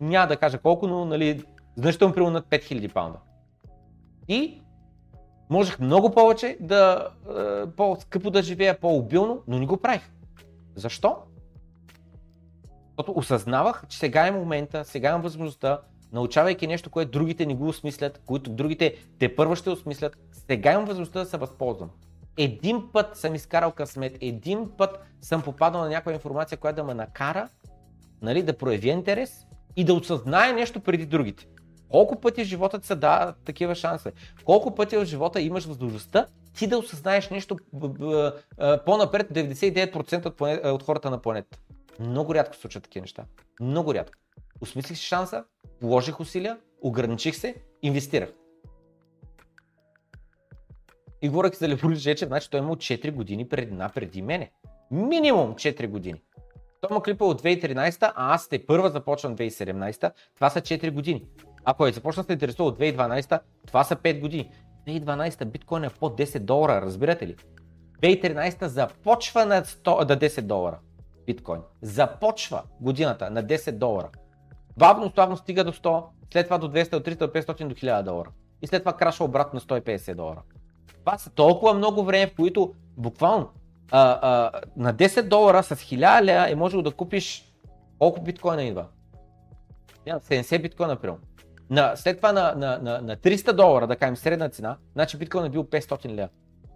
няма да кажа колко, но нали, значително примерно над пет хиляди паунда. И можех много повече да, а, по-скъпо да живея, по-обилно, но не го правих. Защо? Защото осъзнавах, че сега е момента, сега имам възможността, научавайки нещо, което другите не го осмислят, които другите те първо ще осмислят, сега имам възможността да се възползвам. един път съм изкарал късмет, един път съм попадал на някаква информация, която да ме накара, нали, да прояви интерес и да осъзнае нещо преди другите. Колко пъти в живота ти се дава такива шансове? Колко пъти в живота имаш възможността ти да осъзнаеш нещо по-напред деветдесет и девет процента от хората на планетата? Много рядко се случват такива неща. Много рядко. Осмислих си шанса, положих усилия, ограничих се, инвестирах. И говорих за Леволи Жечев, значи той е имал четири години предина преди мене. Минимум четири години. Той му клипа от две хиляди и тринадесета, а аз те първа започвам две хиляди и седемнадесета, това са четири години. Ако е започна се интересува от две хиляди и дванадесета, това са пет години. две хиляди и дванадесета биткоин е под десет долара, разбирате ли? две хиляди и тринадесета започва на сто, да десет долара биткоин. Започва годината на десет долара. Бавно, славно стига до сто, след това до двеста, до триста, до петстотин, до хиляда долара. И след това крашва обратно на сто и петдесет долара. Това са толкова много време, в които буквално а, а, на десет долара с хиляда лева е можело да купиш колко биткоина идва? седемдесет биткоина, примерно. На, след това на, на, на, на триста долара, да кажем средна цена, значи биткоин е бил петстотин лева.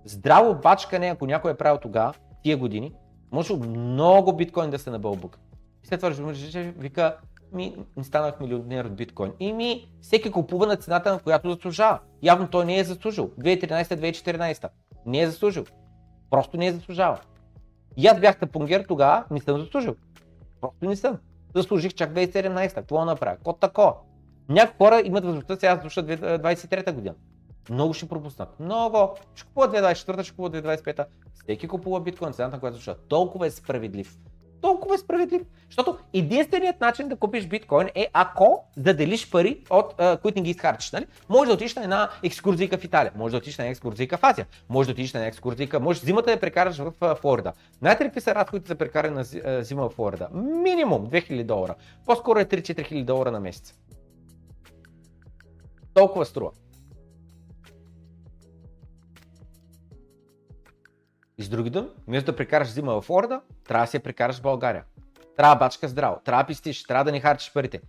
Здраво бачкане, ако някой е правил тогава, тия години, може много биткоин да се набълбука. И след това вика, ми не станах милионер от биткоин. И ми всеки купува на цената, на която заслужава. Явно той не е заслужил. две хиляди и тринадесета, две хиляди и четиринадесета. Не е заслужил. Просто не е заслужава. И аз бях тапунгер тогава, не съм заслужил. Просто не съм. Заслужих чак две хиляди и седемнадесета. Какво направя? Кот тако. Някои хора имат възможността сега да слушат две хиляди двадесет и трета година. Много ще пропуснат. Много. Ще купува две хиляди и двадесет и четвърта, ще купува две хиляди и двадесет и пета. Всеки купува биткоин, цената, на която заслужава. Толкова е справедлив. Толкова е справедлив, защото единственият начин да купиш биткоин е ако да делиш пари, от, а, които не ги изхарчиш. Нали? Може да отиш на една екскурзийка в Италия, може да отиш на една екскурзийка в Азия, може да отиш на една екскурзийка, може зимата да прекараш в Флорида. Знаете ли какви са разходите за прекаране на зима в Флорида? Минимум две хиляди долара, по-скоро е три-четири хиляди долара на месец. Толкова струва. И с други думи, вместо да прекараш зима в Флорида, трябва да се прекараш в България. Трябва да бачка здраво, трябва да пистиш, трябва да не харчиш парите.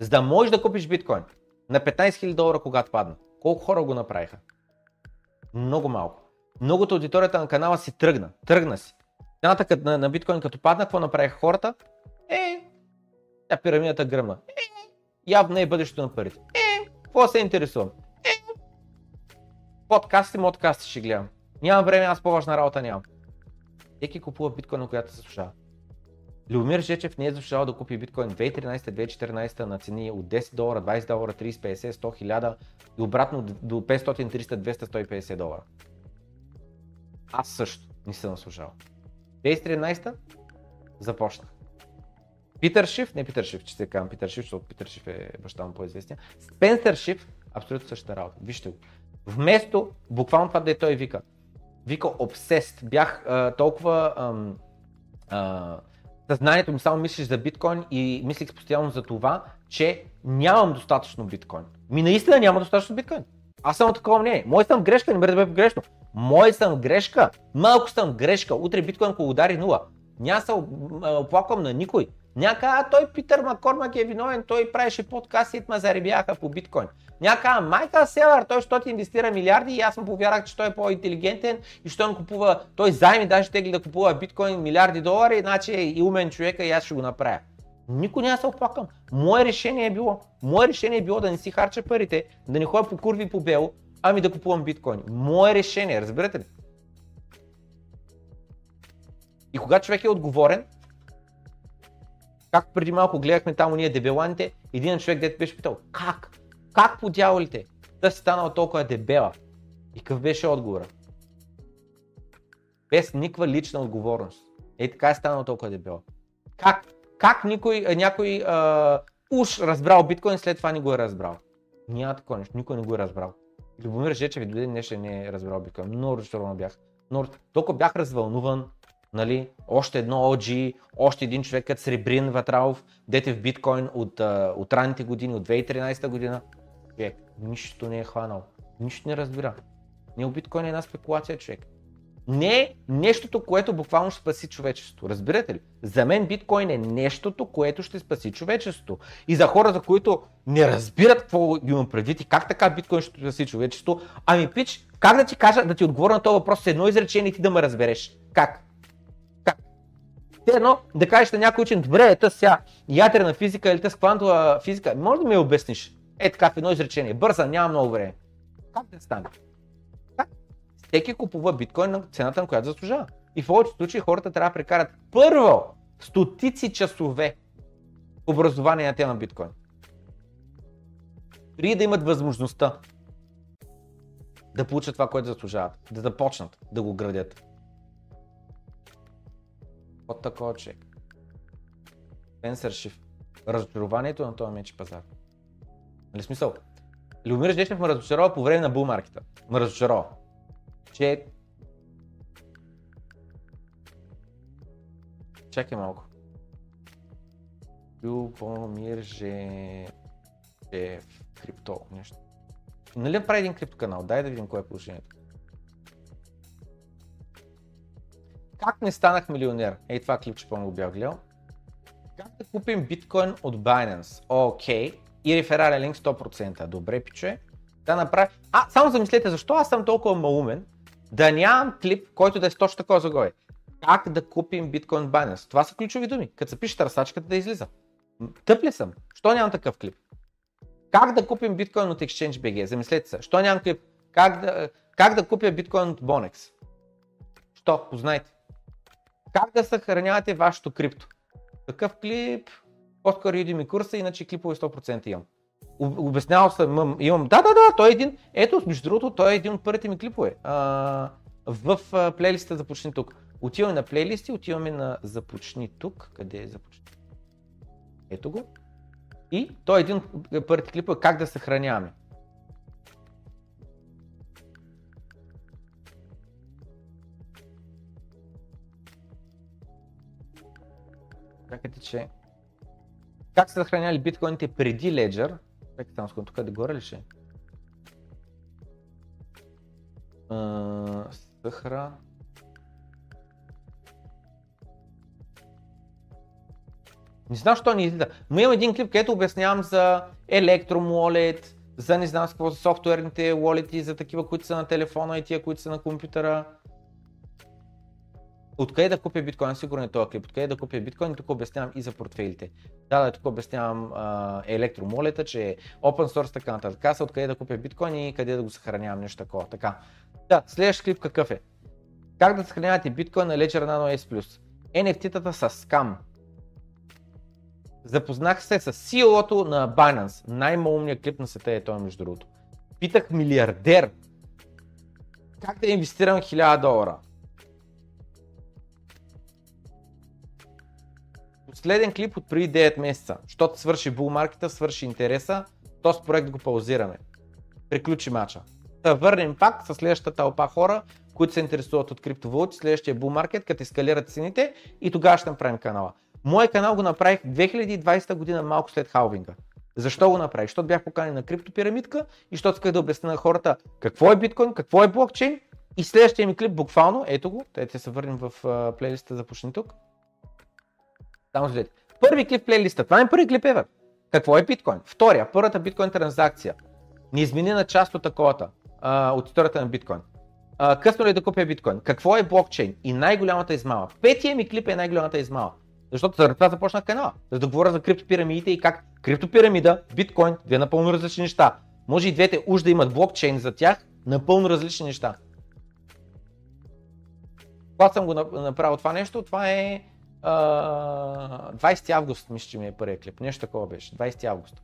За да можеш да купиш биткоин на петнадесет хиляди долара, когато падна. Колко хора го направиха? Много малко. Многото аудиторията на канала си тръгна. Тръгна си. Цената на, на биткоин като падна, какво направиха хората? Е, тя пирамидата гръмна. Е, явно е бъдещето на парите. Е, какво се интересувам? Е, подкасти, модкасти ще гледам. Нямам време, аз по-важна работа нямам. Всеки купува биткоин, на която се заслужава. Любомир Жечев не е заслужавал да купи биткоин две хиляди и тринадесета, две хиляди и четиринадесета на цени от десет долара, двадесет долара, тридесет, петдесет, сто, хиляда и обратно до петстотин, триста, двеста, сто и петдесет долара. Аз също не съм заслужавал. две хиляди и тринадесета започнах. Питър Шиф, не Питър Шиф, че се казвам Питър Шиф, защото Питър Шиф е баща му по-известния. Спенсър Шиф, абсолютно същата работа. Вижте го. Вместо буквално това да е той вика. Вика обсест, бях а, толкова, ам, а, съзнанието ми само мислиш за биткоин и мислих постоянно за това, че нямам достатъчно биткоин. Ми наистина няма достатъчно биткоин. Аз съм от такова мнение. Мой съм грешка, не бъде да бъде погрешно. Мой съм грешка, малко съм грешка, утре биткоин ако удари нула. Няма се оплаквам на никой. Някак, а той Питър Маккормак е виновен, той правеше подкасти и ма заребяха по биткоин. Някак, Майкъл Селър, той ще ти инвестира милиарди и аз му повярах, че той е по-интелигентен и ще он купува, той заеми даже тегли да купува биткоин милиарди долари, иначе е и умен човека и аз ще го направя. Никой няма се оплакам. Мое решение е било, мое решение е било да не си харча парите, да не ходя по курви и по бело, ами да купувам биткоин. Мое решение, разбирате ли? И когато човек е отговорен, както преди малко гледахме там уния дебеланите, един човек дето беше питал, как? Как по дяволите да си станала толкова дебела? И какъв беше отговора? Без никаква лична отговорност. Ей така е станала толкова дебела. Как? Как никой, някой а, уж разбрал биткоин, след това не го е разбрал? Няма такова нещо, никой не го е разбрал. Любомир Жечев и до ден днешен не е разбрал биткоин. Много разочарован бях. Много... Толкова бях развълнуван. Нали? Още едно О Джи, още един човек като Сребрин Ватралов, дете в биткоин от, от ранните години, от две хиляди и тринадесета година. Човек, нищо не е хванал, нищо не разбира. Не, биткоин е една спекулация, човек. Не е нещото, което буквално ще спаси човечеството, разбирате ли? За мен биткоин е нещото, което ще спаси човечеството. И за хора, за които не разбират какво имам предвид и как така биткоин ще спаси човечеството, ами пич, Как да ти кажа, да ти отговоря на този въпрос с едно изречение и ти да ме разбереш? Как? Как? Те едно да кажеш на някой учен, добре, ета сега ядрена физика или тъс квантова физика, може да ми я обясниш? Е така в едно изречение, бърза, няма много време. Как да стане? Как? Всеки купува биткоин на цената, на която заслужава. И в повечето случаи хората трябва да прекарат първо стотици часове образование на тема биткоин. Преди да имат възможността да получат това, което заслужават, да започнат да го градят. От такова човек. Спенсър Шиф. Разочарованието на този меч пазар. Нали смисъл? Любомир Жечев ме разочарова по време на булмаркета. Ме разочарова. Че... Чакай малко. Любомир Жечев. Крипто нещо. Нали прави един криптоканал? Дай да видим кое е положението. Как не станах милионер? Ей, това клипче по-много бях гледал. Как да купим биткоин от Binance? Окей. Okay. И реферален линк сто процента. Добре, пиче. Да направя... А, само замислете, защо аз съм толкова малумен да нямам клип, който да е точно такова заглавие. Как да купим биткоин от Binance? Това са ключови думи. Като се пише търсачката да излиза. Тъп ли съм? Що нямам такъв клип? Как да купим биткоин от Exchange.bg? Замислете се. Що нямам клип? Как да, как да купя биткоин от Bonex? Що? Познайте. Как да съхранявате вашето крипто? Такъв клип? По-скоро Udemy курса, иначе клипове сто процента имам. Обяснявал съм, имам... Да, да, да, той е един... Ето, между другото, той е един от първите ми клипове. А, в а, плейлиста Започни тук. Отиваме на плейлисти, отиваме на Започни тук. Къде е Започни? Ето го. И той е един от първите клипове, как да съхраняваме. Чакайте, че... Как са съхраняли биткоините преди Ledger? Чакайте там, скъм, тук е догоре ли ще? Съхра... Не знам, що ни излиза. Но имам един клип, където обяснявам за Electrum Wallet, за не знам какво, за софтуерните wallet-и, за такива, които са на телефона и тия, които са на компютъра. Откъде да купя биткоин? Сигурно е този клип. Откъде да купя биткоин? Тук обяснявам и за портфейлите. Да, да, тук обяснявам Electrum Wallet-а, че е open source, така нататък. Аз откъде да купя биткоин и къде да го съхранявам, нещо такова. Така. Да, следващ клип какъв е? Как да съхранявате биткоин на Ledger Nano S+. ен еф ти-тата са скам. Запознах се с си и о-то на Binance. Най-малумният клип на света е той, между другото. Питах милиардер как да инвестирам хиляда долара. Последен клип от преди девет месеца. Щото свърши булмаркета, свърши интереса, този проект го паузираме. Приключи мача. Да върнем пак с следващата тълпа хора, които се интересуват от криптовалути, следващия булмаркет, като ескалират цените и тогава ще направим канала. Моя канал го направих две хиляди и двадесета година, малко след халвинга. Защо го направих? Защото бях поканен на криптопирамидка и защото исках да обясня на хората какво е биткоин, какво е блокчейн и следващия ми клип буквално, ето го, те се върнем в uh, плейлиста Започни тук. Само следите. Първи клип в плейлиста, това е първи клип ever. Какво е биткоин? Втория, първата биткоин транзакция. Неизменена част от таковата, uh, от историята на биткоин. Uh, късно ли да купя биткоин? Какво е блокчейн? И най-голямата измама. Петия ми клип е най-голямата измама. Защото заради това започнах канала, за да говоря за криптопирамидите и как криптопирамида, биткоин, две напълно различни неща. Може и двете уж да имат блокчейн за тях, напълно различни неща. Когато съм го направил това нещо, това е а, двадесети август, мисля, че ми е първият клип, нещо такова беше, двадесети август.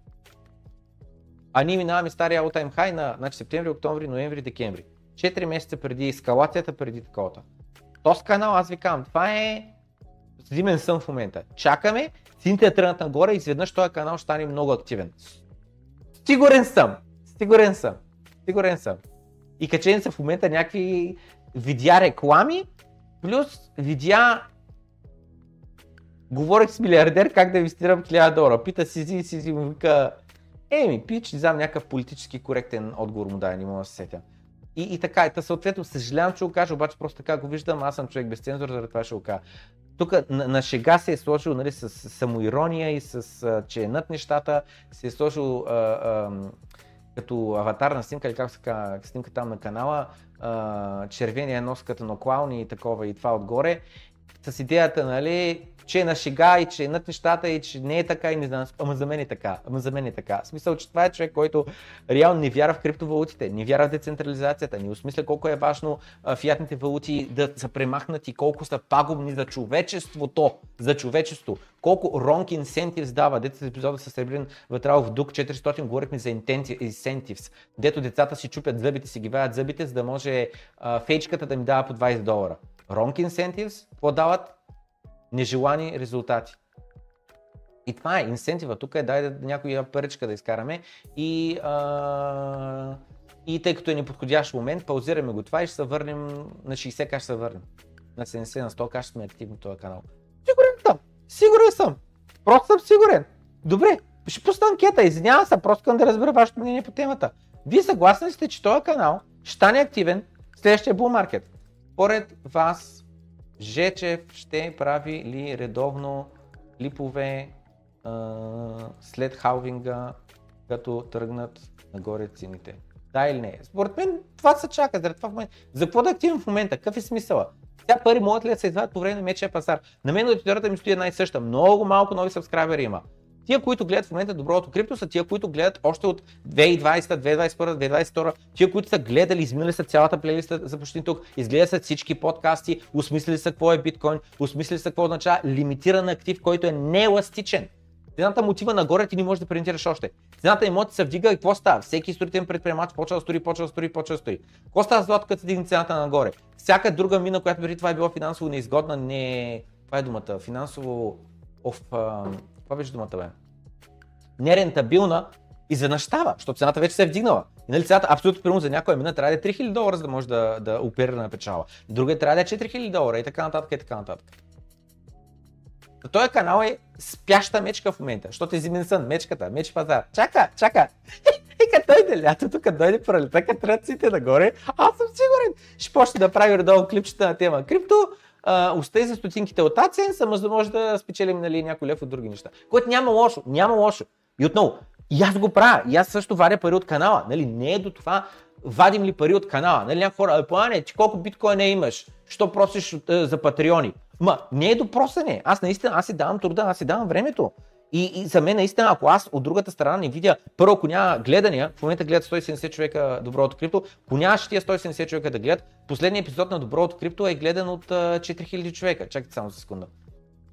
А ние минаваме стария all-time high на значи, септември, октомври, ноември, декември. четири месеца преди ескалацията, преди таковата. Този канал, аз ви казвам, това е... Зимен съм в момента. Чакаме, цените тръгнат нагоре и изведнъж този канал ще стане много активен. Сигурен съм! Сигурен съм! Сигурен съм! И качени са в момента някакви видеа реклами, плюс видеа... Говорих с милиардер как да инвестирам хиляда долара. Пита Сизи, Сизи му вика... Еми, пич, не знам, някакъв политически коректен отговор му дай, не мога да се сетя. И, и така, и та съответно съжалявам, че го кажа, обаче просто така го виждам, аз съм човек без цензура, заради това ще го кажа. Тук на, на шега се е сложил, нали, с самоирония и с, че е над нещата, се е сложил а, а, като аватарна снимка или как се казва снимка там на канала, а, червения нос като наклални и такова и това отгоре, с идеята, нали, че е на шега и че е над нещата и че не е така и не знам, ама за мен е така, ама за мен е така. В смисъл, че това е човек, който реално не вярва в криптовалутите, не вярва в децентрализацията, не осмисля колко е важно фиатните валути да са премахнати, колко са пагубни за човечеството, за човечество. Колко wrong incentives дава, дето с епизода със Сребрин Вътралов Дук четиристотин говорихме за incentives, дето децата си чупят зъбите, си ги ваят зъбите, за да може а, фейчката да ми дава по двайсет долара. Wrong incentives, какво дават? Нежелани резултати. И това е инсентива, тук е дай да някоя паричка да изкараме и, а, и тъй като е неподходящ момент, паузираме го това и ще се върнем на шейсет, как ще се върнем. На седемдесет, на сто, как ще сме активни този канал. Сигурен съм, сигурен съм, просто съм сигурен. Добре, ще пусна анкета, извинявам се, просто искам да разбера вашето мнение по темата. Вие съгласни сте, че този канал ще стане активен в следващия bull market? Поред вас, Жечев ще прави ли редовно клипове а, след халвинга, като тръгнат нагоре цените? Да или не? Според мен това се чака, заради това в момента. За какво да активен в момента? Какъв е смисъла? Сега пари могат ли да се извадят по време на мечия пазар? На мен аудиторията ми стои една и съща. Много малко нови сабскрайбери има. Тия, които гледат в момента Доброто крипто, са тия, които гледат още от две хиляди и двайсета, две хиляди и двайсет и втора, тия, които са гледали, изминали са цялата плейлиста за почти тук, изгледали са всички подкасти, осмислили са какво е биткоин, осмислили са какво означава лимитиран актив, който е нееластичен. Цената му отива нагоре, ти не можеш да принтираш още. Цената имоти се вдига и какво става? Всеки строителен предприемач почва да строи, почва да строи, почва да строи. Какво става злато, като се дигне цената нагоре? Всяка друга мина, която преди това е била финансово неизгодна, не. Това е думата, финансово. Оф, това беше думата, бе. Нерентабилна изведнъж става, защото цената вече се е вдигнала. И нали цената, абсолютно примерно за някоя мина трябва да е три хиляди долара, за да може да, да оперира на печала. Друга трябва да е четири хиляди долара и така нататък и така нататък. Този канал е спяща мечка в момента, защото е зимен сън, мечката, меч пазар. Чака, чака! И като дойде лятото, като дойде пролета, като тръците нагоре, аз съм сигурен, ще почне да прави редовно клипчета на тема крипто. Uh, Остай за стотинките от AdSense, само за да може да спечелим, нали, някой лев от други неща, което няма лошо, няма лошо. И отново, и аз го правя, и аз също вадя пари от канала, нали, не е до това вадим ли пари от канала, нали, някои хора, плане, ти колко биткоина имаш, що просиш е, за патреони, ма не е до просене, аз наистина, аз си давам труда, аз си давам времето. И, и за мен наистина, ако аз от другата страна не видя, първо, ако няма гледания, в момента гледат сто и седемдесет човека Доброто крипто, ако нямаше тия сто и седемдесет човека да гледат, последният епизод на Доброто крипто е гледан от uh, четири хиляди човека. Чакайте само за секунда.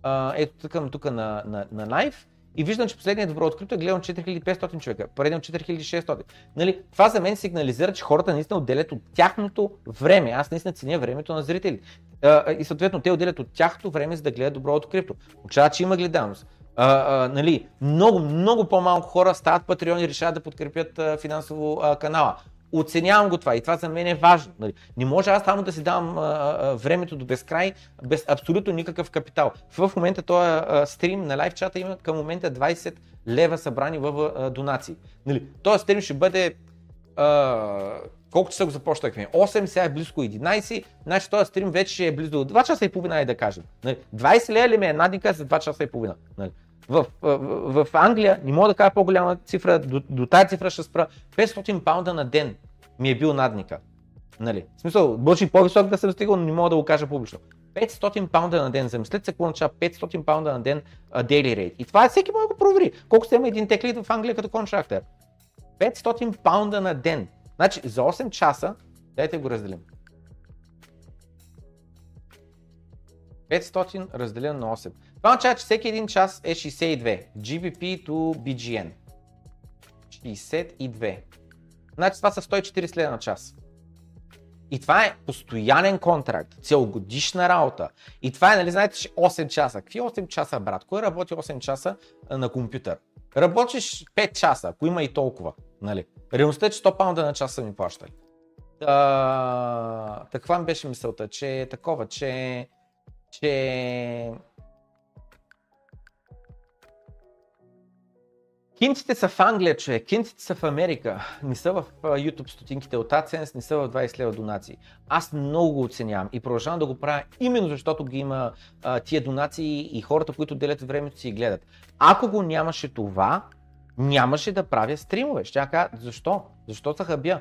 Uh, ето тъкам тук на, на, на live и виждам, че последният Доброто крипто е гледан от четири хиляди и петстотин човека, поредният от четири хиляди и шестстотин. Нали? Това за мен сигнализира, че хората наистина отделят от тяхното време. Аз наистина ценя времето на зрителите. Uh, и съответно те отделят от тяхното време, за да гледат Доброто крипто. Очаква, че има гледаност. А, а, нали, много, много по-малко хора стават патреони и решават да подкрепят а, финансово а, канала. Оценявам го това и това за мен е важно. Нали. Не може аз само да си давам а, а, времето до безкрай, без абсолютно никакъв капитал. В момента този стрим на лайв чата има към момента двайсет лева събрани в а, донации. Нали. Този стрим ще бъде... А, колко часа го започнахме? осем, сега е близко единайсет, значи този стрим вече е близо два часа и половина, е да кажем. Нали. двайсет лева ли ми е надника за два часа и половина? Нали. В, в, в Англия, не мога да кажа по-голяма цифра, до, до тази цифра ще спра, петстотин паунда на ден ми е бил надника. Нали? В смисъл, може и по-висок да съм стигал, но не мога да го кажа публично. петстотин паунда на ден, замислете се какво означава петстотин паунда на ден uh, daily rate. И това всеки може да го провери, колко сте има един теклит в Англия като контрактер. петстотин паунда на ден, значи за осем часа, дайте го разделим. петстотин разделено на осем. Това означава, че всеки един час е шейсет и две. джи би пи to би джи ен. шейсет и две. Значи това са сто и четирийсет лева на час. И това е постоянен контракт, целогодишна работа. И това е, нали, знаете, че осем часа. Какви осем часа, брат? Кой работи осем часа на компютър? Работиш пет часа, ако има и толкова. Нали? Реалността е, че сто паунда на час са ми плащали. Та... Таква ми беше мисълта, че такова, че... че... Кинците са в Англия, човек, кинците са в Америка, не са в YouTube стотинките от AdSense, не са в двайсет лева донации. Аз много го оценявам и продължавам да го правя именно защото ги има а, тия донации и хората, които делят времето си и гледат. Ако го нямаше това, нямаше да правя стримове. Ще я кажа, защо? Защо се хабя?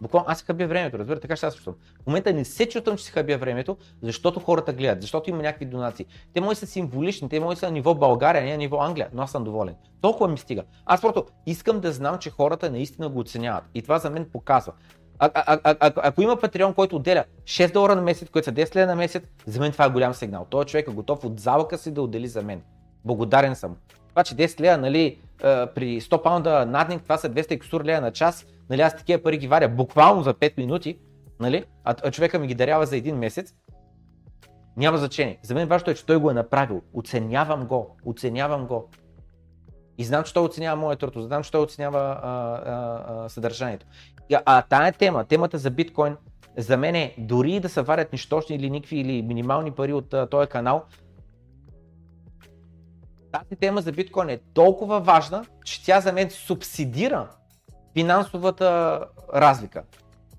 Буквално аз се хабя времето, разбира, така ще аз чувствам. В момента не се чувствам, че се хабя времето, защото хората гледат, защото има някакви донации. Те мои са символични, те мои са на ниво България, не на ниво Англия, но аз съм доволен. Толкова ми стига. Аз просто искам да знам, че хората наистина го оценяват и това за мен показва. А, а, а, а, ако има Patreon, който отделя шест долара на месец, което са десет лева на месец, за мен това е голям сигнал. Той човек е готов от залъка си да отдели за мен. Благодарен съм. Това, че десет лева, нали, при сто паунда надник, това са двеста и кусур лева на час, нали, аз такива пари ги варя буквално за пет минути, нали, а, а човека ми ги дарява за един месец, няма значение. За мен важното е, че той го е направил. Оценявам го, оценявам го. И знам, че той оценява моят труд, знам, че той оценява а, а, а, съдържанието. А, а тая тема, темата за биткоин, за мен е дори да се варят нищожни или никакви или минимални пари от а, този канал, тази тема за биткоин е толкова важна, че тя за мен субсидира финансовата разлика.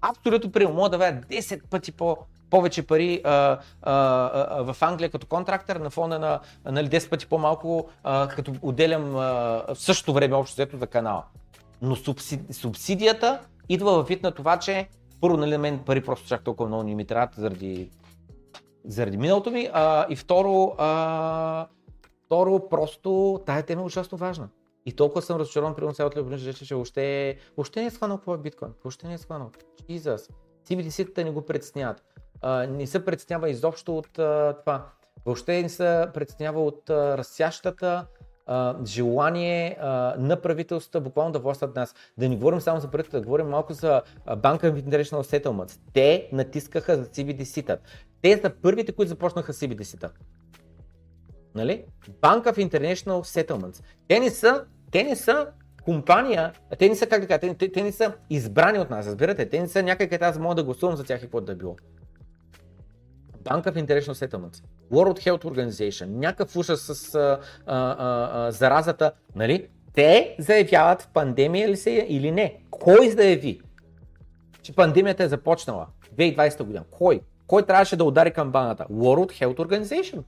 Абсолютно примерно, мога да варя десет пъти по повече пари а, а, а, в Англия като контрактор на фона на, нали, десет пъти по-малко, а, като отделям а, в същото време общо взето за канала. Но субсиди, субсидията идва в вид на това, че първо, нали, на мен пари просто чак толкова много не ми трябват заради, заради миналото ми, а, и второ, а, второ просто тая тема е ужасно важна. И толкова съм разочарован при цялото лебнижа, че въобще, въобще не е схванал какво е биткоин, въобще не е схванал. Jesus, си би ди си-тата не го притесняват. Uh, не се притеснява изобщо от uh, това, въобще не се притеснява от uh, разсящата uh, желание uh, на правителствата буквално да властват нас. Да не говорим само за правителството, да говорим малко за Bank of International Settlements. Те натискаха за си би ди си-та. Те са първите, които започнаха си би ди си-та. Нали? Bank of International Settlements. Те не са, те не са компания, те не са, как да кажа, те, те, те не са избрани от нас, разбирате, те не са някъде, където аз мога да гласувам за тях и каквото да било. Bank of International Settlements, World Health Organization, някакъв ужас с а, а, а, заразата, нали? Те заявяват пандемия ли се или не? Кой заяви, че пандемията е започнала две хиляди и двадесета година? Кой? Кой трябваше да удари камбаната? World Health Organization.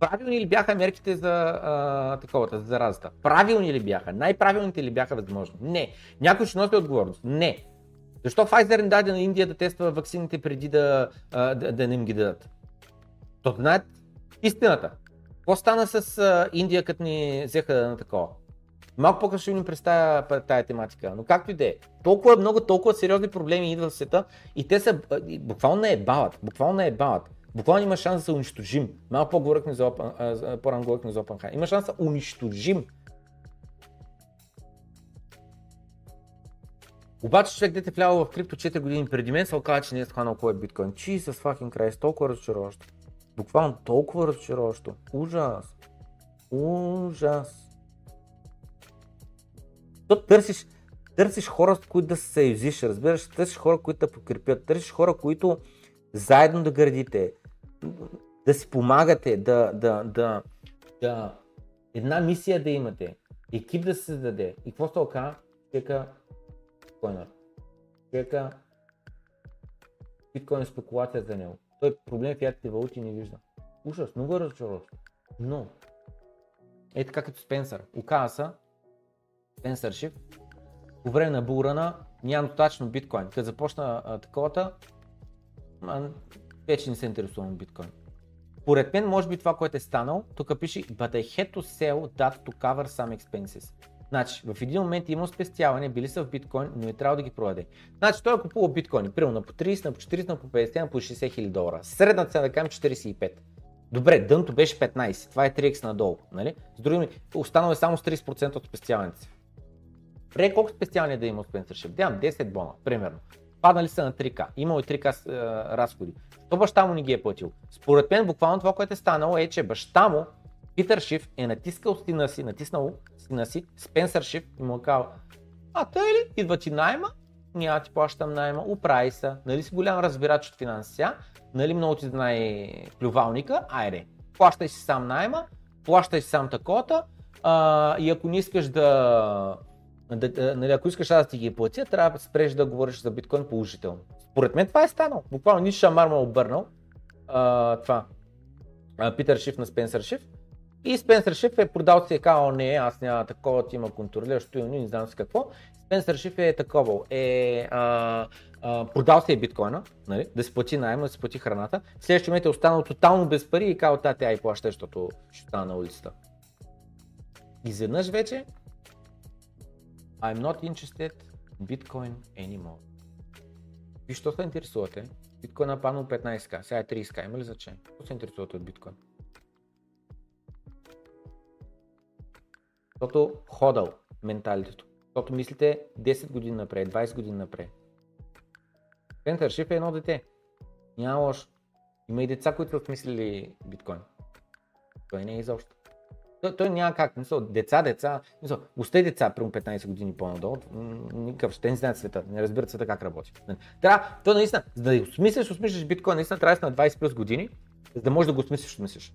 Правилни ли бяха мерките за а, таковата, за заразата? Правилни ли бяха? Най-правилните ли бяха възможно? Не. Някой ще носи отговорност? Не. Защо Pfizer не даде на Индия да тества ваксините преди да, да, да не им ги дадат? То знаят истината. Какво стана с Индия, като ни взеха на такова? Малко по-късно ще ни представя тая тематика, но както и да е. Толкова много, толкова сериозни проблеми идват в света и те са буквално не е бават, буквално не е бават. Буквално има шанс да се унищожим. Малко по-горъкне за Опенхайм. Има шанс да се унищожим. Обаче човек, дете влязъл в крипто четири години преди мен, се оказа, че не е схванал кой е биткоин. Jesus fucking Christ, толкова разочароващо. Буквално толкова разочароващо. Ужас. Ужас. То търсиш, търсиш хора, с които да се съюзиш, разбираш, търсиш хора, които да подкрепят, търсиш хора, които заедно да градите, да си помагате, да, да, да, да, една мисия да имате, екип да се създаде. И какво се оказа? Човека биткоина. Човека биткоин е спекулация за него. Той проблем в фиатните валути не вижда. Ужас, много е разочароващо. Но е така като Спенсър. Оказва се, Спенсършип, по време на булрана няма достатъчно биткоин. Като започна таковата, вече не се интересувам биткоин. Поред мен, може би това, което е станало, тук пише But I had to sell that to cover some expenses. Значи, в един момент е имал спестяване, били са в биткоин, но е трябвало да ги продаде. Значи, той е купувал биткоини, примерно на по тридесет, на по четиридесет, на по петдесет, на по шейсет хиляди долара. Средната цена да кажем четиридесет и пет. Добре, дъното беше петнадесет, това е три икс надолу, нали? С други думи, останало е само с тридесет процента от спестяването си. Пре, колко спестяване да има от спенсършип? Дявам десет бона, примерно. Паднали са на три хиляди, имал и три хиляди uh, разходи. То баща му не ги е платил. Според мен, буквално това, което е станало е, че баща му Питър Шиф е натискал сина си, натиснал сина си, Спенсър Шиф и му казва: а той ли, идва ти найма, няма ти плащам найма, оправи се, нали си голям разбирач от финансия, нали много ти знае плювалника, айде, плащай си сам найма, плащай си сам такота, а, и ако не искаш да, да, нали, ако искаш аз да ти ги платя, трябва да спреш да говориш за биткоин положително. Според мен това е станало, буквално ни шамар му обърнал а, това, а, Питър Шиф на Спенсър Шиф. И Спенсър Шиф е продал си е казал, не, аз няма такова, ти има контролиращо и не знам си какво. Спенсър Шиф е таковал, е, а, а, продал си е биткоина, нали? Да си плати наема, да си плати храната. В следващия момент е останал тотално без пари и казал, тя тя и плаща, защото ще стана на улицата. Изведнъж вече, I'm not interested in Bitcoin anymore. И що се интересувате? Биткоин е паднал петнайсет хиляди, сега е трийсет хиляди, има ли значение? Що се интересувате от биткоин? Защото ходъл менталитето, защото мислите десет години напред, двайсет години напред. Спенсър Шиф е едно дете, няма лошо. Има и деца, които са мислили биткоин. Той не е изобщо. Той, той няма как, мисъл, деца, деца, мисъл, остай деца, примерно петнайсет години по-надолу, никакъв, ще не знаят света, не разбират света как работи. Трябва, той наистина, за да осмислиш, осмислиш биткоин, наистина трябва да си на двайсет плюс години, за да можеш да го осмислиш, осмислиш.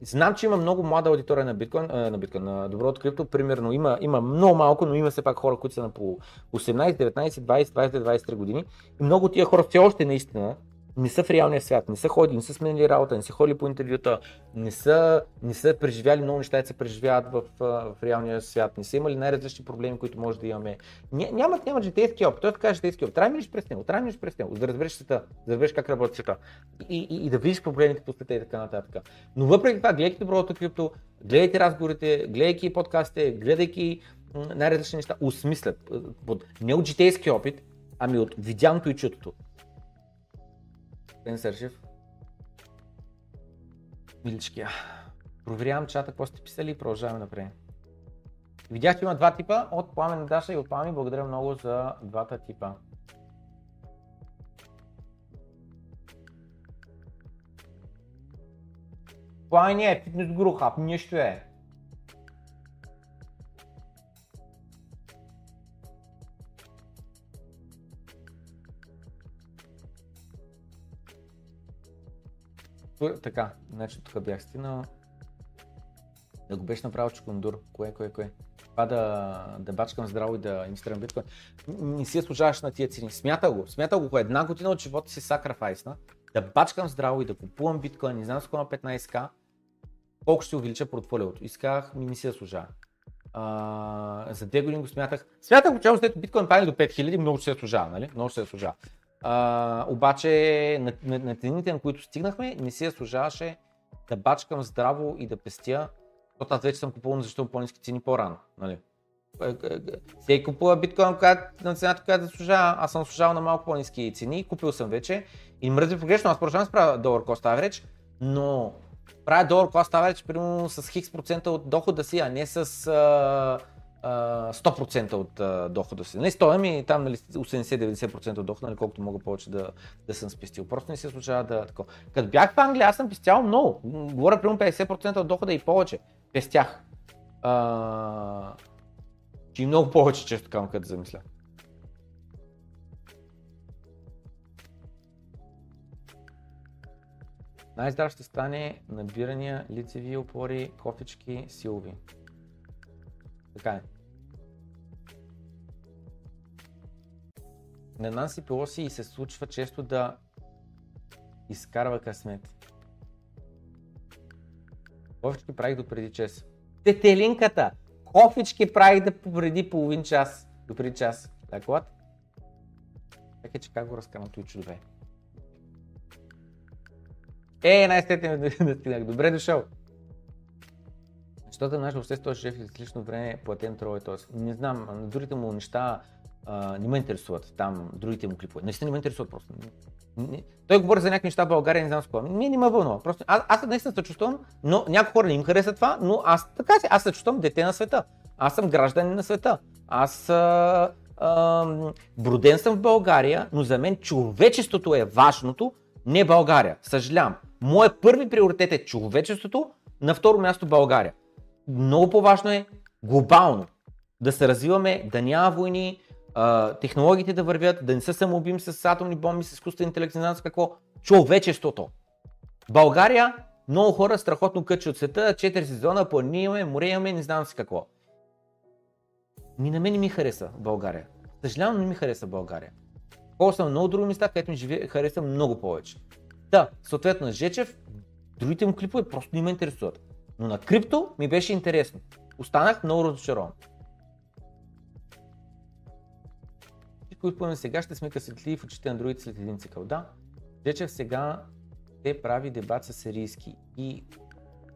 Знам, че има много млада аудитория на биткоин, на, биткоин, на доброто крипто, примерно има, има много малко, но има все пак хора, които са на по осемнайсет, деветнайсет, двайсет, двайсет, двайсет и три години и много от тия хора все още наистина не са в реалния свят, не са ходили, не са сменили работа, не са ходили по интервюта, не са, не са преживяли много неща, които се преживяват в, в реалния свят, не са имали най-различни проблеми, които може да имаме. Ня, нямат, нямат житейски опит, той така житейски опит, трябва да минеш през него, трябва да минеш през него, да разбереш света, да разбереш как работи света и, и, и да видиш проблемите по света и така нататък. Но въпреки това, гледайки доброто крипто, гледайки разговорите, гледайки подкастите, гледайки най-различни неща, осмислят не от житейски опит, ами от видяното и чутото. Спенсър Шиф, миличкия, проверявам чата, какво сте писали и продължаваме напред. Видях, че има два типа, от Пламен на Даша и от Пламен, благодаря много за двата типа. Пламен е фитнес гуру, хап нещо е. Така, значи тук бях стигнал да го беше направил чукундур, кое, кое, кое. Това да, да бачкам здраво и да инвестирам биткоин. Не си я служаваш на тия цени. Смятал го, смятал го, една година от живота си сакрафайсна, да бачкам здраво и да купувам биткоин, не знам с колко на петнайсет хиляди, колко ще увелича портфолиото. Исках, ми не си я служава. За две години го смятах. Смятах го, че след биткоин падне до пет хиляди, много ще се служава, нали? Много ще се служава. Uh, обаче на, на, на тените, на които стигнахме, не си я служаваше да бачкам здраво и да пестя, защото аз вече съм купувал, защото по-ниски цени по-рано, нали? Всеки купува биткоин на цената, която да служава, аз съм служавал на малко по-ниски цени, купил съм вече и мръзвам погрешно, аз продължавам да правя долар cost average, но правя долар cost average примерно с хикс процента от дохода си, а не с uh, сто процента от а, дохода си. Не стоя ми там нали, осемдесет до деветдесет процента от дохода, нали, колкото мога повече да, да съм спестил. Просто не се случава да такова. Като бях в Англия, аз съм пестял много. Говоря примерно петдесет процента от дохода и повече. Пестях. А... И много повече, често към като замисля. Най-здрав ще стане набирания, лицеви опори, кофички, силови. Така е. На Нанси Пелоси и се случва често да изкарва късмет. Кофички правих до преди час. Тетелинката! Кофички правих да преди половин час. До преди час. Like what? Така е, че как го разкарам той чудове. Е, най-стетен да стигнах. Добре дошъл. Защото нашето общество ще в лично време платен трол и този. Не знам, другите му неща а, не ме интересуват там, другите му клипове. Наистина не ме интересуват просто. Не, той говори за някакви неща в България, не знам с кога. Ми не ме вълнува. Просто аз, аз наистина се чувствам, но някои хора не им харесват това, но аз така си, аз се чувствам дете на света. Аз съм гражданин на света. Аз а, а, броден съм в България, но за мен човечеството е важното, не България. Съжалявам. Моят първи приоритет е човечеството, на второ място България. Много по-важно е глобално да се развиваме, да няма войни, технологиите да вървят, да не са самоубим с атомни бомби, с изкуствен интелект, не знам с какво, човечеството. България, много хора страхотно кътче от света, четири сезона, планини имаме, море имаме, не знам с какво. Ми на мен не ми хареса България. Съжалявам, не ми хареса България. Колко съм много други места, където ми живе, хареса много повече. Да, съответно Жечев, другите му клипове просто не ме интересуват. Но на крипто ми беше интересно. Останах много разочарован. Всичко изпълнено сега ще смека светли в очите на другите след един цикъл. Да, Дечев сега те прави дебат с сирийски и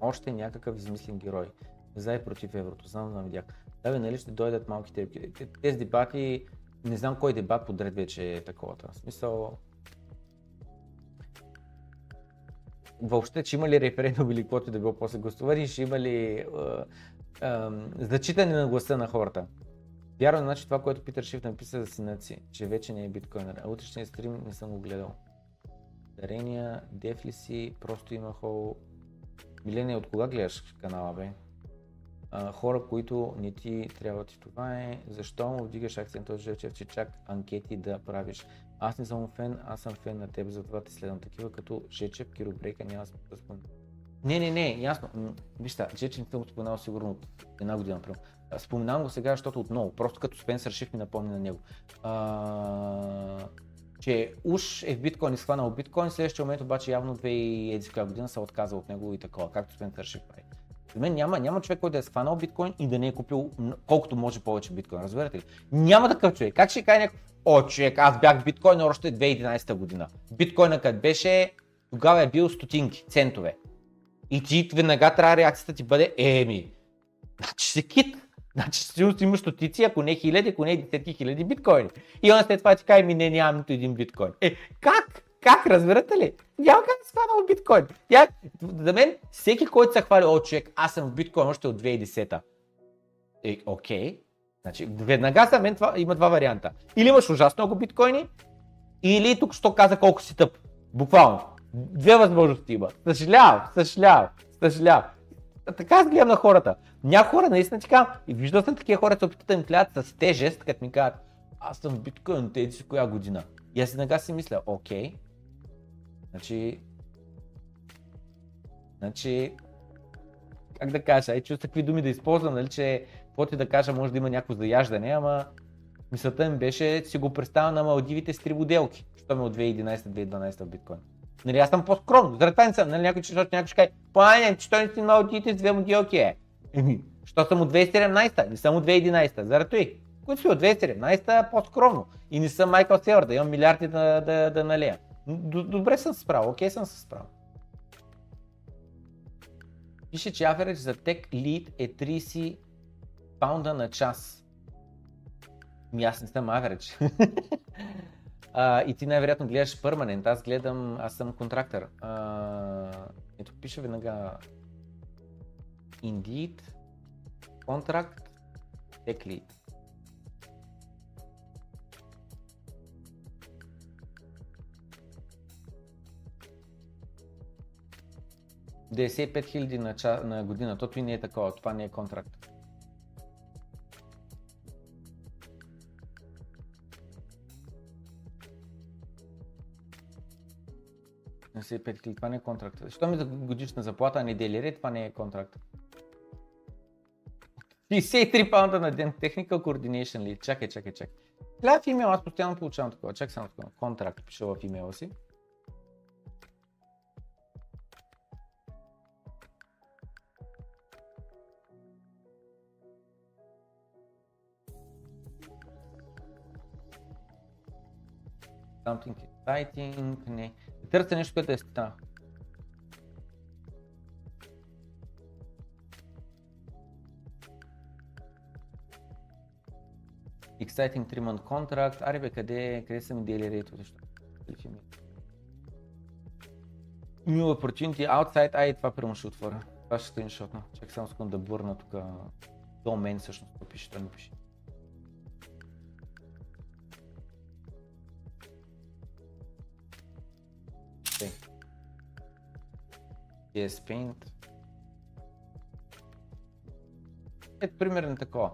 още някакъв измислен герой. За и против еврото, знам да видях. Да бе, нали ще дойдат малките ръпки. Тези дебати, не знам кой дебат подред вече е такова. В смисъл... Въобще, че има ли референдум или каквото да било после гласуване, ще има ли е, е, зачитане на гласа на хората. Вярно, значи това, което Питър Шиф написа за сина си, че вече не е биткойнер, а утрешния стрим не съм го гледал. Дарения, дефли си, просто има хол... Миления, от кога гледаш в канала, бе? А, хора, които не ти трябват и това е. Защо му вдигаш акцент от Жечев, че чак анкети да правиш? Аз не съм фен, аз съм фен на теб, затова те следвам такива като Жечев, Киробрейка, няма сме да спомням. Не, не, не, ясно. Вижте, Жечев не съм го споменал сигурно от една година. Прямо. Споменавам го сега, защото отново, просто като Спенсър Шиф ми напомня на него. А, че уж е в биткоин и схванал биткоин, в следващия момент обаче явно две хиляди и десета година се отказа от него и такова, както Спенсър Шиф прави. За мен няма, няма човек, който да е схванал биткоин и да не е купил колкото може повече биткоин, разбирате ли? Няма такъв човек. Как ще каже някой? О, човек, аз бях в биткоин още две хиляди и единадесета година. Биткоинът като беше, тогава е бил стотинки, центове. И ти веднага трябва реакцията ти бъде, еми, значи си кит. Значи сигурно имаш стотици, ако не хиляди, ако не десетки хиляди биткоини. И он след това ти каже, ми не, нямам нито един биткоин. Е, как? Как, разбирате ли? Няма как да схванал биткоин. Я, за мен всеки, който се хвали, о, човек, аз съм в биткоин още от две хиляди и десета. Е, окей. Значи, веднага за мен това, има два варианта. Или имаш ужасно много биткоини, или тук що каза колко си тъп. Буквално. Две възможности има. Съжалявам, съжалявам, съжалявам. Така аз гледам на хората. Някои хора наистина така, и виждал съм такива хора, се опитат да им гледат с тежест, като ми казват, аз съм в биткоин, тези си коя година. И аз веднага си мисля, окей. Значи, значи, как да кажа, ай чу такви думи да използвам, нали, че какво ти да кажа, може да има някакво заяждане, ама мисълта ми беше, си го представя на Малдивите с три моделки, що ме от две хиляди и единадесета до две хиляди и дванадесета в биткоин. Нали, аз съм по-скромно, заради това не съм, нали, някой ще каже, планен, че той не си на Малдивите с две моделки е. Еми, що съм от две хиляди и седемнадесета, не съм от две хиляди и единадесета, заради това, които си от две хиляди и седемнадесета по-скромно и не съм Майкъл Селър, да имам милиарди да, да, да налея. Добре съм се справил, окей съм се справил. Пише, че аверидж за Tech Lead е тридесет паунда на час. Ми аз не съм аверидж. И ти най-вероятно гледаш перманент, аз гледам, аз съм контрактър. А, ето пише веднага Indeed, Contract, Tech Lead. деветдесет и пет хиляди на, ча... на година, то това не е такова, това не е контракт. деветдесет и пет хиляди, това не е контракт. Що ми за годишна заплата, неделя, това не е контракт. шейсет и три паунда на ден, Technical Coordination Lead, чакай, чакай, чакай. Хляд в имейл, аз постоянно получавам такова, чакай само такова, контракт пише в имейла си. Something exciting, не. Търся нещо, което е стана. Exciting three month contract. Аре бе, къде, къде са ми дели рейто? New opportunity outside. Ай, това прямо ще отворя. Това ще е шотно. Чакай само секунда да бърна тук. До мен всъщност какво пише, това не пише. Yes, Paint. Ето примерно такова.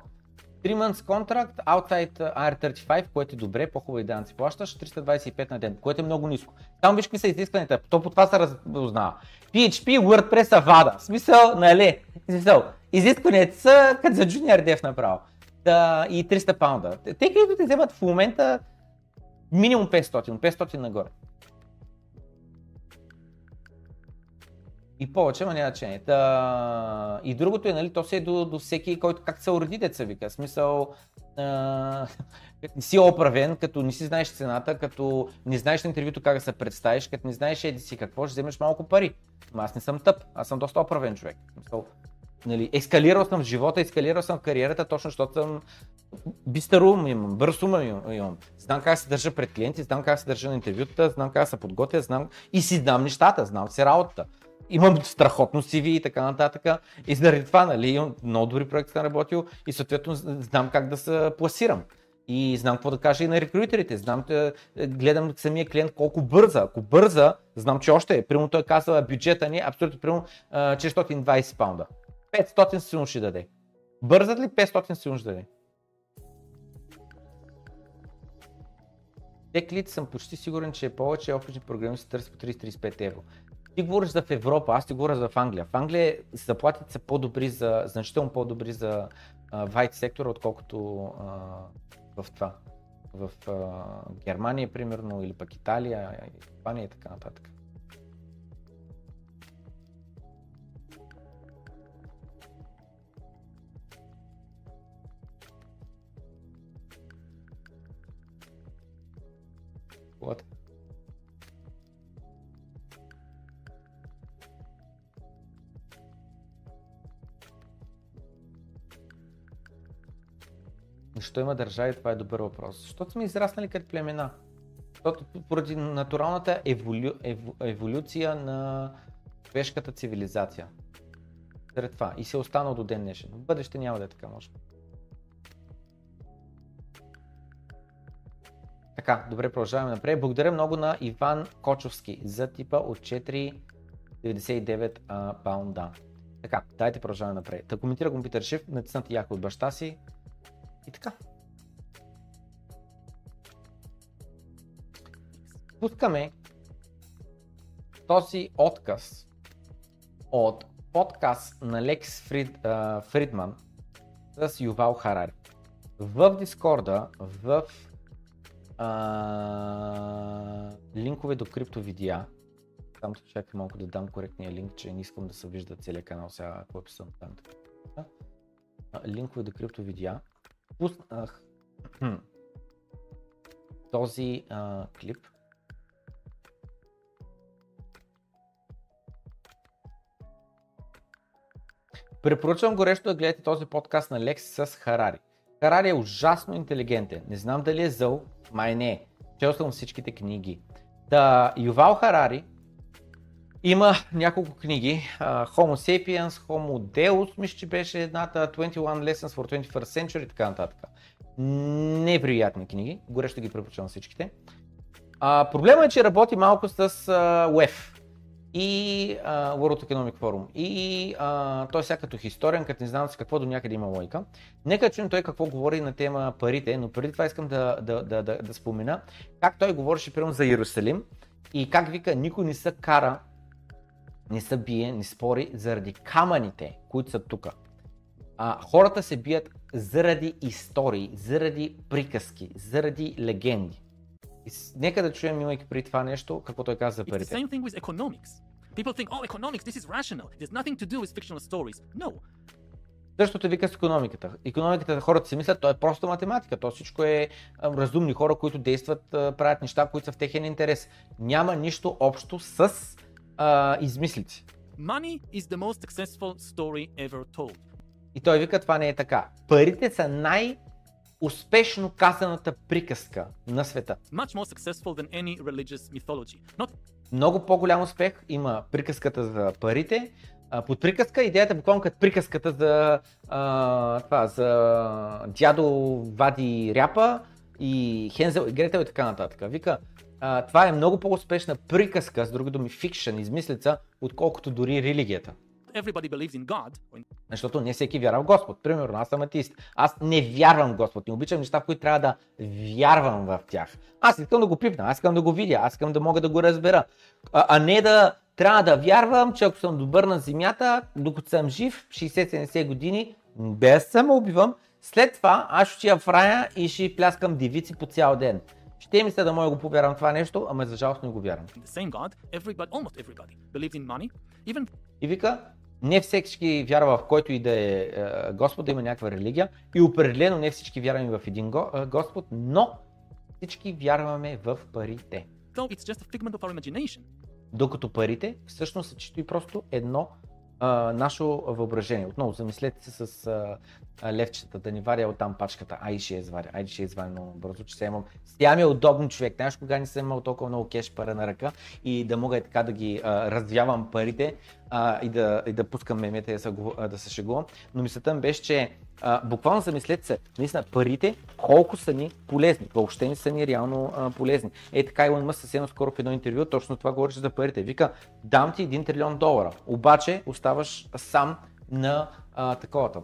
three months contract outside ар тридесет и пет, което е добре, по-хубави данъци плащаш, триста двадесет и пет на ден, което е много ниско. Там виж какви са изискванията, то по това се разпознава. пи ейч пи, WordPress, Avada. В смисъл, нали? Смисъл. Изискванията са като за Junior Dev направо. Да, и триста паунда. Те които те вземат в момента минимум петстотин, петстотин нагоре. И повече, ма няма значение. Та... И другото е, нали, то се е до, до всеки, който как се уреди, деца вика. В смисъл, а... не си оправен, като не си знаеш цената, като не знаеш на интервюто как да се представиш, като не знаеш еди си какво, ще вземеш малко пари. Ама аз не съм тъп, аз съм доста оправен човек. Мисъл, нали, ескалирал съм в живота, ескалирал съм в кариерата, точно защото съм бистър ум имам, бърз ум имам. Знам как се държа пред клиенти, знам как се държа на интервюта, знам как се подготвя, знам и си знам нещата, знам си работата. Имам страхотно си ви и така нататък. И заради това, нали, имам много добри проекти съм работил и съответно знам как да се пласирам. И знам какво да кажа и на рекрутерите. Знам, гледам самия клиент колко бърза. Ако бърза, знам, че още е. Примерно той е казал, бюджета ни е абсолютно примерно шестстотин и двадесет паунда. петстотин силно ще даде. Бързат ли петстотин силно ще даде? Теклит съм почти сигурен, че е повече офисни програми се търси по тридесет до тридесет и пет евро. Ти говориш за в Европа, аз ти говоря за в Англия. В Англия заплатите са по-добри, за, значително по-добри за white сектора, отколкото а, в това. В а, Германия, примерно, или пък Италия, Испания и така нататък. What? Защо има държави? Това е добър въпрос. Защото сме израснали като племена. Защото поради натуралната еволю... еволю... еволюция на човешката цивилизация. Сред това. И се е останал до ден днешен. В бъдеще няма да е така, може. Така, добре, продължаваме напред. Благодаря много на Иван Кочовски за типа от четири цяло деветдесет и девет а, паунда. Така, дайте продължаваме напред. Та коментира компютър шеф, натиснате яко от баща си. И така. Пускаме този отказ от подкаст на Лекс Фрид, а, Фридман с Ювал Харари. В Дискорда, в Uh, линкове до криптовидеа. Само чакай малко да дам коректния линк, че не искам да се вижда целия канал сега, ако е писам там. Uh, линкове до криптовидеа. Пуснах uh, този uh, клип. Препоръчвам горещо да гледате този подкаст на Лекс с Харари. Харари е ужасно интелигентен. Не знам дали е зъл, май не е. Чел съм всичките книги. Та, Ювал Харари има няколко книги. Uh, Homo Sapiens, Homo Deus, мисля, че беше едната, двадесет и едно Lessons for двадесет и първи Century и така нататък. Неприятни книги, горещо ги препоръчвам всичките. Uh, проблема е, че работи малко с uh, ю и еф и uh, World Economic Forum. И uh, той сега като историан, като не знам си какво, до някъде има логика. Нека чуем той какво говори на тема парите, но преди това искам да, да, да, да, да спомена как той говореше примерно за Иерусалим и как вика никой не се кара, не се бие, не спори заради камъните, които са тук. Uh, хората се бият заради истории, заради приказки, заради легенди. Нека да чуем, имайки преди това нещо, какво той каза за парите. It's the same thing with economics. People think, oh, economics, this is rational. There's nothing to do with fictional stories. No. Същото вика с икономиката. Икономиката, хората си мислят, то е просто математика. То всичко е разумни хора, които действат, правят неща, които са в техен интерес. Няма нищо общо с а, измислици. Money is the most successful story ever told. И той вика, това не е така. Парите са най- успешно казаната приказка на света. Not... Много по-голям успех има приказката за парите. Под приказка идеята е буквално като приказката за, а, това, за дядо вади ряпа и Хензел и Гретел и така нататък. Вика, а, това е много по-успешна приказка, с други думи фикшън, измислица, отколкото дори религията. Everybody believes in God. Защото не всеки вярва в Господ. Примерно, аз съм атеист. Аз не вярвам в Господ. Не обичам неща, в които трябва да вярвам в тях. Аз искам да го пипна, аз искам да го видя, аз искам да мога да го разбера. А, а не да трябва да вярвам, че ако съм добър на земята, докато съм жив, шейсет-седемдесет години, без самоубивам, след това аз ще я в рая и ще пляскам девици по цял ден. Ще мисля да мога го повярвам това нещо, ама за жалост не го вярвам. И вика, не всеки вярва в който и да е Господ, да има някаква религия и определено не всички вярваме в един Господ, но всички вярваме в парите. Докато парите всъщност са чисто и просто едно а, наше въображение. Отново замислете се с а, а, левчета, да не варя оттам пачката, ай ще я зваря, ай ще я зваря много бързо, че се имам. Сега ми е удобен човек, знаеш кога не съм имал толкова много кеш пара на ръка и да мога и така да ги а, развявам парите а, и, да, и да пускам мемета и да се шегувам. Но мислята ми беше, че а, буквално замислете се, наистина парите колко са ни полезни, въобще не са ни реално а, полезни. Е така Илон Мъск съвсем скоро в едно интервю точно това говореше за парите. Вика, дам ти един трилион долара, обаче оставаш сам на а, таковата.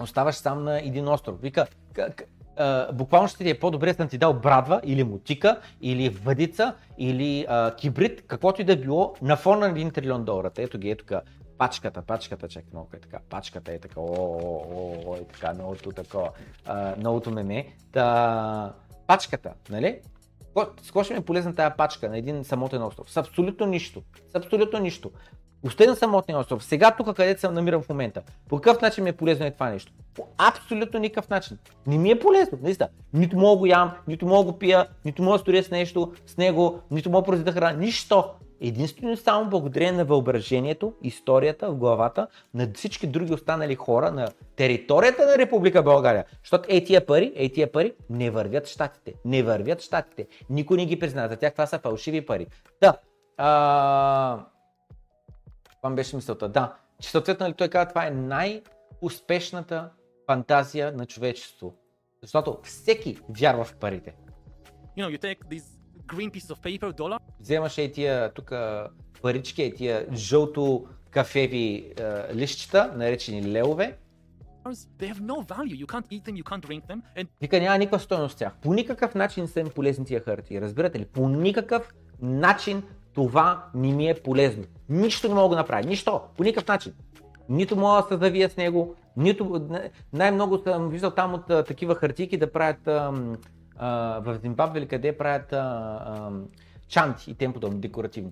Оставаш сам на един остров. Вика, как, а, буквално ще ти е по-добре да ти дал брадва или мотика, или въдица, или а, кибрид, каквото и да е било на фона на един трилион долара. Ето ги, ето тук. Пачката, пачката, чак много е така, пачката е така, о, е така, новото такова, новото меме. Та, пачката, нали? С какво ще ми е полезна тая пачка на един самотен остров? С абсолютно нищо, с абсолютно нищо. Още на самотния остров, сега тук където съм намирам в момента, по какъв начин ми е полезно е това нещо? По абсолютно никакъв начин. Не ми е полезно, наистина. Нито мога го ям, нито мога го пия, нито мога да сторя с нещо, с него, нито мога да произведа храна, нищо. Единствено само благодарение на въображението, историята в главата на всички други останали хора на територията на Република България. Защото ей тия пари, ей тия пари не вървят щатите, не вървят щатите, никой не ги признава, за тях това са фалшиви пари. Да, а... това ми беше мисълта, да, че съответно ли той казва, това е най-успешната фантазия на човечеството, защото всеки вярва в парите. You know, you take these... green pieces of paper, dollar. Вземаш ей тия тук парички, ей тия жълто кафеви е, листчета, наречени левове. They have no value. You can't eat them, you can't drink them. And... Вика, няма никаква стойност в тях. По никакъв начин не са им полезни тия хартии. Разбирате ли? По никакъв начин това не ми е полезно. Нищо не мога да направя. Нищо. По никакъв начин. Нито мога да се завия с него, нито... Най-много съм виждал там от а, такива хартийки да правят... А, Uh, в Зимбабве или къде правят uh, uh, чанти и тем подобни, декоративни.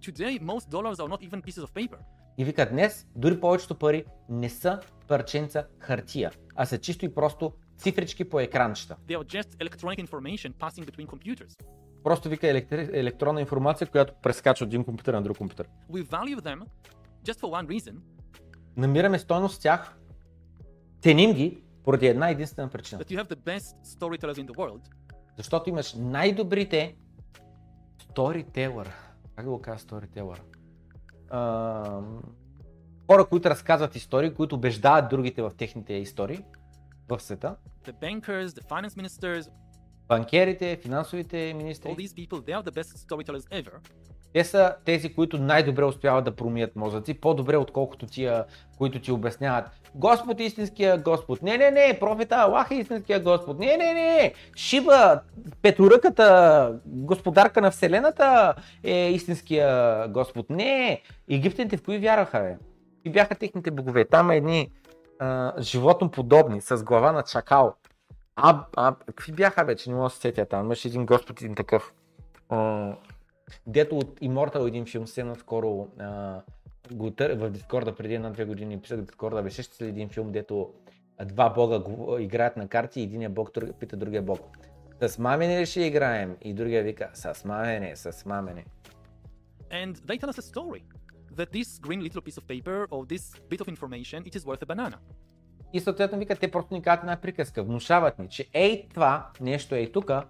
Today, most dollars are not even pieces of paper. И вика, днес дори повечето пари не са парченца хартия, а са чисто и просто цифрички по екранчета. They are just electronic information passing between computers. Просто вика електри... електронна информация, която прескача от един компютър на друг компютър. We value them just for one reason. Намираме стойност в тях, ценим ги, поради една единствена причина. Защото имаш най-добрите storyteller. Как да го кажа storyteller? Uh, хора, които разказват истории, които убеждават другите в техните истории в света. The bankers, the finance ministers, банкерите, финансовите министри. All these people, they are the best storytellers ever. Те са тези, които най-добре успяват да промият мозъци, по-добре отколкото тия, които ти обясняват Господ е истинския Господ, не, не, не, профета Аллах е истинския Господ, не, не, не, Шиба, петоръката, господарка на Вселената е истинския Господ, не, египтяните в кои вярваха, бе? И бяха техните богове, там е едни а, животноподобни с глава на чакал, а, а, какви бяха, бе, че не мога да се сетя там, имаше един Господ, един такъв. Дето от Immortal един филм, съвсем скоро го търсих в Дискорда преди една-две години, писах в Дискорда, беше ще следи един филм, дето два бога го, играят на карти и единия бог тър, пита другия бог. С мамене ли ще играем? И другия вика, с мамене, с мамене. And they tell us a story that this green little piece of paper or this bit of information, it is worth a banana. И съответно вика, те просто ни казват една приказка, внушават ни, че ей това нещо е тука,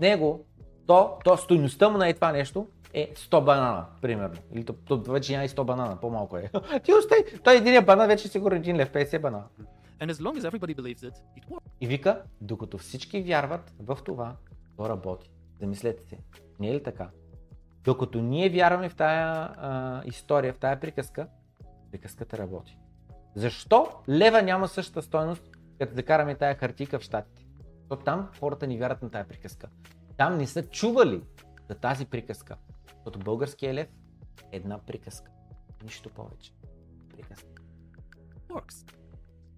него то, то стойността му на е това нещо е сто банана, примерно. Или то, то вече няма и сто банана, по-малко е. Ти остай, той единия банан вече сигурно един лев, петдесет банана. And as long as everybody believes it, it works. И вика, докато всички вярват в това, то работи. Замислете се, не е ли така? Докато ние вярваме в тая а, история, в тая приказка, приказката работи. Защо лева няма същата стойност, като да караме тая хартийка в щатите? Защото там хората ни вярват на тая приказка. Там не са чували за тази приказка, защото българския лев е една приказка, нищо повече. Приказка. Works.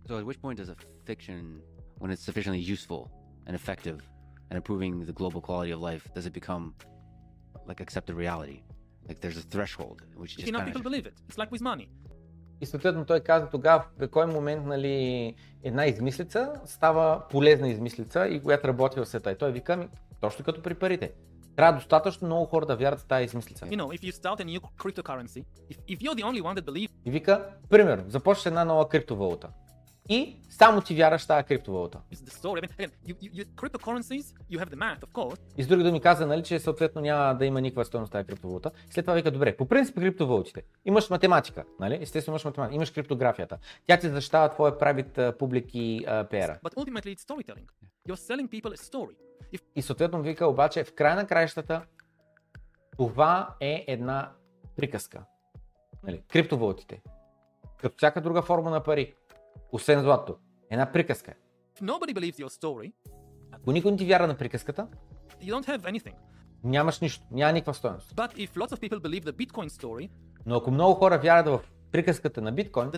So at which point is a fiction, when it's sufficiently useful and effective and improving the global quality of life, does it become like accepted reality? Like there's a threshold, which just kind of believe it. It's like with money. И съответно той каза тогава в кой момент, нали, една измислица става полезна измислица и която работи в света. И той вика ми, точно като при парите. Трябва достатъчно много хора да вярват в тази измислица. You know, if you start a new cryptocurrency, if, if you're the only one that believe... И вика, примерно, започваш една нова криптовалута. И само ти вярваш тази криптовалута. И с други думи каза, нали, че съответно няма да има никаква стойност тази криптовалута. След това вика, добре, по принцип криптовалутите имаш математика, нали? Естествено имаш математика, имаш криптографията. Тя ти защитава твоя private public и пиара. If... И съответно вика обаче, в край на краищата това е една приказка. Нали? Криптовалутите, като всяка друга форма на пари, освен злато, една приказка. Story, ако никой не ти вярва на приказката, нямаш нищо, няма никаква стойност. Story, но ако много хора вярват в приказката на биткоин,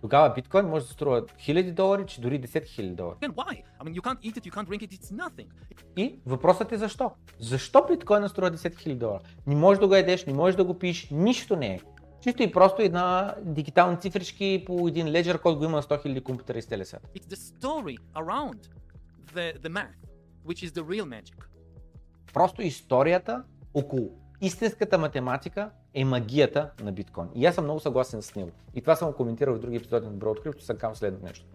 тогава биткоин може да струва хиляди долари, че дори десет хиляди долари. I mean, it, и въпросът е защо? Защо биткоина струва десет хиляди долара? Не можеш да го едеш, не можеш да го пиеш, нищо не е. Чисто и просто една дигитални цифрички по един леджер, който го има на сто хиляди компютъра и стелеса. Просто историята около истинската математика е магията на биткоин. И аз съм много съгласен с него. И това съм коментирал в други епизоди на Broad Crypto, съм казал следното нещо.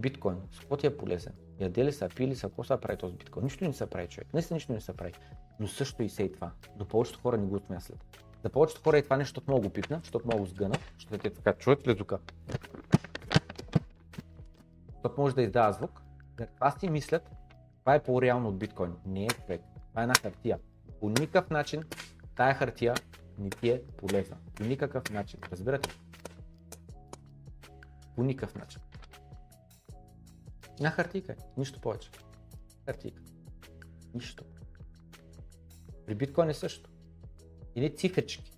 Биткоин, с какво ти е полезен? Яде ли са, пи ли са, какво са прави този биткоин? Нищо не са прави, човек. Наистина нищо не са прави. Но също и се и това. До повечето хора не го отмяслят. За повечето хора е това нещо, защото мога го пипна, защото мога го сгъна, защото те така чуят ли тука? Защото може да издава звук. Аз си мислят, това е по-реално от биткоин. Не е човек. Това е една хартия. По никакъв начин тая хартия не ти е полезна. По никакъв начин. Разбирате? По никакъв начин. Една хартийка е. Нищо повече. Хартийка. Нищо. При биткоин е също. Едни цифрички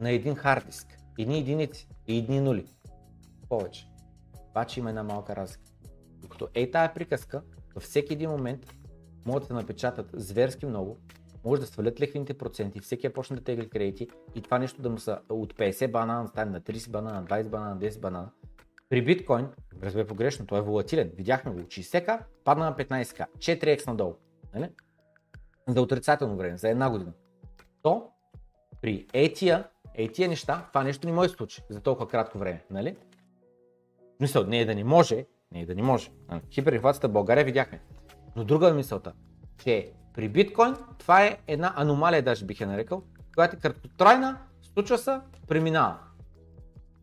на един хард диск, едни единици и едни нули, повече. Обаче има една малка разлика. Докато ей тая приказка, във всеки един момент могат да се напечатат зверски много, може да свалят лихвените проценти, всеки я почне да тегли кредити и това нещо да му са от петдесет банана, стане на трийсет банана, двайсет банана, десет банана. При биткоин, разбира погрешно, той е волатилен, видяхме го, шейсет ка, падна на петнайсет ка, четири екс надолу, нали? За отрицателно време, за една година. То при етия, етия неща, това нещо не може да случи за толкова кратко време, нали? Мисъл, не е да не може, не е да не може. Хиперинфлацията в България видяхме. Но друга е мисълта, че при биткоин това е една аномалия, даже бих я нарекал, която е краткотрайна, случва се, преминава.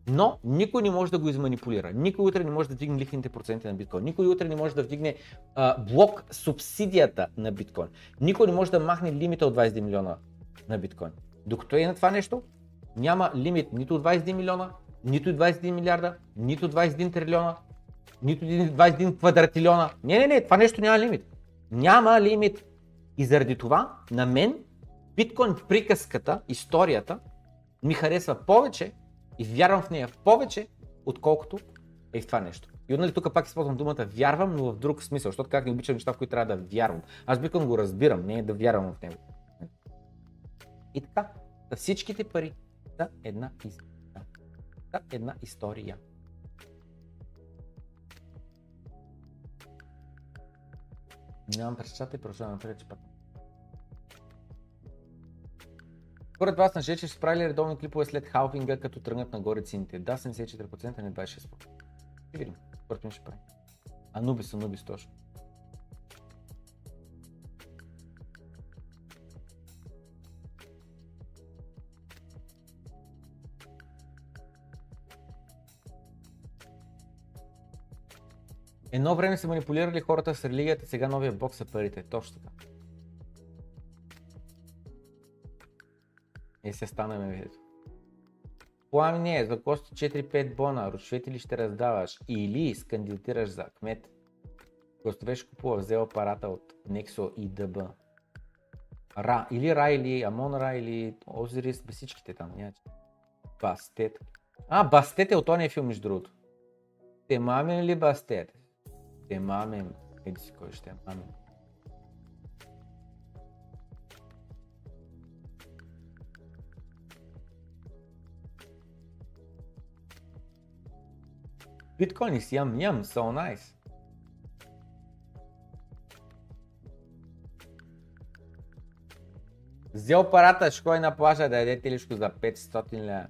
Но никой не може да го изманипулира, никой утре не може да вдигне лихвените проценти на биткоин, никой утре не може да вдигне а, блок субсидията на биткоин, никой не може да махне лимита от двайсет милиона на биткоин. Докато е на това нещо, няма лимит нито двайсет милиона, нито двайсет милиарда, нито двайсет трилиона, нито двайсет квадратилиона. Не, не, не, това нещо няма лимит. Няма лимит. И заради това, на мен, биткоин приказката, историята, ми харесва повече и вярвам в нея в повече, отколкото е в това нещо. И отнали тук пак използвам думата вярвам, но в друг смисъл, защото как не обичам неща, в които трябва да вярвам. Аз биткоин го разбирам, не е да вярвам в него. И така, всичките пари са една история. Са една история. Нямам пречата и продължавам преди пак. Според вас на Жечев са правили редовни клипове след халвинга, като тръгнат нагоре цените. Да, седемдесет и четири процента, не двайсет и шест процента. Ще видим, според ми ще правим. Анубис, Анубис точно. Едно време са манипулирали хората с религията, сега новия бог са парите. Точно така. Е, се станаме видето. Пламене, за кости четири-пет бона, рушвете ли ще раздаваш или скандидатираш за кмет? Костовеш купува, взел парата от Nexo и ДБ. Ра, или Ра, или Амон Ра, или Озирис, без всичките там. Няче. Бастет. А, Бастет е от ония филм, между другото. Те мамим ли Бастет? Те мамим, еди си кой ще мамим. Bitcoin is yum yum, so nice. Взел парата, ще ходи на плажа да яде телешко за петстотин лева.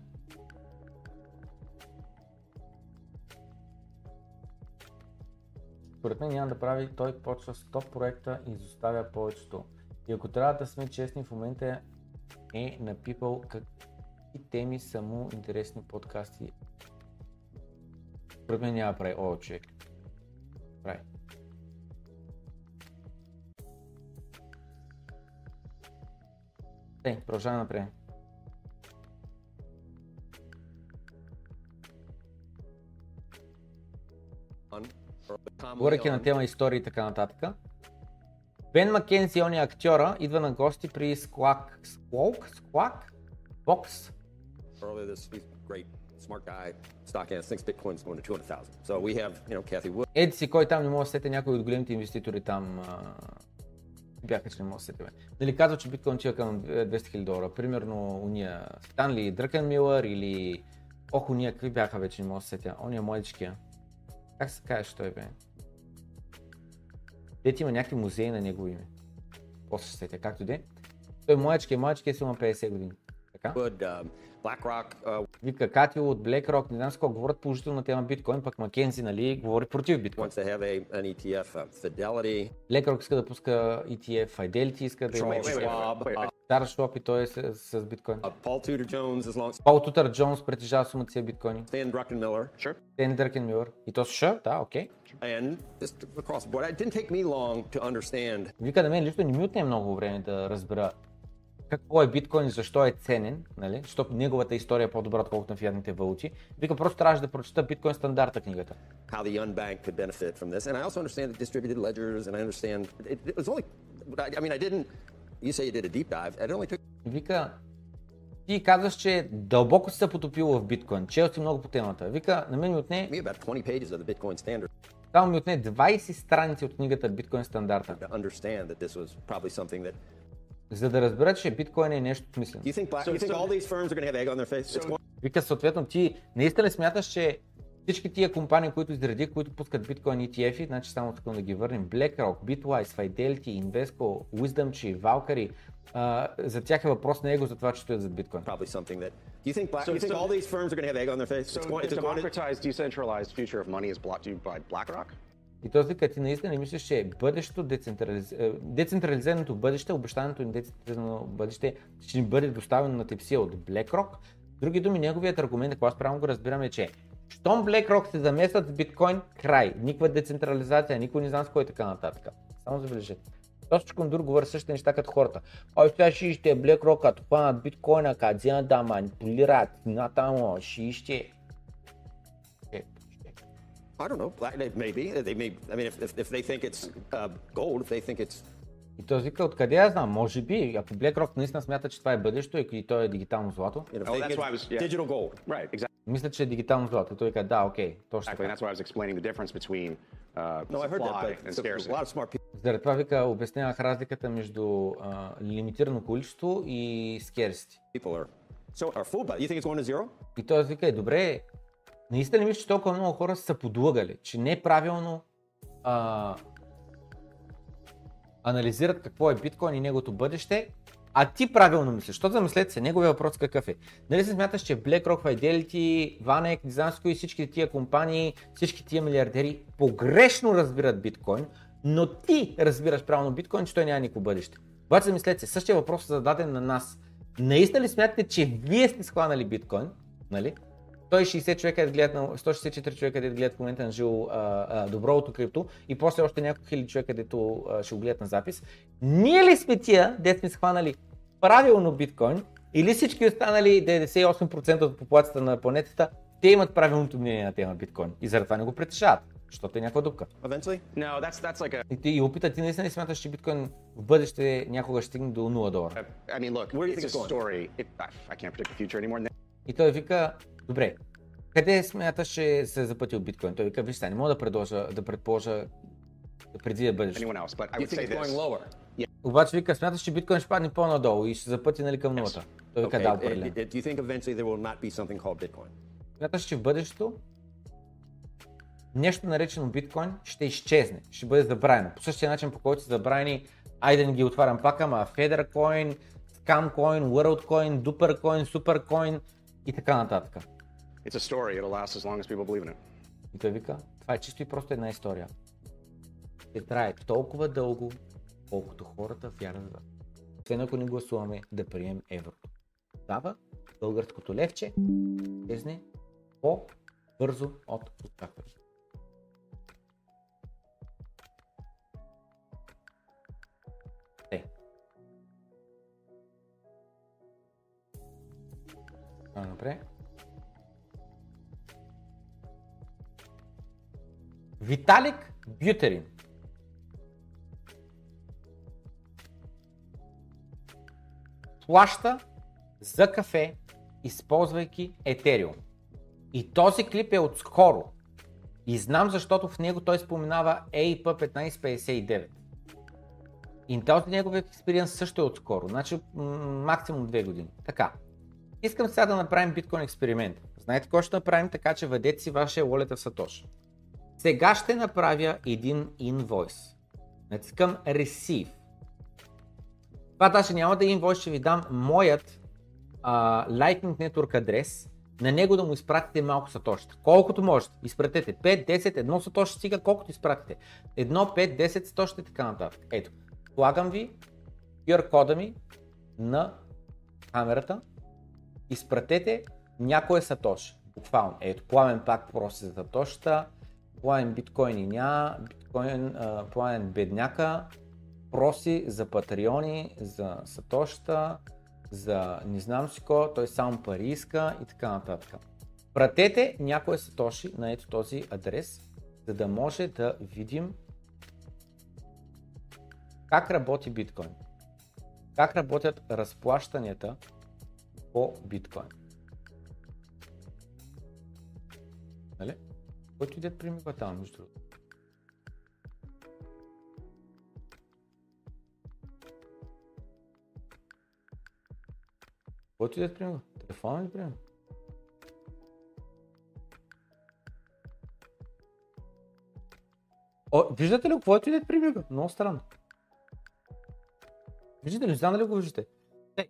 Според мен няма да прави, той почва сто проекта и изоставя повечето. И ако трябва да сме честни, в момента е напипал какви теми са му интересни подкасти. Според мен няма да прави, о, човек. Прави. Ей, продължаваме напред. Говоряки на тема истории и така нататък. Бен Маккензи, он е актьора, идва на гости при Squawk, Squawk, Squawk Box. Еди си кой там не може да сете, някой от големите инвеститори там бяха, че не може да сете. Нали казва, че биткоин чива към двеста хиляди долара, примерно уния Станли Дръкенмилър или ох уния, какви бяха вече не може да сете, ония младичкия. Как се казваш той бе? Дете има някакви музеи на негово име. После ще сетя, както де. Той младички, младички е си има петдесет години. Така? Вика Катил от BlackRock, не знам с какво говорят положително на тема биткоин, пък Маккензи, нали, говори против биткоин. BlackRock иска да пуска и ти еф, Fidelity иска да има и ти еф. Тара Шваб и той е с, с биткоин. Пол Тутър Джонс притежава сума ця биткоини. Стен Дръкенмилър. И то също, да, окей. Вика на мен лично не ми отне много време да разбера какво е биткоин, защо е ценен, нали? Защото неговата история е по-добра отколкото на фиатните валути. Вика, просто трябваше да прочета биткоин стандарта книгата. Вика, ти казваш, че дълбоко си се потопило в биткоин, чел си много по темата. Вика, на мен ми отне... Само ми отне двайсет страници от книгата биткоин стандарта. За да разбера, че биткоин е нещо мислено. Вика, съответно, ти наистина смяташ, че всички тия компании, които изредих, които пускат биткоин и ти еф-и, значи само така да ги върнем, BlackRock, Bitwise, Fidelity, Invesco, Wisdom, Valkyrie, uh, за тях е въпрос на его за това, че стоят зад биткоин. И този вика, ти наистина не мислиш, че бъдещето децентрализ... децентрализираното бъдеще, обещаното ни децентрализирано бъдеще ще ни бъде доставено на тепсия от BlackRock. С други думи, неговият аргумент, ако аз правилно го разбирам, е, че щом BlackRock се замесват с биткоин, край, никаква децентрализация, никой не знам с кой и така нататък. Само забележете. Точно Кондур говори същите неща като хората. Ой, сега ще ищете BlackRock, като хванат биткоина, като вземат да манипулират, ната му, ще ищете. I don't know, maybe, they may, I mean, if, if they think it's uh, gold, if they think it's... И този вика, откъде я знам, може би, ако BlackRock наистина смята, че това е бъдещето и то е дигитално злато. You know, oh, was, yeah. Digital gold. Right, exactly. Мисля, че е дигитално злато. Той казва, да, окей, okay, точно така. Exactly. Uh, no, заради това вика, обяснявах разликата между uh, лимитирано количество и scarcity. Are... So, и този вика, е добре, наистина ли мисля, че толкова много хора са подлъгали, че не правилно а, анализират какво е биткоин и неговото бъдеще, а ти правилно мислиш. Защото замислете се, неговия въпрос какъв е. Нали се смяташ, че BlackRock, Fidelity, Vanek, Дизанско и всички тия компании, всички тия милиардери погрешно разбират биткоин, но ти разбираш правилно биткоин, че той няма никакво бъдеще. Обаче замислете се, същия въпрос е зададен на нас. Наистина ли смятате, че вие сте схванали биткоин, нали? сто и шейсет човека гледат на, сто шейсет и четири човека гледат в момента на жил доброто крипто и после още няколко хиляди човека, дето а, ще го гледат на запис. Ние ли сме тия, дето сме схванали правилно биткоин или всички останали деветдесет и осем процента от популацията на планетата, те имат правилното мнение на тема биткоин и заради това не го притежават, защото е някаква дупка. No, that's, that's like a... И, и опита, ти наистина не смяташ, че биткоин в бъдеще някога ще стигне до нула долара. I mean, look, it's a story. It, I can't predict the future anymore. И той вика, добре, къде смяташ, че се запътил биткоин? Той вика, вижте, не мога да предложа, да предположа, да предвидя бъдещето. Yeah. Обаче вика, смяташ, че биткоин ще падне по-надолу и ще запъти, нали, към нулата? Yes. Той вика, okay. Да, определено. Смяташ, че в бъдещето нещо наречено биткоин ще изчезне, ще бъде забравено. По същия начин, по който са забравени, айде не ги отварям пак, ама FedCoin, Scamcoin, WorldCoin, DuperCoin, SuperCoin и така нататък. It's a story, it'll last as long as people believe in it. И той вика, това е чисто и просто една история. Ще трае толкова дълго, колкото хората вярват. Освен ако не гласуваме да приемем еврото. Тогава българското левче изчезне по-бързо от очакване. Те. А, напред. Виталик Бютерин. Плаща за кафе, използвайки Ethereum. И този клип е отскоро. И знам, защото в него той споменава ей пи хиляда петстотин петдесет и девет. И този неговият експириенс също е отскоро, значи м- максимум две години. Така. Искам сега да направим биткоин експеримент. Знаете кой ще направим, така че въдете си вашия wallet в Сатош. Сега ще направя един инвойс. Натискам Receive. Това даже няма да е инвойс, ще ви дам моят uh, Lightning Network адрес. На него да му изпратите малко сатошите. Колкото можете. Изпратете пет, десет, едно сатоши, стига колкото изпратите. едно, пет, десет сатошите, така нататък. Ето, слагам ви кю ар кода ми на камерата. Изпратете някоя сатоши. Буквално. Ето, Пламен пак проси за сатошата. Пламен биткоин и няма, биткоин, Пламен бедняка, проси за патреони, за сатошта, за не знам си ко, той само пари иска и така нататък. Пратете някои сатоши на ето този адрес, за да може да видим как работи биткоин, как работят разплащанията по биткоин. Нали? Който идет при мига там, между другото. Който идет при мига? Телефон или при мига? О, виждате ли го? Който идет при мига? Много странно. Виждате ли? Знам дали го виждате. Тей.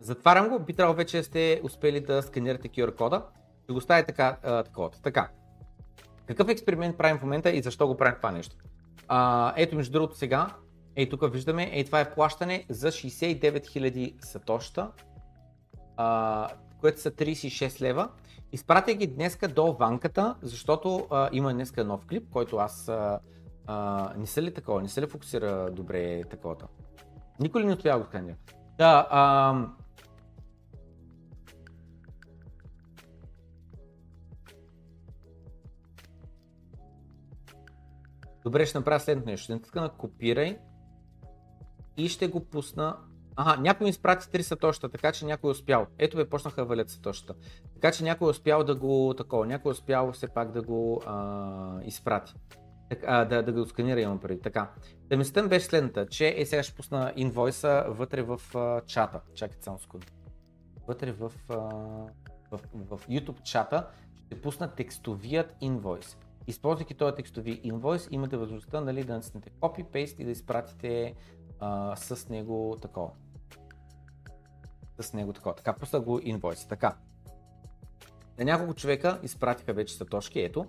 Затварям го, би трябвало вече сте успели да сканирате кю ар кода. Ще го стави така, такова. Така. Какъв експеримент правим в момента и защо го правим това нещо? А, ето между другото сега, ей тук виждаме, ей това е плащане за шейсет и девет хиляди сатошта, а, което са трийсет и шест лева. Изпратя ги днеска до ванката, защото а, има днеска нов клип, който аз а, а, не са ли такова, не са ли фокусира добре таковата. Никой ли не отстоява го сканира? Да, а, добре, ще направя следното нещо. Ще натискам на копирай и ще го пусна. Ага, някой ми изпрати три сатошта, така че някой е успял. Ето бе, почнаха да валят сатошта. Така че някой е успял да го такова, някой е успял все пак да го а, изпрати. Так, а, да, да го сканира имам преди. Така. Да мислята ми беше следната, че е сега ще пусна инвойса вътре в а, чата. Чакайте само секунда. Вътре в, а, в, в, в YouTube чата ще пусна текстовият инвойс. Използвайки този текстови инвойс, имате възможността, нали, да натиснете copy, paste и да изпратите а, с него такова. С него такова. Така, пусна го инвойс. Така. На няколко човека изпратиха вече сатошки. Ето,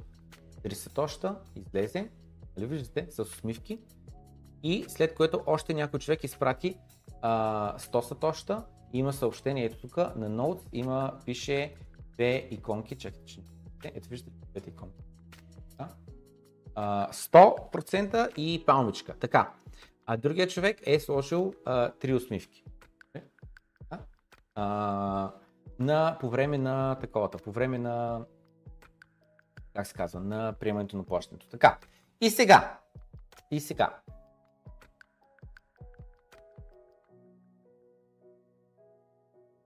три сатошта излезе, нали виждате, с усмивки. И след което още някой човек изпрати а, сто сатошта. Има съобщение, ето тук на Notes има, пише две иконки. Чакайте, че ето виждате двете иконки. сто процента и палмичка. Така. А другия човек е сложил а, три усмивки. А, на, по време на таковата, по време на как се казва, на приемането на плащането. Така. И сега. И сега.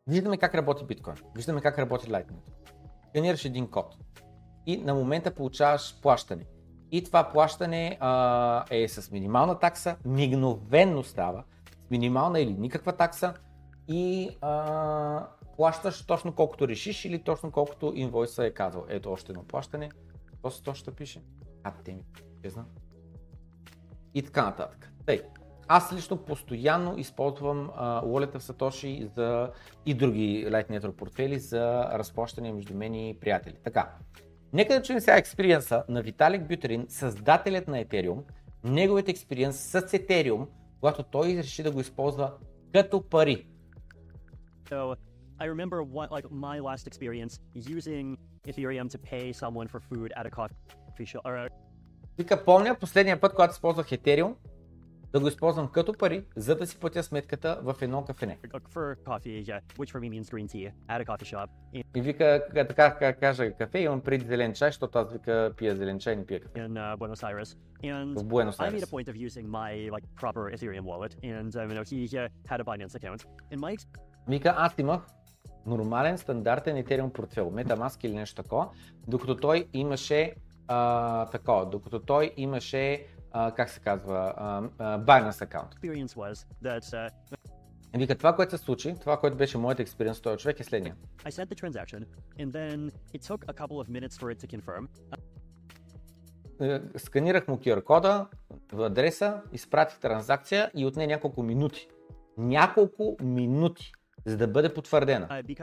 Виждаме как работи биткоин. Виждаме как работи Lightning. Сканираш един код. И на момента получаваш плащане. И това плащане а, е с минимална такса, мигновенно става, с минимална или никаква такса и а, плащаш точно колкото решиш или точно колкото инвойса е казал. Ето още едно плащане, Какво точно пише? А, те ми пизна. И така нататък. Тъй, аз лично постоянно използвам уолета в Сатоши за и други Light Network портфели за разплащане между мен и приятели. Така, нека да чуем сега експириенса на Виталик Бютерин, създателят на Ethereum, неговият експириенс с Ethereum, когато той реши да го използва като пари. So, I remember what, like, my last experience using Ethereum to pay someone for food at a coffee shop. Or... Вика, помня последния път, когато използвах Ethereum, да го използвам като пари, за да си платя сметката в едно кафене. И вика, така как кажа кафе, имам преди зелен чай, защото аз вика пия зелен чай, не пия кафе. В Буенос Айрес. Вика, аз имах нормален стандартен Ethereum портфел, MetaMask или нещо такова, докато той имаше а, такова, докато той имаше Uh, как се казва, uh, uh, Binance аккаунт. Uh... Вика, това, което се случи, това, което беше моят експириенс с този човек е следния. Uh, сканирах му кю ар кода в адреса, изпратих транзакция и отне няколко минути. Няколко минути, за да бъде потвърдена. Uh,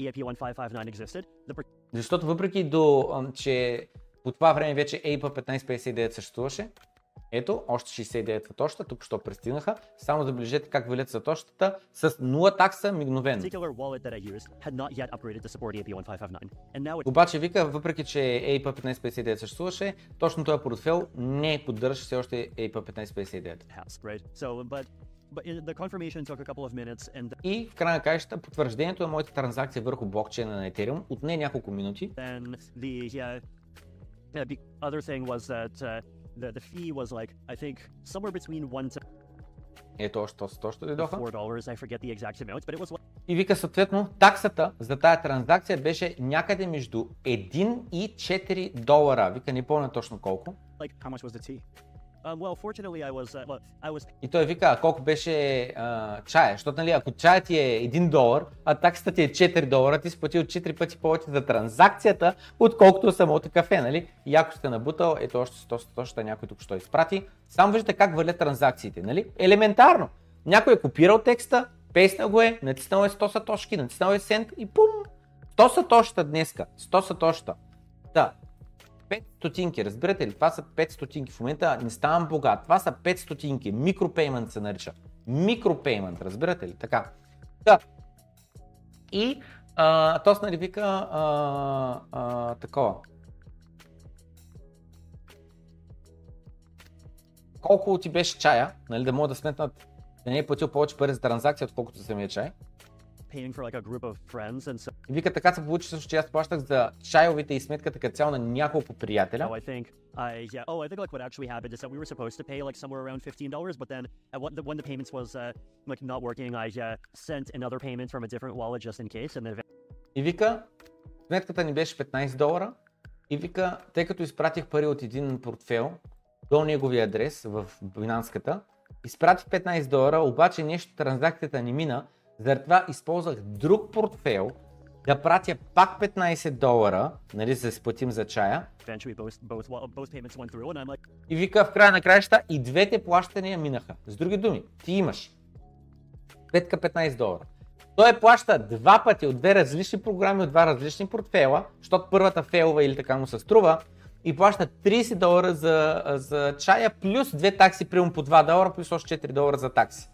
existed, the... Защото въпреки до, um, че по това време вече и пи хиляда петстотин петдесет и девет съществуваше. Ето, още шейсет и девет сатоща, тук що пристигнаха. Само забележете как валят сатощата с нула такса мигновено. Обаче вика, въпреки че и пи хиляда петстотин петдесет и девет съществуваше, точно този портфел не поддържаше все още и пи хиляда петстотин петдесет и девет. И в края на краищата потвърждението на моята транзакция върху блокчейна на Ethereum отне няколко минути. The other thing was that uh, the, the fee was like, I think, somewhere between one to four dollars. I forget the exact amount, but it was like... И вика, съответно, таксата за тая транзакция беше някъде между един и четири долара. Вика, не помня точно колко. Like, how much was the tea? Um, well, fortunately, I was, uh, well, I was... И той вика, колко беше uh, чая, защото, нали, ако чая ти е един долар, а таксата ти е четири долара, ти си платил четири пъти повече за транзакцията, отколкото самото кафе, нали? И ако сте набутал, ето още сто, сто, сто, някой тук ще изпрати. Само виждате как валят транзакциите, нали? Елементарно. Някой е копирал текста, песнал го е, натиснал е сто сатошки, натиснал е сент и пум! сто сатошта днеска, сто сатошта. Да. пет стотинки, разбирате ли? Това са пет стотинки. В момента не ставам богат. Това са пет стотинки. Микропеймент се нарича. Микропеймент, разбирате ли? Така. Да. И а, Тос нали вика а, а, такова. Колко ти беше чая, нали, да мога да сметнат да не е платил повече пари за транзакция, отколкото самия чай. И вика, така се получи също, че аз плащах за чайовите и сметката като цяло на няколко приятеля. И вика, сметката ни беше петнайсет долара. И вика, тъй като изпратих пари от един портфел до неговия адрес в Binance-ката, изпратих петнайсет долара, обаче нещо транзакцията не мина. Заради това използвах друг портфейл да пратя пак петнайсет долара, нали, за да си платим за чая. И вика, в края на краища и двете плащания минаха. С други думи, ти имаш петка петнайсет долара. Той плаща два пъти от две различни програми, от два различни портфейла, защото първата фейлва или така му се струва, и плаща трийсет долара за, за чая, плюс две такси, примерно по два долара, плюс още четири долара за такси.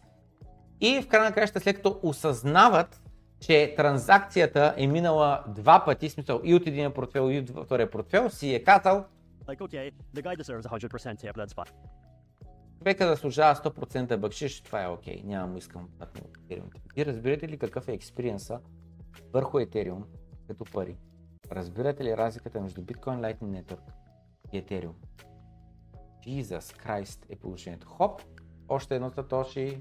И в края на краищата, след като осъзнават, че транзакцията е минала два пъти, смисъл и от единия портфел, и от втория портфел, си е казал like, okay, the guy deserves one hundred percent tip, that's fine. Човека заслужава сто процента бъкшиш, това е окей, okay. Няма му искам да му Ethereum. И разбирате ли какъв е експириенса върху Ethereum като пари? Разбирате ли разликата между Bitcoin Lightning Network и Ethereum? Jesus Christ е положението. Хоп, още едно сатоши.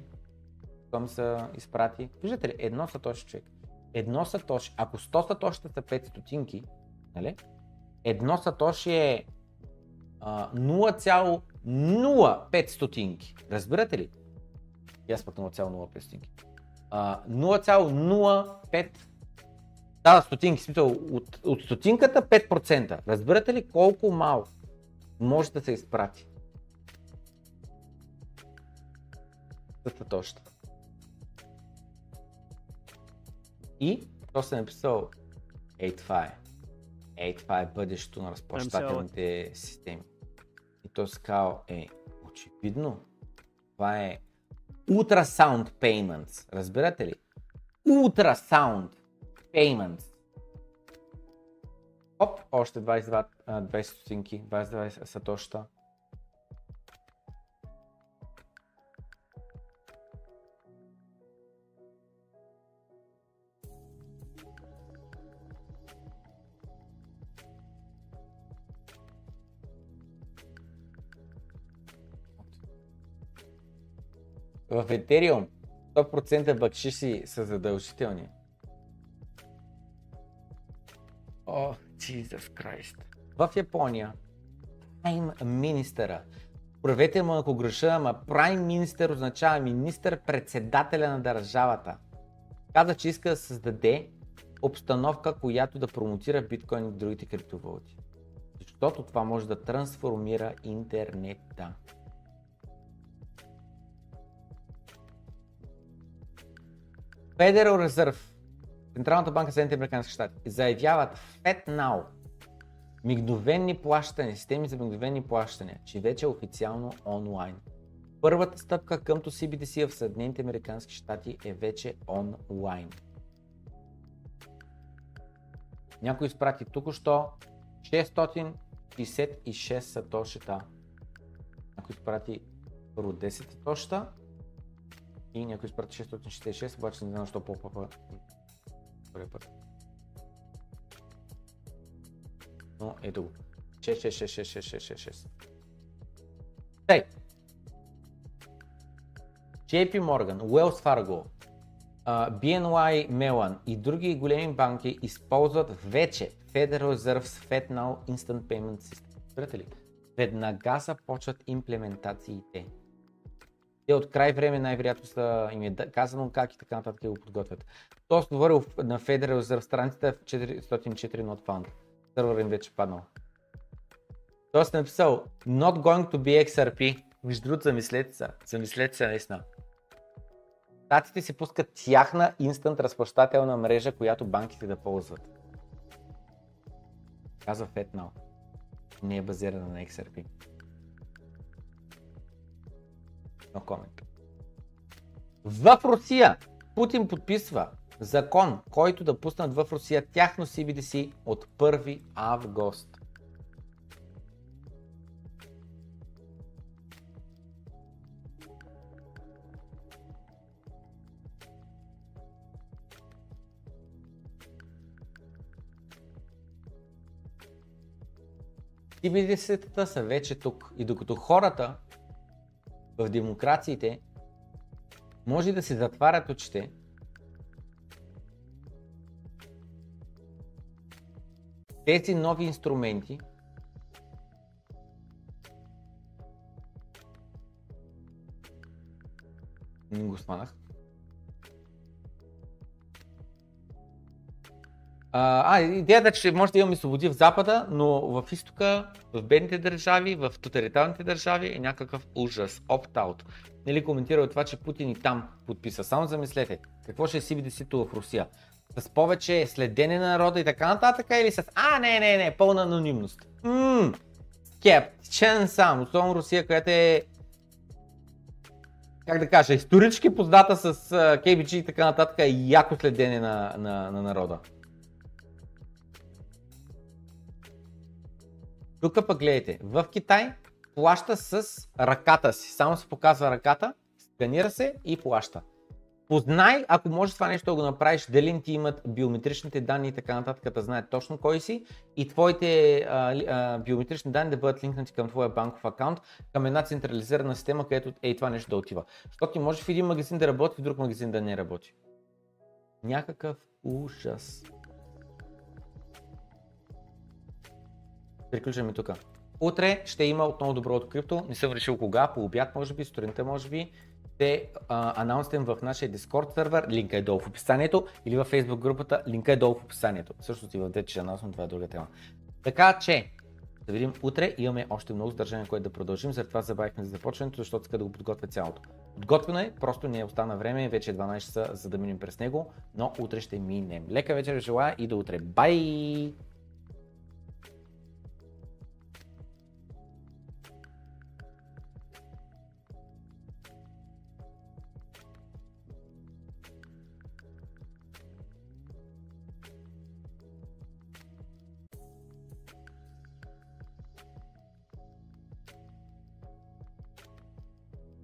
Към са изпрати. Виждате ли, едно сатоши човек. Едно сатоши, ако сто сатоши са пет стотинки, нали? Едно сатоши е а, нула цяло нула пет стотинки. Разбирате ли? И аз пък нула цяло нула пет стотинки. А, нула цяло нула пет Да, стотинки, смисъл, от, от стотинката пет процента. Разбирате ли колко малко може да се изпрати? Съста точно. И то съм написал, ей това е. Ей това е бъдещето на разплащателните системи. И той си казал, е, очевидно, това е Ultrasound Payments. Разбирате ли? Ultrasound Payments. Оп, още двайсет и две стотинки, двайсет и две сатоща. В Ethereum сто процента бакшиши са задължителни. О, Jesus Christ. В Япония, прайм министъра, правете му ако греша, ама прайм министър означава министър-председателя на държавата. Каза, че иска да създаде обстановка, която да промотира биткоин и другите криптовалути. Защото това може да трансформира интернета. Federal Reserve, Централната банка на Съединените американски щати, заявяват FedNow, мигновени плащания, системи за мигновени плащания, че вече е официално онлайн. Първата стъпка къмто Си Би Ди Си в Съединените американски щати е вече онлайн. Някой изпрати току-що шестстотин шестдесет и шест сатошита. Някой изпрати първо десет сатошита. И някой изпрати шестстотин шестдесет и шест, обаче не знам защо по-папа. Но ето го. шест шест шест шест шест шест шест. Тъй. Джей Пи Morgan, Wells Fargo, Би Ен Уай Mellon и други големи банки използват вече Federal Reserve's FedNow Instant Payment System. Разбирате ли? Веднага започват имплементациите. Те от край време най-вероятно са им е казано как и така нататък го подготвят. Той отговори на Federal Reserve страницата в четиристотин и четвърта Not Found. Сървърът им вече паднал. Той си написал Not going to be Икс Ар Пи. Между другото, замислете се, замислете се наистина. Щатите си пускат тяхна инстант разплащателна мрежа, която банките да ползват. Казва FedNow. Не е базирана на Икс Ар Пи. No comment. В Русия Путин подписва закон, който да пуснат в Русия тяхно Си Би Ди Си от първи август. Си Би Ди Си-тата са вече тук и докато хората в демокрациите може да се затварят очите. Тези нови инструменти не го спанах. А, идеята е, че може да имаме свободи в Запада, но в Изтока, в бедните държави, в тоталитарните държави е някакъв ужас, opt-out. Нали коментира това, че Путин и там подписа. Само замислете, какво ще е Си Би Ди Си-то в Русия? С повече следене на народа и така нататък или с а, не, не, не, пълна анонимност? Ммм, скептичен сам, особено Русия, която е, как да кажа, исторически позната с Кей Би Джи и така нататък и яко следене на, на, на народа. Тук пък гледайте, в Китай плаща с ръката си, само се показва ръката, сканира се и плаща. Познай, ако можеш това нещо да го направиш, дали ти имат биометричните данни и така нататък, да знаят точно кой си и твоите а, а, биометрични данни да бъдат линкнати към твоя банков акаунт, към една централизирана система, където ей това нещо да отива. Защото ти можеш в един магазин да работи, в друг магазин да не работи. Някакъв ужас. Приключваме тук. Утре ще има отново добро от крипто, не съм решил кога, по обяд може би, сутринта може би, те а, анонсирам в нашия Discord сервер, линка е долу в описанието, или във Facebook групата, линка е долу в описанието. Всъщност и в двете ще анонсирам, това е друга тема. Така че, да видим утре, имаме още много задържане, което да продължим, след това забавихме за започването, защото иска да го подготвя цялото. Подготвено е, просто не остана време, вече е дванайсет часа, за да минем през него, но утре ще минем. Лека вечер желая и до утре, бай!